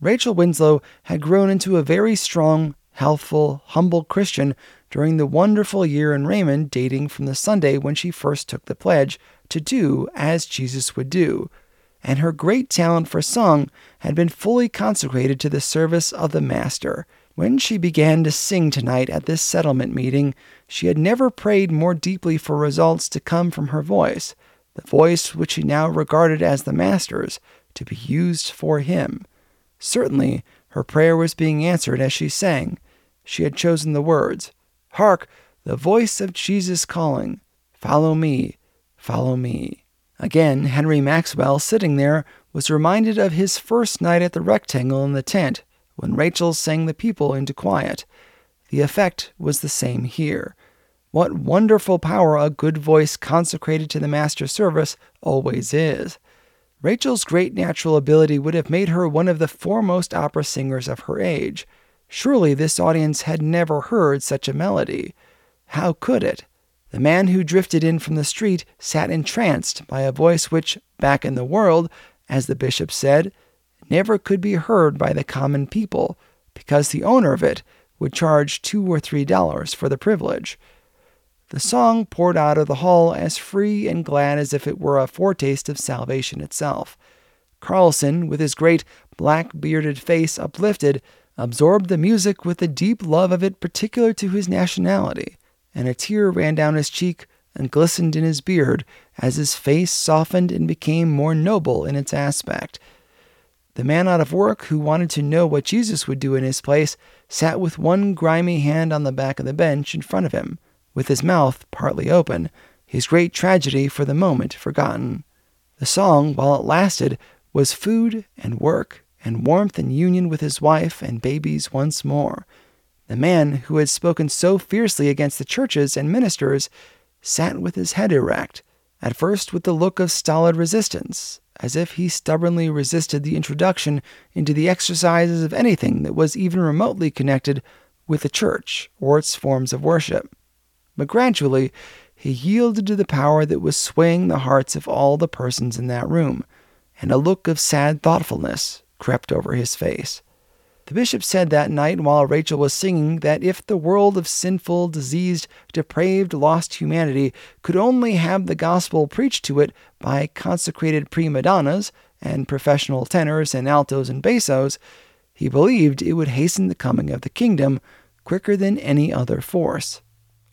Rachel Winslow had grown into a very strong, healthful, humble Christian during the wonderful year in Raymond dating from the Sunday when she first took the pledge to do as Jesus would do, and her great talent for song had been fully consecrated to the service of the Master. When she began to sing tonight at this settlement meeting, she had never prayed more deeply for results to come from her voice, the voice which she now regarded as the Master's, to be used for Him. Certainly, her prayer was being answered as she sang. She had chosen the words, "Hark, the voice of Jesus calling, follow me, follow me." Again, Henry Maxwell, sitting there, was reminded of his first night at the Rectangle in the tent, when Rachel sang the people into quiet. The effect was the same here. What wonderful power a good voice consecrated to the Master's service always is. Rachel's great natural ability would have made her one of the foremost opera singers of her age. Surely this audience had never heard such a melody. How could it? The man who drifted in from the street sat entranced by a voice which, back in the world, as the bishop said, never could be heard by the common people, because the owner of it would charge $2 or $3 for the privilege. The song poured out of the hall as free and glad as if it were a foretaste of salvation itself. Carlson, with his great black-bearded face uplifted, absorbed the music with the deep love of it particular to his nationality, and a tear ran down his cheek and glistened in his beard as his face softened and became more noble in its aspect. The man out of work who wanted to know what Jesus would do in his place sat with one grimy hand on the back of the bench in front of him, with his mouth partly open, his great tragedy for the moment forgotten. The song, while it lasted, was food and work and warmth and union with his wife and babies once more. The man who had spoken so fiercely against the churches and ministers sat with his head erect, at first with the look of stolid resistance, as if he stubbornly resisted the introduction into the exercises of anything that was even remotely connected with the church or its forms of worship. But gradually, he yielded to the power that was swaying the hearts of all the persons in that room, and a look of sad thoughtfulness crept over his face. The bishop said that night while Rachel was singing that if the world of sinful, diseased, depraved, lost humanity could only have the gospel preached to it by consecrated prima donnas and professional tenors and altos and bassos, he believed it would hasten the coming of the kingdom quicker than any other force.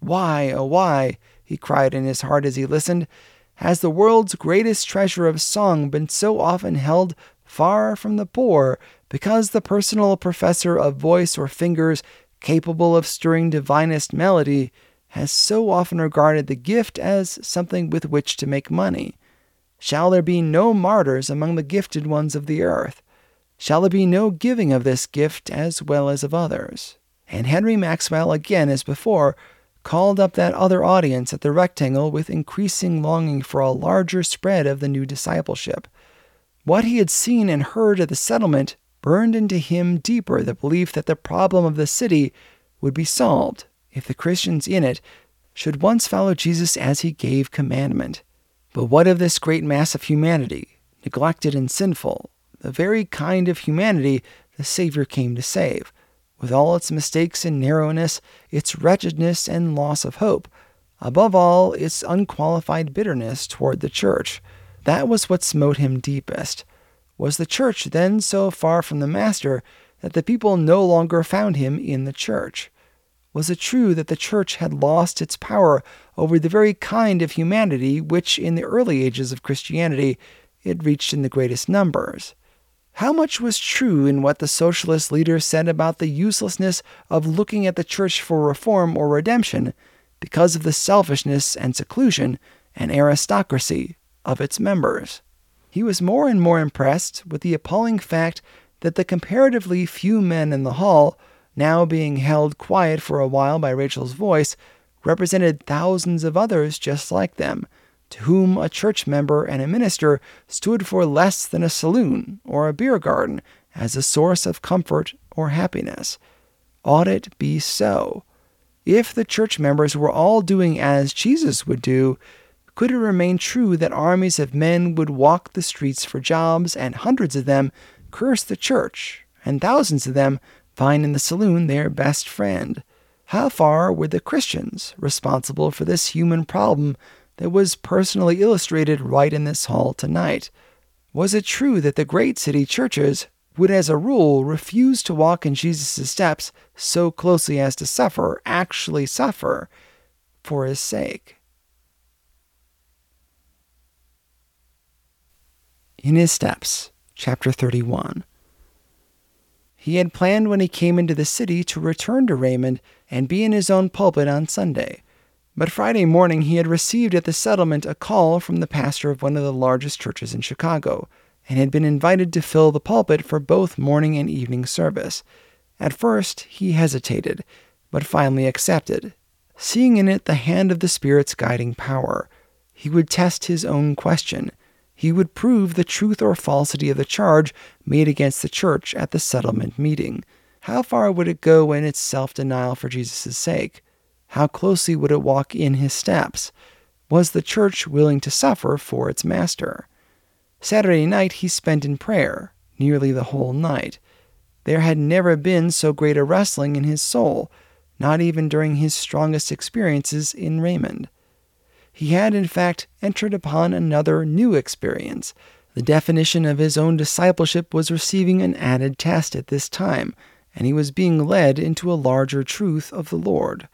"Why, oh why," he cried in his heart as he listened, "has the world's greatest treasure of song been so often held far from the poor, because the personal professor of voice or fingers capable of stirring divinest melody has so often regarded the gift as something with which to make money. Shall there be no martyrs among the gifted ones of the earth? Shall there be no giving of this gift as well as of others? And Henry Maxwell, again as before, called up that other audience at the Rectangle with increasing longing for a larger spread of the new discipleship. What he had seen and heard at the settlement burned into him deeper the belief that the problem of the city would be solved if the Christians in it should once follow Jesus as he gave commandment. But what of this great mass of humanity, neglected and sinful, the very kind of humanity the Savior came to save, with all its mistakes and narrowness, its wretchedness and loss of hope, above all, its unqualified bitterness toward the church? That was what smote him deepest. Was the church then so far from the Master that the people no longer found him in the church? Was it true that the church had lost its power over the very kind of humanity which, in the early ages of Christianity, it reached in the greatest numbers? How much was true in what the socialist leader said about the uselessness of looking at the church for reform or redemption because of the selfishness and seclusion and aristocracy of its members? He was more and more impressed with the appalling fact that the comparatively few men in the hall, now being held quiet for a while by Rachel's voice, represented thousands of others just like them, to whom a church member and a minister stood for less than a saloon or a beer garden as a source of comfort or happiness. Ought it be so? If the church members were all doing as Jesus would do, could it remain true that armies of men would walk the streets for jobs and hundreds of them curse the church and thousands of them find in the saloon their best friend? How far were the Christians responsible for this human problem that was personally illustrated right in this hall tonight? Was it true that the great city churches would, as a rule, refuse to walk in Jesus' steps so closely as to suffer, actually suffer, for his sake? In His Steps, Chapter 31. He had planned when he came into the city to return to Raymond and be in his own pulpit on Sunday. But Friday morning he had received at the settlement a call from the pastor of one of the largest churches in Chicago, and had been invited to fill the pulpit for both morning and evening service. At first he hesitated, but finally accepted, seeing in it the hand of the Spirit's guiding power. He would test his own question. He would prove the truth or falsity of the charge made against the church at the settlement meeting. How far would it go in its self-denial for Jesus' sake? How closely would it walk in his steps? Was the church willing to suffer for its master? Saturday night he spent in prayer, nearly the whole night. There had never been so great a wrestling in his soul, not even during his strongest experiences in Raymond. He had, in fact, entered upon another new experience. The definition of his own discipleship was receiving an added test at this time, and he was being led into a larger truth of the Lord.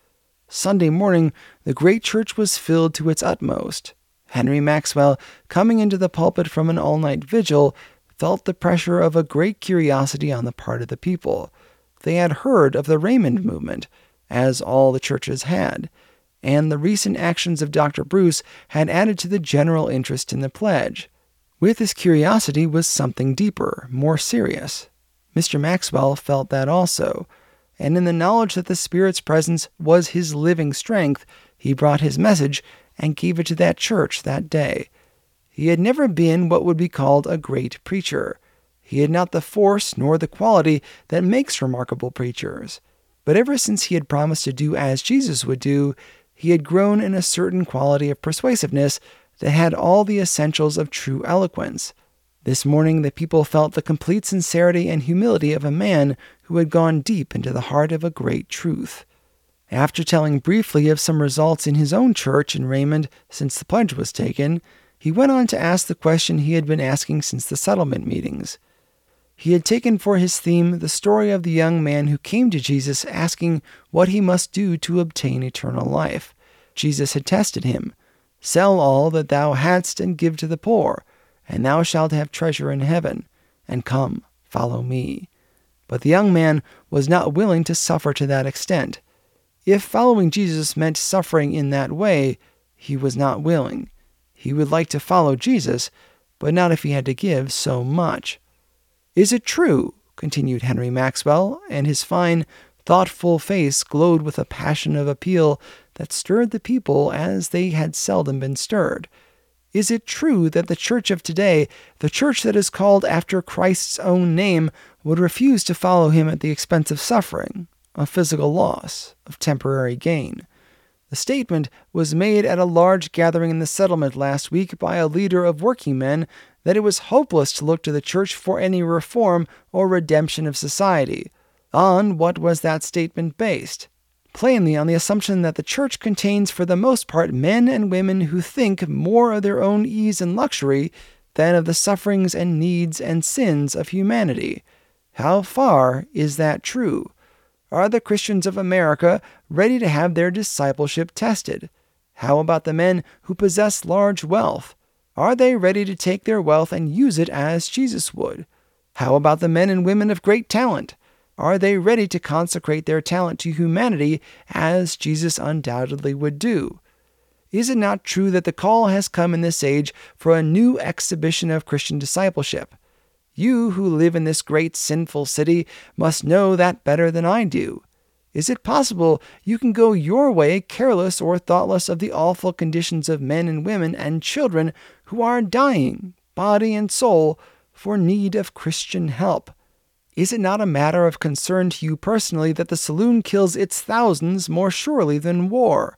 Sunday morning, the great church was filled to its utmost. Henry Maxwell, coming into the pulpit from an all-night vigil, felt the pressure of a great curiosity on the part of the people. They had heard of the Raymond movement, as all the churches had, and the recent actions of Dr. Bruce had added to the general interest in the pledge. With this curiosity was something deeper, more serious. Mr. Maxwell felt that also, and in the knowledge that the Spirit's presence was his living strength, he brought his message and gave it to that church that day. He had never been what would be called a great preacher. He had not the force nor the quality that makes remarkable preachers. But ever since he had promised to do as Jesus would do, he had grown in a certain quality of persuasiveness that had all the essentials of true eloquence. This morning the people felt the complete sincerity and humility of a man who had gone deep into the heart of a great truth. After telling briefly of some results in his own church in Raymond since the pledge was taken, he went on to ask the question he had been asking since the settlement meetings. He had taken for his theme the story of the young man who came to Jesus asking what he must do to obtain eternal life. Jesus had tested him. "Sell all that thou hadst and give to the poor, and thou shalt have treasure in heaven, and come, follow me." But the young man was not willing to suffer to that extent. If following Jesus meant suffering in that way, he was not willing. He would like to follow Jesus, but not if he had to give so much. Is it true, continued Henry Maxwell, and his fine, thoughtful face glowed with a passion of appeal that stirred the people as they had seldom been stirred. Is it true that the church of today, the church that is called after Christ's own name, would refuse to follow him at the expense of suffering, of physical loss, of temporary gain? The statement was made at a large gathering in the settlement last week by a leader of working men that it was hopeless to look to the church for any reform or redemption of society. On what was that statement based? Plainly on the assumption that the church contains for the most part men and women who think more of their own ease and luxury than of the sufferings and needs and sins of humanity. How far is that true? Are the Christians of America ready to have their discipleship tested? How about the men who possess large wealth? Are they ready to take their wealth and use it as Jesus would? How about the men and women of great talent? Are they ready to consecrate their talent to humanity as Jesus undoubtedly would do? Is it not true that the call has come in this age for a new exhibition of Christian discipleship? You who live in this great sinful city must know that better than I do. Is it possible you can go your way careless or thoughtless of the awful conditions of men and women and children who are dying, body and soul, for need of Christian help? Is it not a matter of concern to you personally that the saloon kills its thousands more surely than war?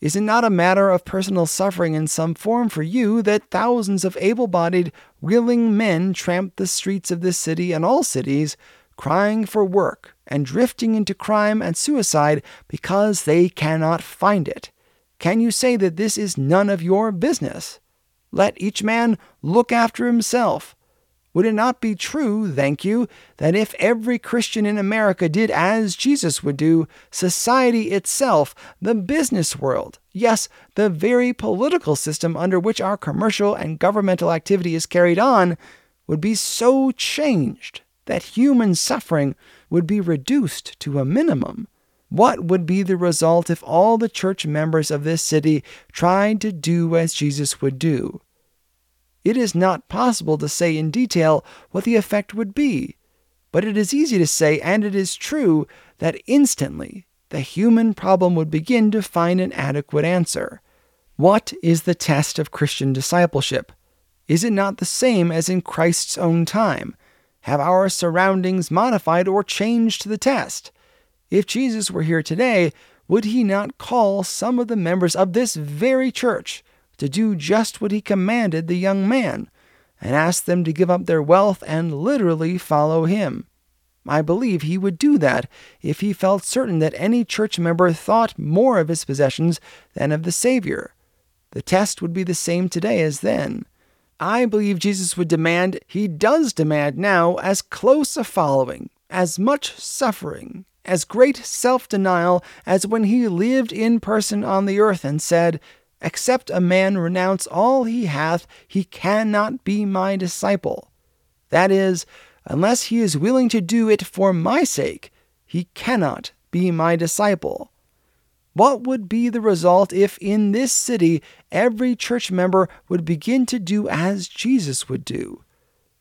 Is it not a matter of personal suffering in some form for you that thousands of able-bodied, willing men tramp the streets of this city and all cities, crying for work and drifting into crime and suicide because they cannot find it? Can you say that this is none of your business? Let each man look after himself. Would it not be true, thank you, that if every Christian in America did as Jesus would do, society itself, the business world, yes, the very political system under which our commercial and governmental activity is carried on, would be so changed that human suffering would be reduced to a minimum? What would be the result if all the church members of this city tried to do as Jesus would do? It is not possible to say in detail what the effect would be, but it is easy to say, and it is true, that instantly the human problem would begin to find an adequate answer. What is the test of Christian discipleship? Is it not the same as in Christ's own time? Have our surroundings modified or changed the test? If Jesus were here today, would he not call some of the members of this very church to do just what he commanded the young man, and asked them to give up their wealth and literally follow him? I believe he would do that if he felt certain that any church member thought more of his possessions than of the Savior. The test would be the same today as then. I believe Jesus would demand, he does demand now, as close a following, as much suffering, as great self-denial as when he lived in person on the earth and said, "Except a man renounce all he hath, he cannot be my disciple." That is, unless he is willing to do it for my sake, he cannot be my disciple. What would be the result if in this city every church member would begin to do as Jesus would do?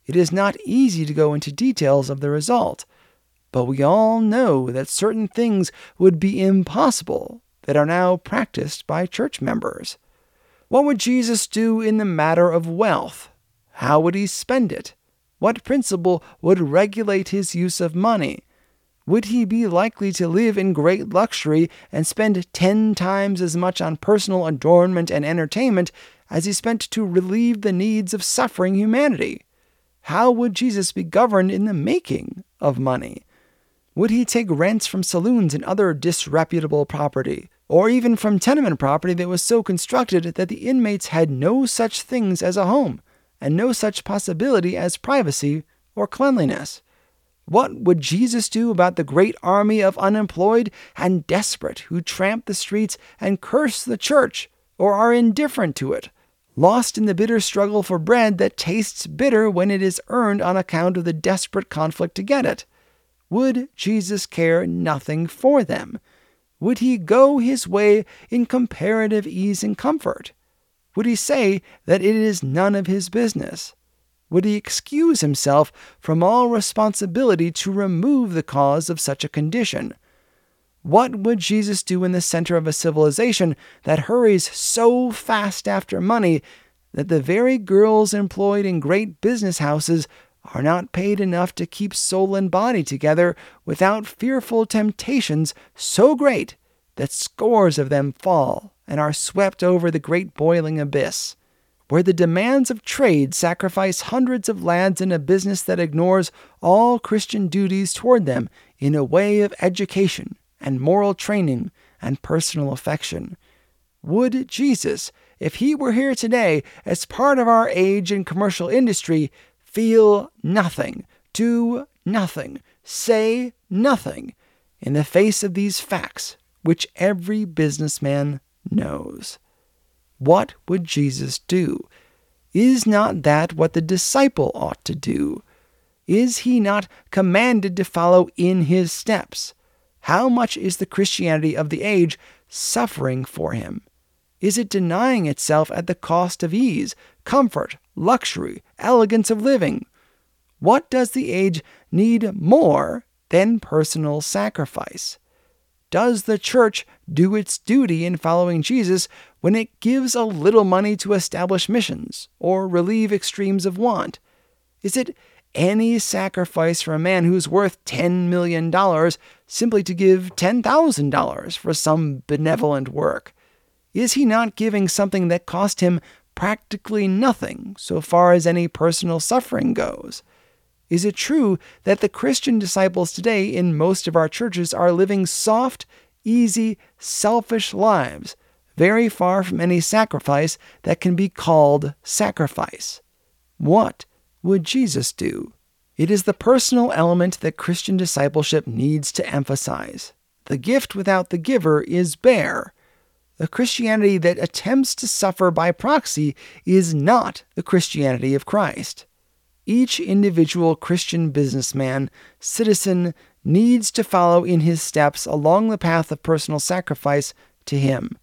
It is not easy to go into details of the result, but we all know that certain things would be impossible that are now practiced by church members. What would Jesus do in the matter of wealth? How would he spend it? What principle would regulate his use of money? Would he be likely to live in great luxury and spend 10 times as much on personal adornment and entertainment as he spent to relieve the needs of suffering humanity? How would Jesus be governed in the making of money? Would he take rents from saloons and other disreputable property, or even from tenement property that was so constructed that the inmates had no such things as a home, and no such possibility as privacy or cleanliness? What would Jesus do about the great army of unemployed and desperate who tramp the streets and curse the church, or are indifferent to it, lost in the bitter struggle for bread that tastes bitter when it is earned on account of the desperate conflict to get it? Would Jesus care nothing for them? Would he go his way in comparative ease and comfort? Would he say that it is none of his business? Would he excuse himself from all responsibility to remove the cause of such a condition? What would Jesus do in the center of a civilization that hurries so fast after money that the very girls employed in great business houses are not paid enough to keep soul and body together without fearful temptations so great that scores of them fall and are swept over the great boiling abyss, where the demands of trade sacrifice hundreds of lads in a business that ignores all Christian duties toward them in a way of education and moral training and personal affection? Would Jesus, if he were here today as part of our age and commercial industry, feel nothing, do nothing, say nothing in the face of these facts which every businessman knows? What would Jesus do? Is not that what the disciple ought to do? Is he not commanded to follow in his steps? How much is the Christianity of the age suffering for him? Is it denying itself at the cost of ease, comfort, luxury, elegance of living? What does the age need more than personal sacrifice? Does the church do its duty in following Jesus when it gives a little money to establish missions or relieve extremes of want? Is it any sacrifice for a man who's worth $10 million simply to give $10,000 for some benevolent work? Is he not giving something that cost him practically nothing so far as any personal suffering goes? Is it true that the Christian disciples today in most of our churches are living soft, easy, selfish lives, very far from any sacrifice that can be called sacrifice? What would Jesus do? It is the personal element that Christian discipleship needs to emphasize. The gift without the giver is bare. The Christianity that attempts to suffer by proxy is not the Christianity of Christ. Each individual Christian businessman, citizen, needs to follow in his steps along the path of personal sacrifice to him.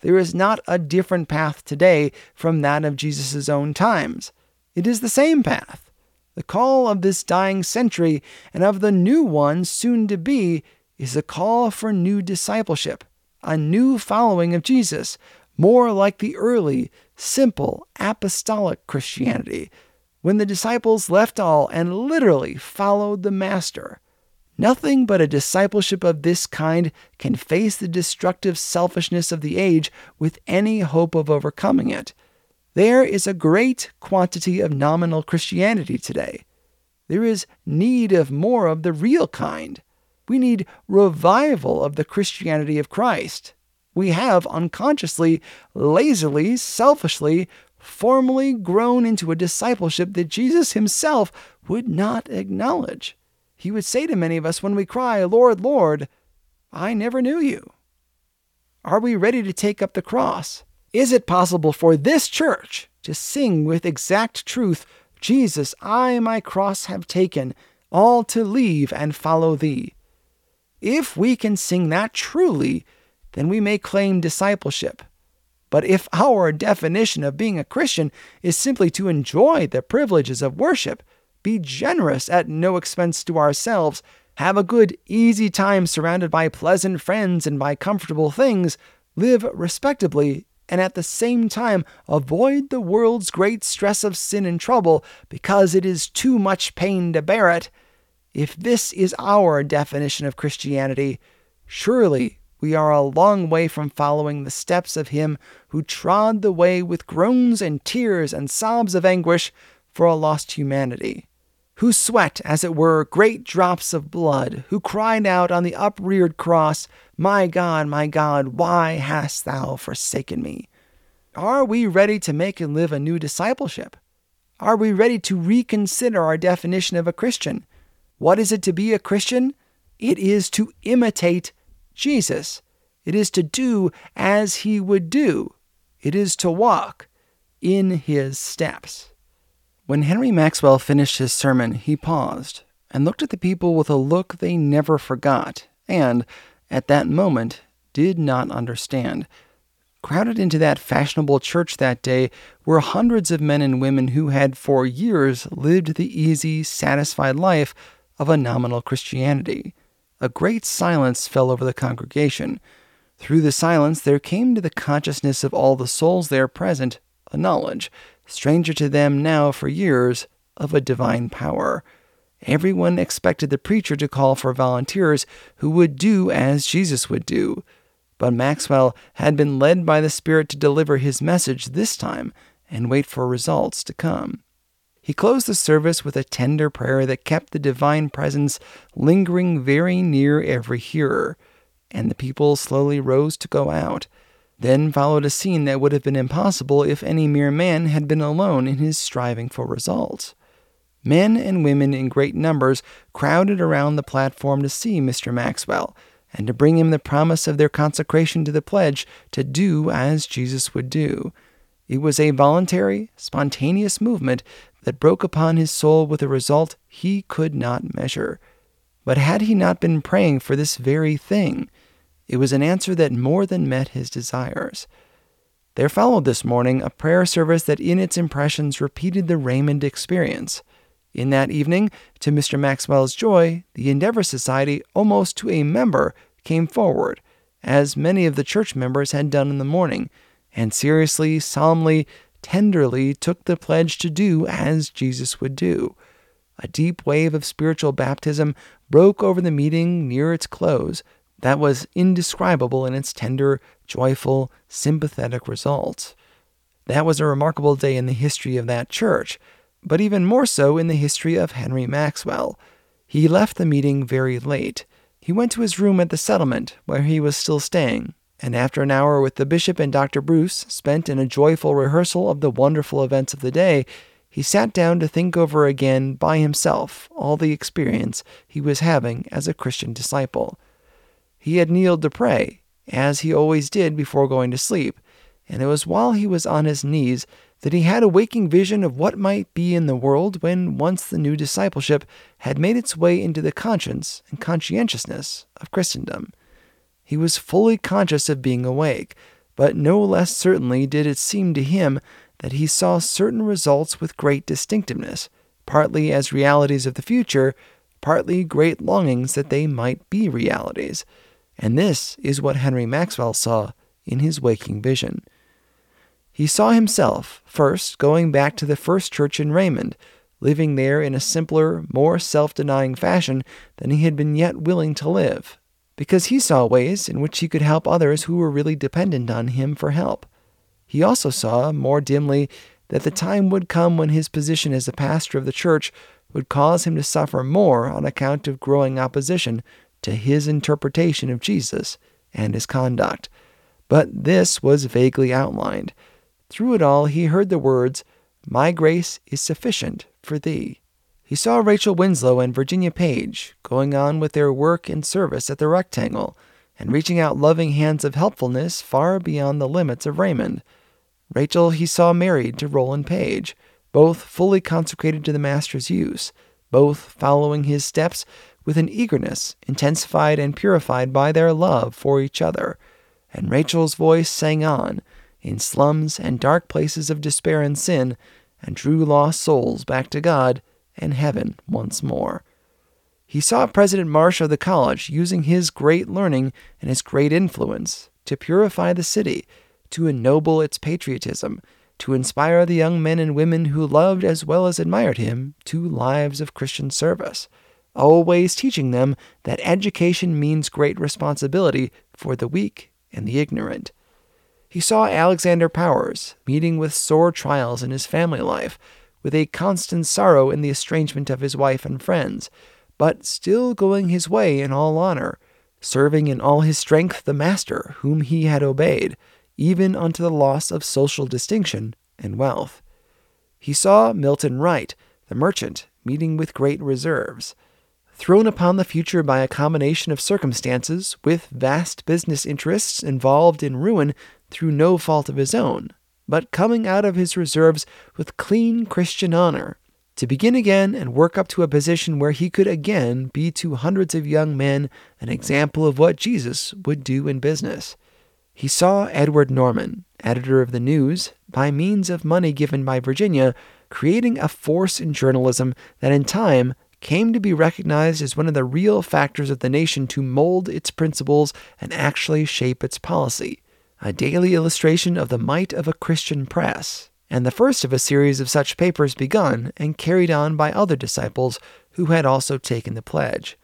There is not a different path today from that of Jesus' own times. It is the same path. The call of this dying century and of the new one soon to be is the call for new discipleship, a new following of Jesus, more like the early, simple, apostolic Christianity, when the disciples left all and literally followed the Master. Nothing but a discipleship of this kind can face the destructive selfishness of the age with any hope of overcoming it. There is a great quantity of nominal Christianity today. There is need of more of the real kind. We need revival of the Christianity of Christ. We have unconsciously, lazily, selfishly, formally grown into a discipleship that Jesus himself would not acknowledge. He would say to many of us when we cry, "Lord, Lord, I never knew you." Are we ready to take up the cross? Is it possible for this church to sing with exact truth, "Jesus, I my cross have taken, all to leave and follow thee"? If we can sing that truly, then we may claim discipleship. But if our definition of being a Christian is simply to enjoy the privileges of worship, be generous at no expense to ourselves, have a good, easy time surrounded by pleasant friends and by comfortable things, live respectably, and at the same time avoid the world's great stress of sin and trouble because it is too much pain to bear it, if this is our definition of Christianity, surely we are a long way from following the steps of him who trod the way with groans and tears and sobs of anguish for a lost humanity, who sweat, as it were, great drops of blood, who cried out on the upreared cross, my God, why hast thou forsaken me?" Are we ready to make and live a new discipleship? Are we ready to reconsider our definition of a Christian? What is it to be a Christian? It is to imitate Jesus. It is to do as he would do. It is to walk in his steps. When Henry Maxwell finished his sermon, he paused and looked at the people with a look they never forgot, and, at that moment, did not understand. Crowded into that fashionable church that day were hundreds of men and women who had for years lived the easy, satisfied life of a nominal Christianity. A great silence fell over the congregation. Through the silence there came to the consciousness of all the souls there present a knowledge, stranger to them now for years, of a divine power. Everyone expected the preacher to call for volunteers who would do as Jesus would do. But Maxwell had been led by the Spirit to deliver his message this time and wait for results to come. He closed the service with a tender prayer that kept the divine presence lingering very near every hearer, and the people slowly rose to go out. Then followed a scene that would have been impossible if any mere man had been alone in his striving for results. Men and women in great numbers crowded around the platform to see Mr. Maxwell, and to bring him the promise of their consecration to the pledge to do as Jesus would do. It was a voluntary, spontaneous movement that broke upon his soul with a result he could not measure. But had he not been praying for this very thing? It was an answer that more than met his desires. There followed this morning a prayer service that in its impressions repeated the Raymond experience. In that evening, to Mr. Maxwell's joy, the Endeavor Society, almost to a member, came forward, as many of the church members had done in the morning, and seriously, solemnly, tenderly took the pledge to do as Jesus would do. A deep wave of spiritual baptism broke over the meeting near its close that was indescribable in its tender, joyful, sympathetic results. That was a remarkable day in the history of that church, but even more so in the history of Henry Maxwell. He left the meeting very late. He went to his room at the settlement, where he was still staying, and after an hour with the bishop and Dr. Bruce, spent in a joyful rehearsal of the wonderful events of the day, he sat down to think over again by himself all the experience he was having as a Christian disciple. He had kneeled to pray, as he always did before going to sleep, and it was while he was on his knees that he had a waking vision of what might be in the world when once the new discipleship had made its way into the conscience and conscientiousness of Christendom. He was fully conscious of being awake, but no less certainly did it seem to him that he saw certain results with great distinctiveness, partly as realities of the future, partly great longings that they might be realities. And this is what Henry Maxwell saw in his waking vision. He saw himself, first, going back to the first church in Raymond, living there in a simpler, more self-denying fashion than he had been yet willing to live, because he saw ways in which he could help others who were really dependent on him for help. He also saw, more dimly, that the time would come when his position as the pastor of the church would cause him to suffer more on account of growing opposition to his interpretation of Jesus and his conduct. But this was vaguely outlined. Through it all, he heard the words, "My grace is sufficient for thee." He saw Rachel Winslow and Virginia Page going on with their work and service at the Rectangle and reaching out loving hands of helpfulness far beyond the limits of Raymond. Rachel he saw married to Roland Page, both fully consecrated to the Master's use, both following his steps with an eagerness intensified and purified by their love for each other. And Rachel's voice sang on, in slums and dark places of despair and sin, and drew lost souls back to God and heaven once more. He saw President Marsh of the college using his great learning and his great influence to purify the city, to ennoble its patriotism, to inspire the young men and women who loved as well as admired him to lives of Christian service, always teaching them that education means great responsibility for the weak and the ignorant. He saw Alexander Powers meeting with sore trials in his family life, with a constant sorrow in the estrangement of his wife and friends, but still going his way in all honor, serving in all his strength the Master whom he had obeyed, even unto the loss of social distinction and wealth. He saw Milton Wright, the merchant, meeting with great reserves, thrown upon the future by a combination of circumstances with vast business interests involved in ruin through no fault of his own, but coming out of his reserves with clean Christian honor, to begin again and work up to a position where he could again be to hundreds of young men an example of what Jesus would do in business. He saw Edward Norman, editor of the News, by means of money given by Virginia, creating a force in journalism that in time came to be recognized as one of the real factors of the nation to mold its principles and actually shape its policy, a daily illustration of the might of a Christian press, and the first of a series of such papers begun and carried on by other disciples who had also taken the pledge.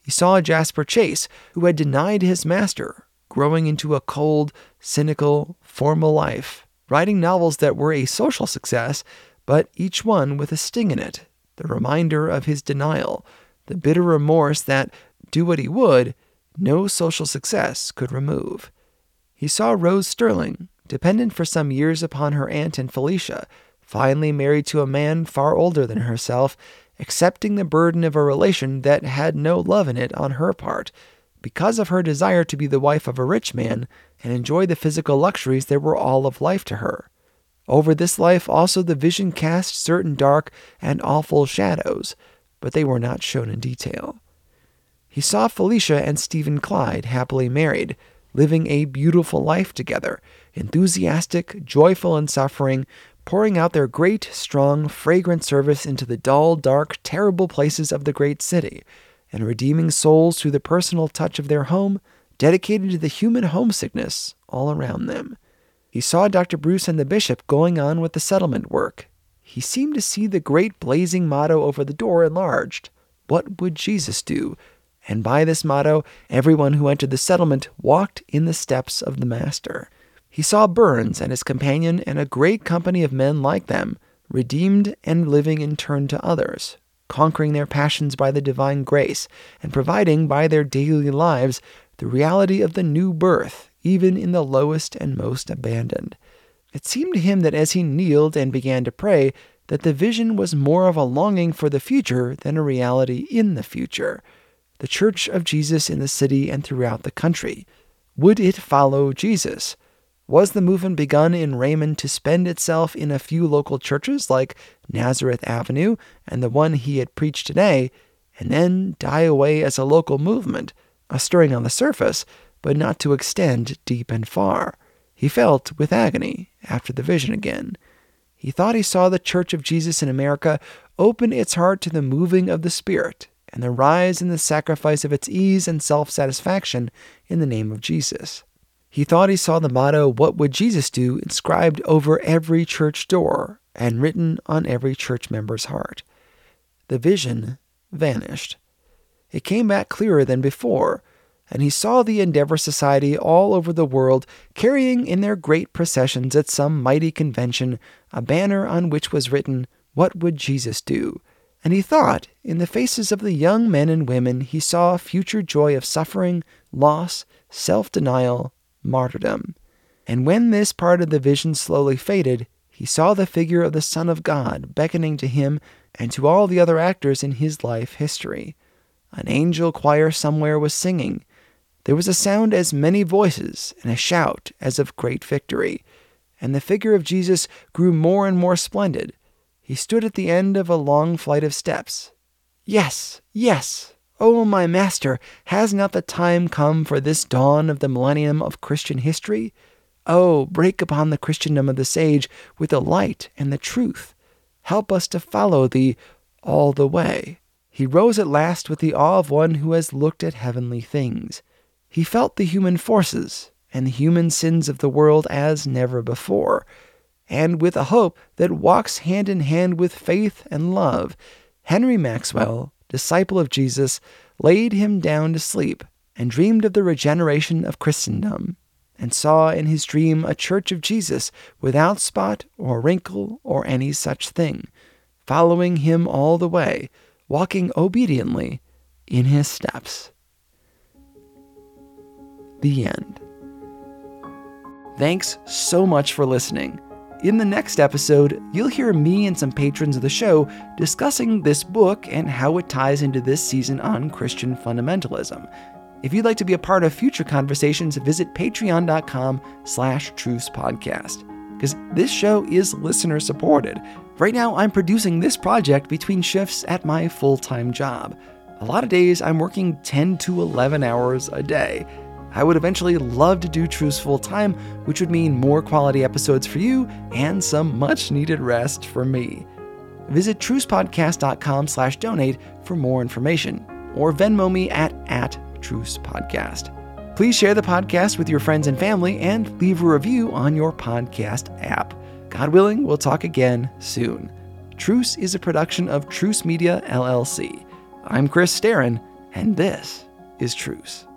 He saw Jasper Chase, who had denied his master, growing into a cold, cynical, formal life, writing novels that were a social success, but each one with a sting in it, the reminder of his denial, the bitter remorse that, do what he would, no social success could remove. He saw Rose Sterling, dependent for some years upon her aunt and Felicia, finally married to a man far older than herself, accepting the burden of a relation that had no love in it on her part, because of her desire to be the wife of a rich man and enjoy the physical luxuries that were all of life to her. Over this life also the vision cast certain dark and awful shadows, but they were not shown in detail. He saw Felicia and Stephen Clyde happily married, living a beautiful life together, enthusiastic, joyful in suffering, pouring out their great, strong, fragrant service into the dull, dark, terrible places of the great city, and redeeming souls through the personal touch of their home, dedicated to the human homesickness all around them. He saw Dr. Bruce and the bishop going on with the settlement work. He seemed to see the great blazing motto over the door enlarged, "What would Jesus do?" And by this motto, everyone who entered the settlement walked in the steps of the Master. He saw Burns and his companion and a great company of men like them, redeemed and living in turn to others, conquering their passions by the divine grace, and providing by their daily lives the reality of the new birth, even in the lowest and most abandoned. It seemed to him that as he kneeled and began to pray, that the vision was more of a longing for the future than a reality in the future. The Church of Jesus in the city and throughout the country. Would it follow Jesus? Was the movement begun in Raymond to spend itself in a few local churches like Nazareth Avenue and the one he had preached today, and then die away as a local movement, a stirring on the surface, but not to extend deep and far? He felt with agony after the vision again. He thought he saw the Church of Jesus in America open its heart to the moving of the Spirit and the rise in the sacrifice of its ease and self-satisfaction in the name of Jesus. He thought he saw the motto, "What would Jesus do?" inscribed over every church door and written on every church member's heart. The vision vanished. It came back clearer than before, and he saw the Endeavor Society all over the world carrying in their great processions at some mighty convention a banner on which was written, "What would Jesus do?" And he thought, in the faces of the young men and women, he saw future joy of suffering, loss, self-denial, martyrdom. And when this part of the vision slowly faded, he saw the figure of the Son of God beckoning to him and to all the other actors in his life history. An angel choir somewhere was singing. There was a sound as many voices and a shout as of great victory, and the figure of Jesus grew more and more splendid. He stood at the end of a long flight of steps. "Yes, yes, oh my Master, has not the time come for this dawn of the millennium of Christian history? Oh, break upon the Christendom of this age with the light and the truth. Help us to follow Thee all the way." He rose at last with the awe of one who has looked at heavenly things. He felt the human forces and the human sins of the world as never before, and with a hope that walks hand in hand with faith and love, Henry Maxwell, disciple of Jesus, laid him down to sleep and dreamed of the regeneration of Christendom, and saw in his dream a Church of Jesus without spot or wrinkle or any such thing, following him all the way, walking obediently in his steps. The end. Thanks so much for listening. In the next episode, you'll hear me and some patrons of the show discussing this book and how it ties into this season on Christian fundamentalism. If you'd like to be a part of future conversations, visit patreon.com/trucepodcast, because this show is listener supported. Right now, I'm producing this project between shifts at my full-time job. A lot of days, I'm working 10 to 11 hours a day. I would eventually love to do Truths full-time, which would mean more quality episodes for you and some much-needed rest for me. Visit trucepodcast.com/donate for more information, or Venmo me at @trucepodcast. Please share the podcast with your friends and family and leave a review on your podcast app. God willing, we'll talk again soon. Truce is a production of Truce Media, LLC. I'm Chris Sterren, and this is Truce.